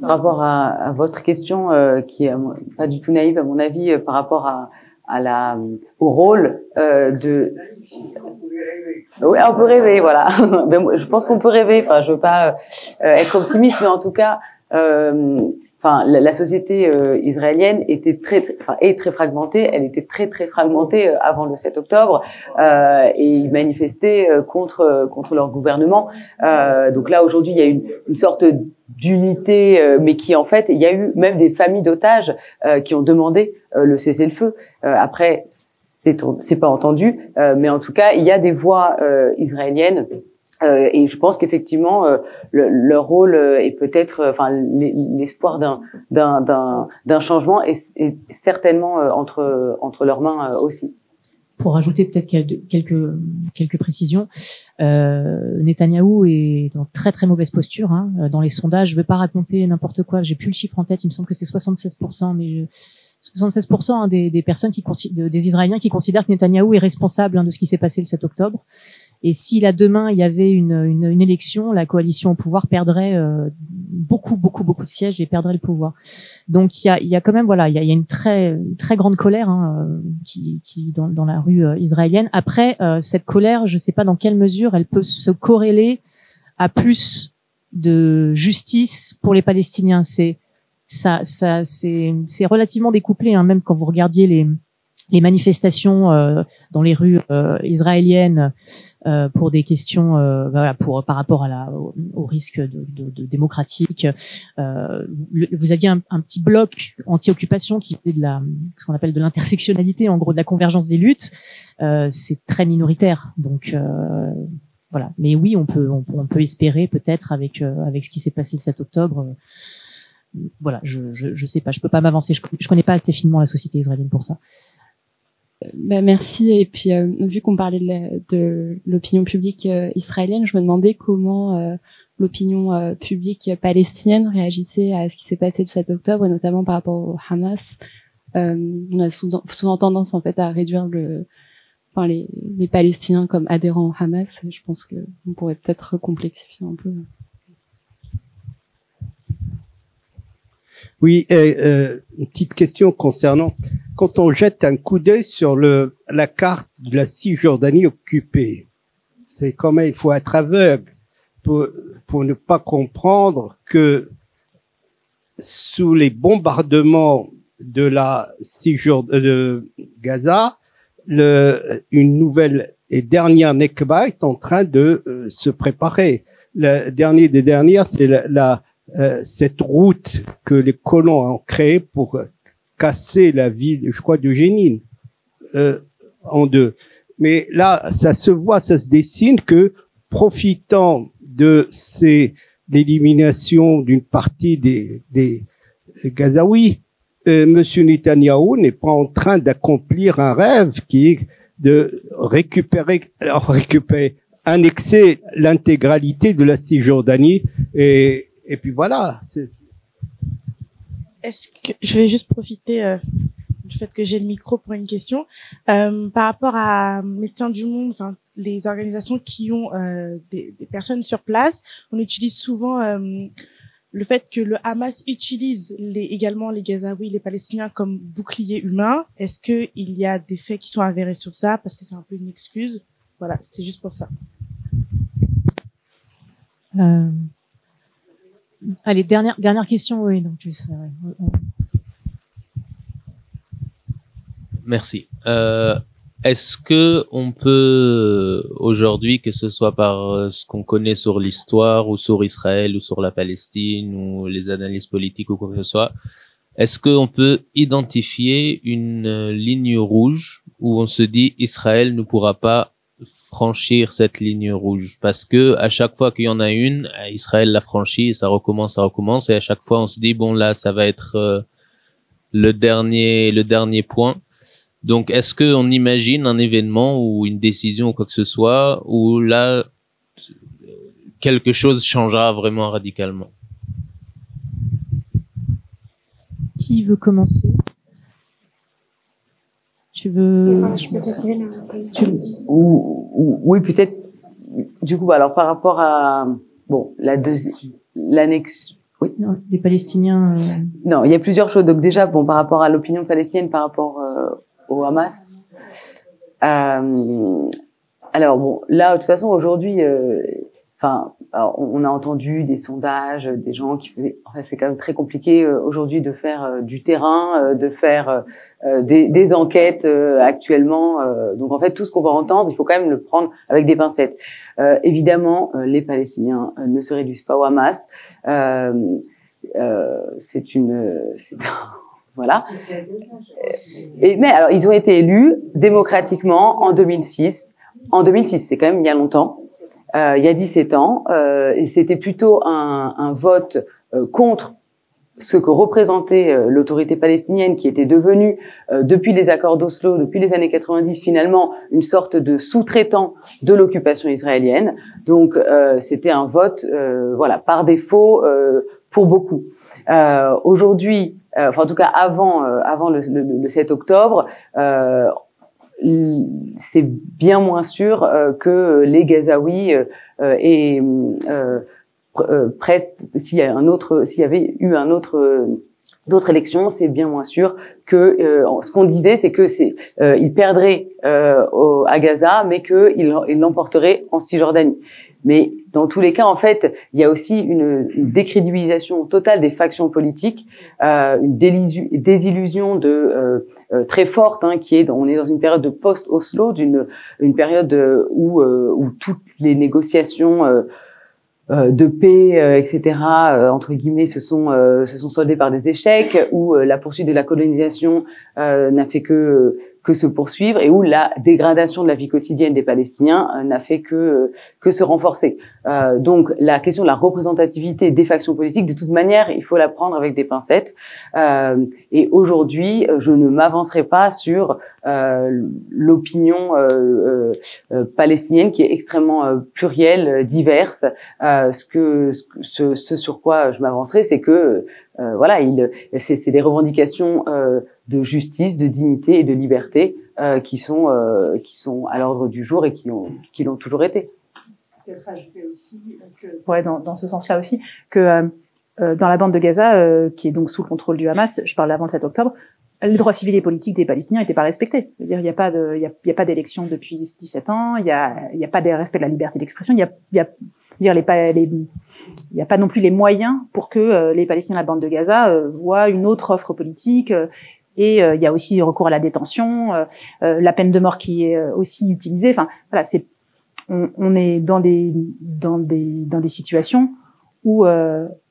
Par rapport à votre question qui est pas du tout naïve à mon avis, par rapport au rôle de... Oui, on peut rêver, voilà. Je pense qu'on peut rêver. Enfin, je veux pas être optimiste, mais en tout cas, enfin, la société israélienne était est très fragmentée. Elle était très fragmentée avant le 7 octobre et ils manifestaient contre leur gouvernement. Donc là, aujourd'hui, il y a une sorte d'unité, mais qui en fait, il y a eu même des familles d'otages qui ont demandé le cessez-le-feu. Après, c'est pas entendu, mais en tout cas, il y a des voix israéliennes et je pense qu'effectivement, leur rôle est peut-être, enfin, l'espoir d'un changement est certainement entre leurs mains aussi. Pour ajouter peut-être quelques précisions, Netanyahou est en très mauvaise posture, hein, dans les sondages. Je ne vais pas raconter n'importe quoi. J'ai plus le chiffre en tête. Il me semble que c'est 76%, mais 76% hein, des personnes des Israéliens qui considèrent que Netanyahou est responsable, hein, de ce qui s'est passé le 7 octobre. Et si là demain il y avait une élection, la coalition au pouvoir perdrait beaucoup de sièges et perdrait le pouvoir. Donc il y a quand même, voilà, il y a une très grande colère, hein, qui dans la rue israélienne. Après cette colère, je sais pas dans quelle mesure elle peut se corréler à plus de justice pour les Palestiniens. C'est relativement découplé, hein, même quand vous regardiez les manifestations dans les rues israéliennes pour des questions, voilà, pour par rapport à au risque de démocratique. Vous aviez un petit bloc anti-occupation qui faisait ce qu'on appelle de l'intersectionnalité, en gros de la convergence des luttes. C'est très minoritaire, donc voilà. Mais oui, on peut espérer peut-être avec ce qui s'est passé le 7 octobre. Voilà, je sais pas, je peux pas m'avancer, je connais pas assez finement la société israélienne pour ça. Merci. Et puis vu qu'on parlait de l'opinion publique israélienne, je me demandais comment l'opinion publique palestinienne réagissait à ce qui s'est passé le 7 octobre, et notamment par rapport au Hamas. On a souvent tendance en fait à réduire les Palestiniens comme adhérents au Hamas. Et je pense que on pourrait peut-être complexifier un peu. Oui, une petite question concernant quand on jette un coup d'œil sur la carte de la Cisjordanie occupée. C'est quand même, il faut être aveugle pour ne pas comprendre que sous les bombardements de la Cisjordanie de Gaza, une nouvelle et dernière Nakba est en train de se préparer. La dernière des dernières, c'est cette route que les colons ont créée pour casser la ville, je crois, de Jénine en deux. Mais là, ça se voit, ça se dessine que, profitant de l'élimination d'une partie des Gazaouis, Monsieur Netanyahou n'est pas en train d'accomplir un rêve qui est de annexer l'intégralité de la Cisjordanie et puis voilà. Est-ce que je vais juste profiter du fait que j'ai le micro pour une question par rapport à Médecins du Monde, enfin les organisations qui ont des personnes sur place. On utilise souvent le fait que le Hamas utilise également les Gazaouis, les Palestiniens comme bouclier humain. Est-ce que il y a des faits qui sont avérés sur ça, parce que c'est un peu une excuse. Voilà, c'était juste pour ça. Allez, dernière question, oui, donc merci. Est-ce que on peut aujourd'hui, que ce soit par ce qu'on connaît sur l'histoire ou sur Israël ou sur la Palestine ou les analyses politiques ou quoi que ce soit, est-ce qu'on peut identifier une ligne rouge où on se dit Israël ne pourra pas franchir cette ligne rouge, parce que à chaque fois qu'il y en a une, Israël la franchit, ça recommence, et à chaque fois on se dit bon là ça va être le dernier point. Donc est-ce que on imagine un événement ou une décision ou quoi que ce soit où là quelque chose changera vraiment radicalement? Qui veut commencer? Tu veux... Oui, peut-être. Du coup, alors par rapport à l'annexe. Oui. Non, les Palestiniens. Non, il y a plusieurs choses. Donc déjà, par rapport à l'opinion palestinienne, par rapport au Hamas. Alors là, de toute façon, aujourd'hui, on a entendu des sondages, des gens qui faisaient. Enfin, c'est quand même très compliqué aujourd'hui de faire du terrain, de faire des enquêtes actuellement. Donc en fait, tout ce qu'on va entendre, il faut quand même le prendre avec des pincettes. Évidemment, les Palestiniens ne se réduisent pas au Hamas. Voilà. Mais alors, ils ont été élus démocratiquement en 2006. En 2006, c'est quand même il y a longtemps. Il y a 17 ans, et c'était plutôt un vote contre ce que représentait l'autorité palestinienne, qui était devenue, depuis les accords d'Oslo, depuis les années 90, finalement, une sorte de sous-traitant de l'occupation israélienne. Donc, c'était un vote par défaut pour beaucoup. Aujourd'hui, en tout cas avant le 7 octobre, c'est bien moins sûr que les Gazaouis s'il y avait eu un autre d'autres élections, c'est bien moins sûr que ce qu'on disait, c'est que il perdrait à Gaza, mais qu'il l'emporterait en Cisjordanie. Mais dans tous les cas, en fait, il y a aussi une décrédibilisation totale des factions politiques, une désillusion très forte, hein, on est dans une période de post-Oslo, une période où toutes les négociations de paix, etc., entre guillemets, se sont soldés par des échecs, où la poursuite de la colonisation n'a fait que se poursuivre, et où la dégradation de la vie quotidienne des Palestiniens n'a fait que se renforcer. Donc la question de la représentativité des factions politiques, de toute manière, il faut la prendre avec des pincettes. Et aujourd'hui, je ne m'avancerai pas sur l'opinion palestinienne, qui est extrêmement plurielle, diverse. Ce sur quoi je m'avancerai, c'est que c'est des revendications de justice, de dignité et de liberté qui sont à l'ordre du jour et qui l'ont toujours été. Peut-être ajouter aussi dans ce sens-là aussi que dans la bande de Gaza, qui est donc sous le contrôle du Hamas, je parle avant le 7 octobre, les droits civils et politiques des Palestiniens n'étaient pas respectés. Il n'y a pas d'élection depuis 17 ans. Il n'y a pas de respect de la liberté d'expression. Il n'y a pas non plus les moyens pour que les Palestiniens de la bande de Gaza voient une autre offre politique. Et il y a aussi recours à la détention, la peine de mort qui est aussi utilisée. Enfin, voilà, on est dans des situations où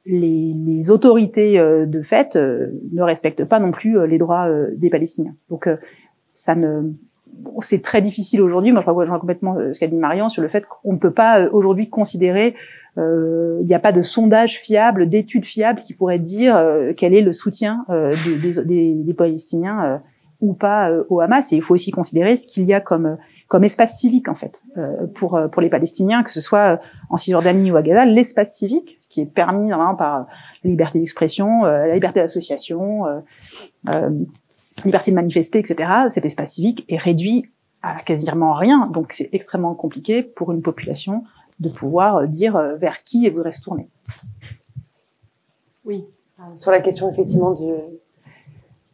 les autorités de fait ne respectent pas non plus les droits des Palestiniens. Donc c'est très difficile aujourd'hui. Moi, je rejoins complètement ce qu'a dit Marion sur le fait qu'on ne peut pas aujourd'hui considérer, il n'y a pas de sondage fiable, d'études fiables qui pourraient dire quel est le soutien des Palestiniens ou pas au Hamas. Et il faut aussi considérer ce qu'il y a comme espace civique en fait pour les Palestiniens, que ce soit en Cisjordanie ou à Gaza, l'espace civique qui est permis normalement par la liberté d'expression, la liberté d'association, la liberté de manifester, etc. Cet espace civique est réduit à quasiment rien, donc c'est extrêmement compliqué pour une population de pouvoir dire vers qui elle voudrait se tourner. Oui, sur la question effectivement de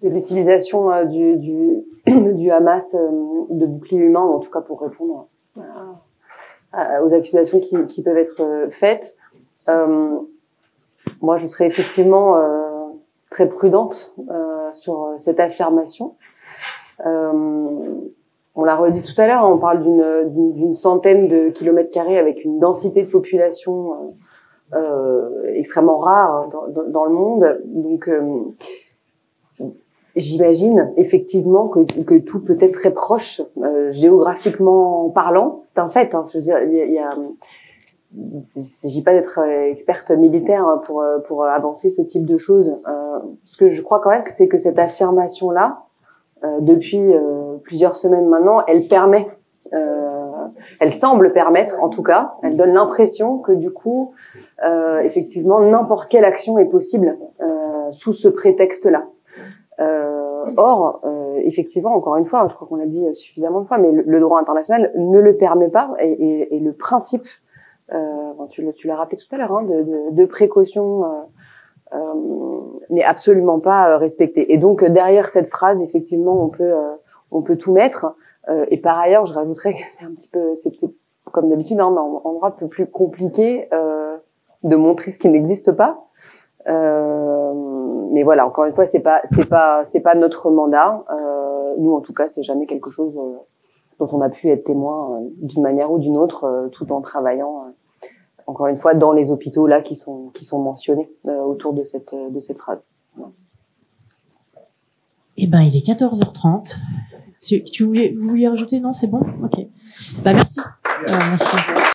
l'utilisation du Hamas de bouclier humain, en tout cas pour répondre aux accusations qui peuvent être faites. Moi, je serais effectivement très prudente sur cette affirmation. On l'a redit tout à l'heure, on parle d'une centaine de kilomètres carrés avec une densité de population extrêmement rare dans le monde. Donc, j'imagine effectivement que tout peut être très proche, géographiquement parlant. C'est un fait, hein. Je veux dire, il s'agit pas d'être experte militaire pour avancer ce type de choses. Ce que je crois quand même, c'est que cette affirmation-là, depuis plusieurs semaines maintenant, elle permet, elle semble permettre, en tout cas, elle donne l'impression que du coup, effectivement, n'importe quelle action est possible sous ce prétexte-là. Or, effectivement, encore une fois, je crois qu'on l'a dit suffisamment de fois, mais le droit international ne le permet pas, et le principe, tu l'as rappelé tout à l'heure, hein, de précaution n'est absolument pas respecté. Et donc derrière cette phrase, effectivement, on peut tout mettre. Et par ailleurs, je rajouterais que c'est un petit peu, comme d'habitude, hein, en droit un peu plus compliqué de montrer ce qui n'existe pas. Mais voilà, encore une fois, c'est pas notre mandat. Nous, en tout cas, c'est jamais quelque chose dont on a pu être témoin d'une manière ou d'une autre, tout en travaillant, encore une fois, dans les hôpitaux là qui sont mentionnés autour de cette phrase. Ouais. Eh ben, il est 14h30. Vous vouliez rajouter ? Non, c'est bon. Ok. Bah merci. Merci.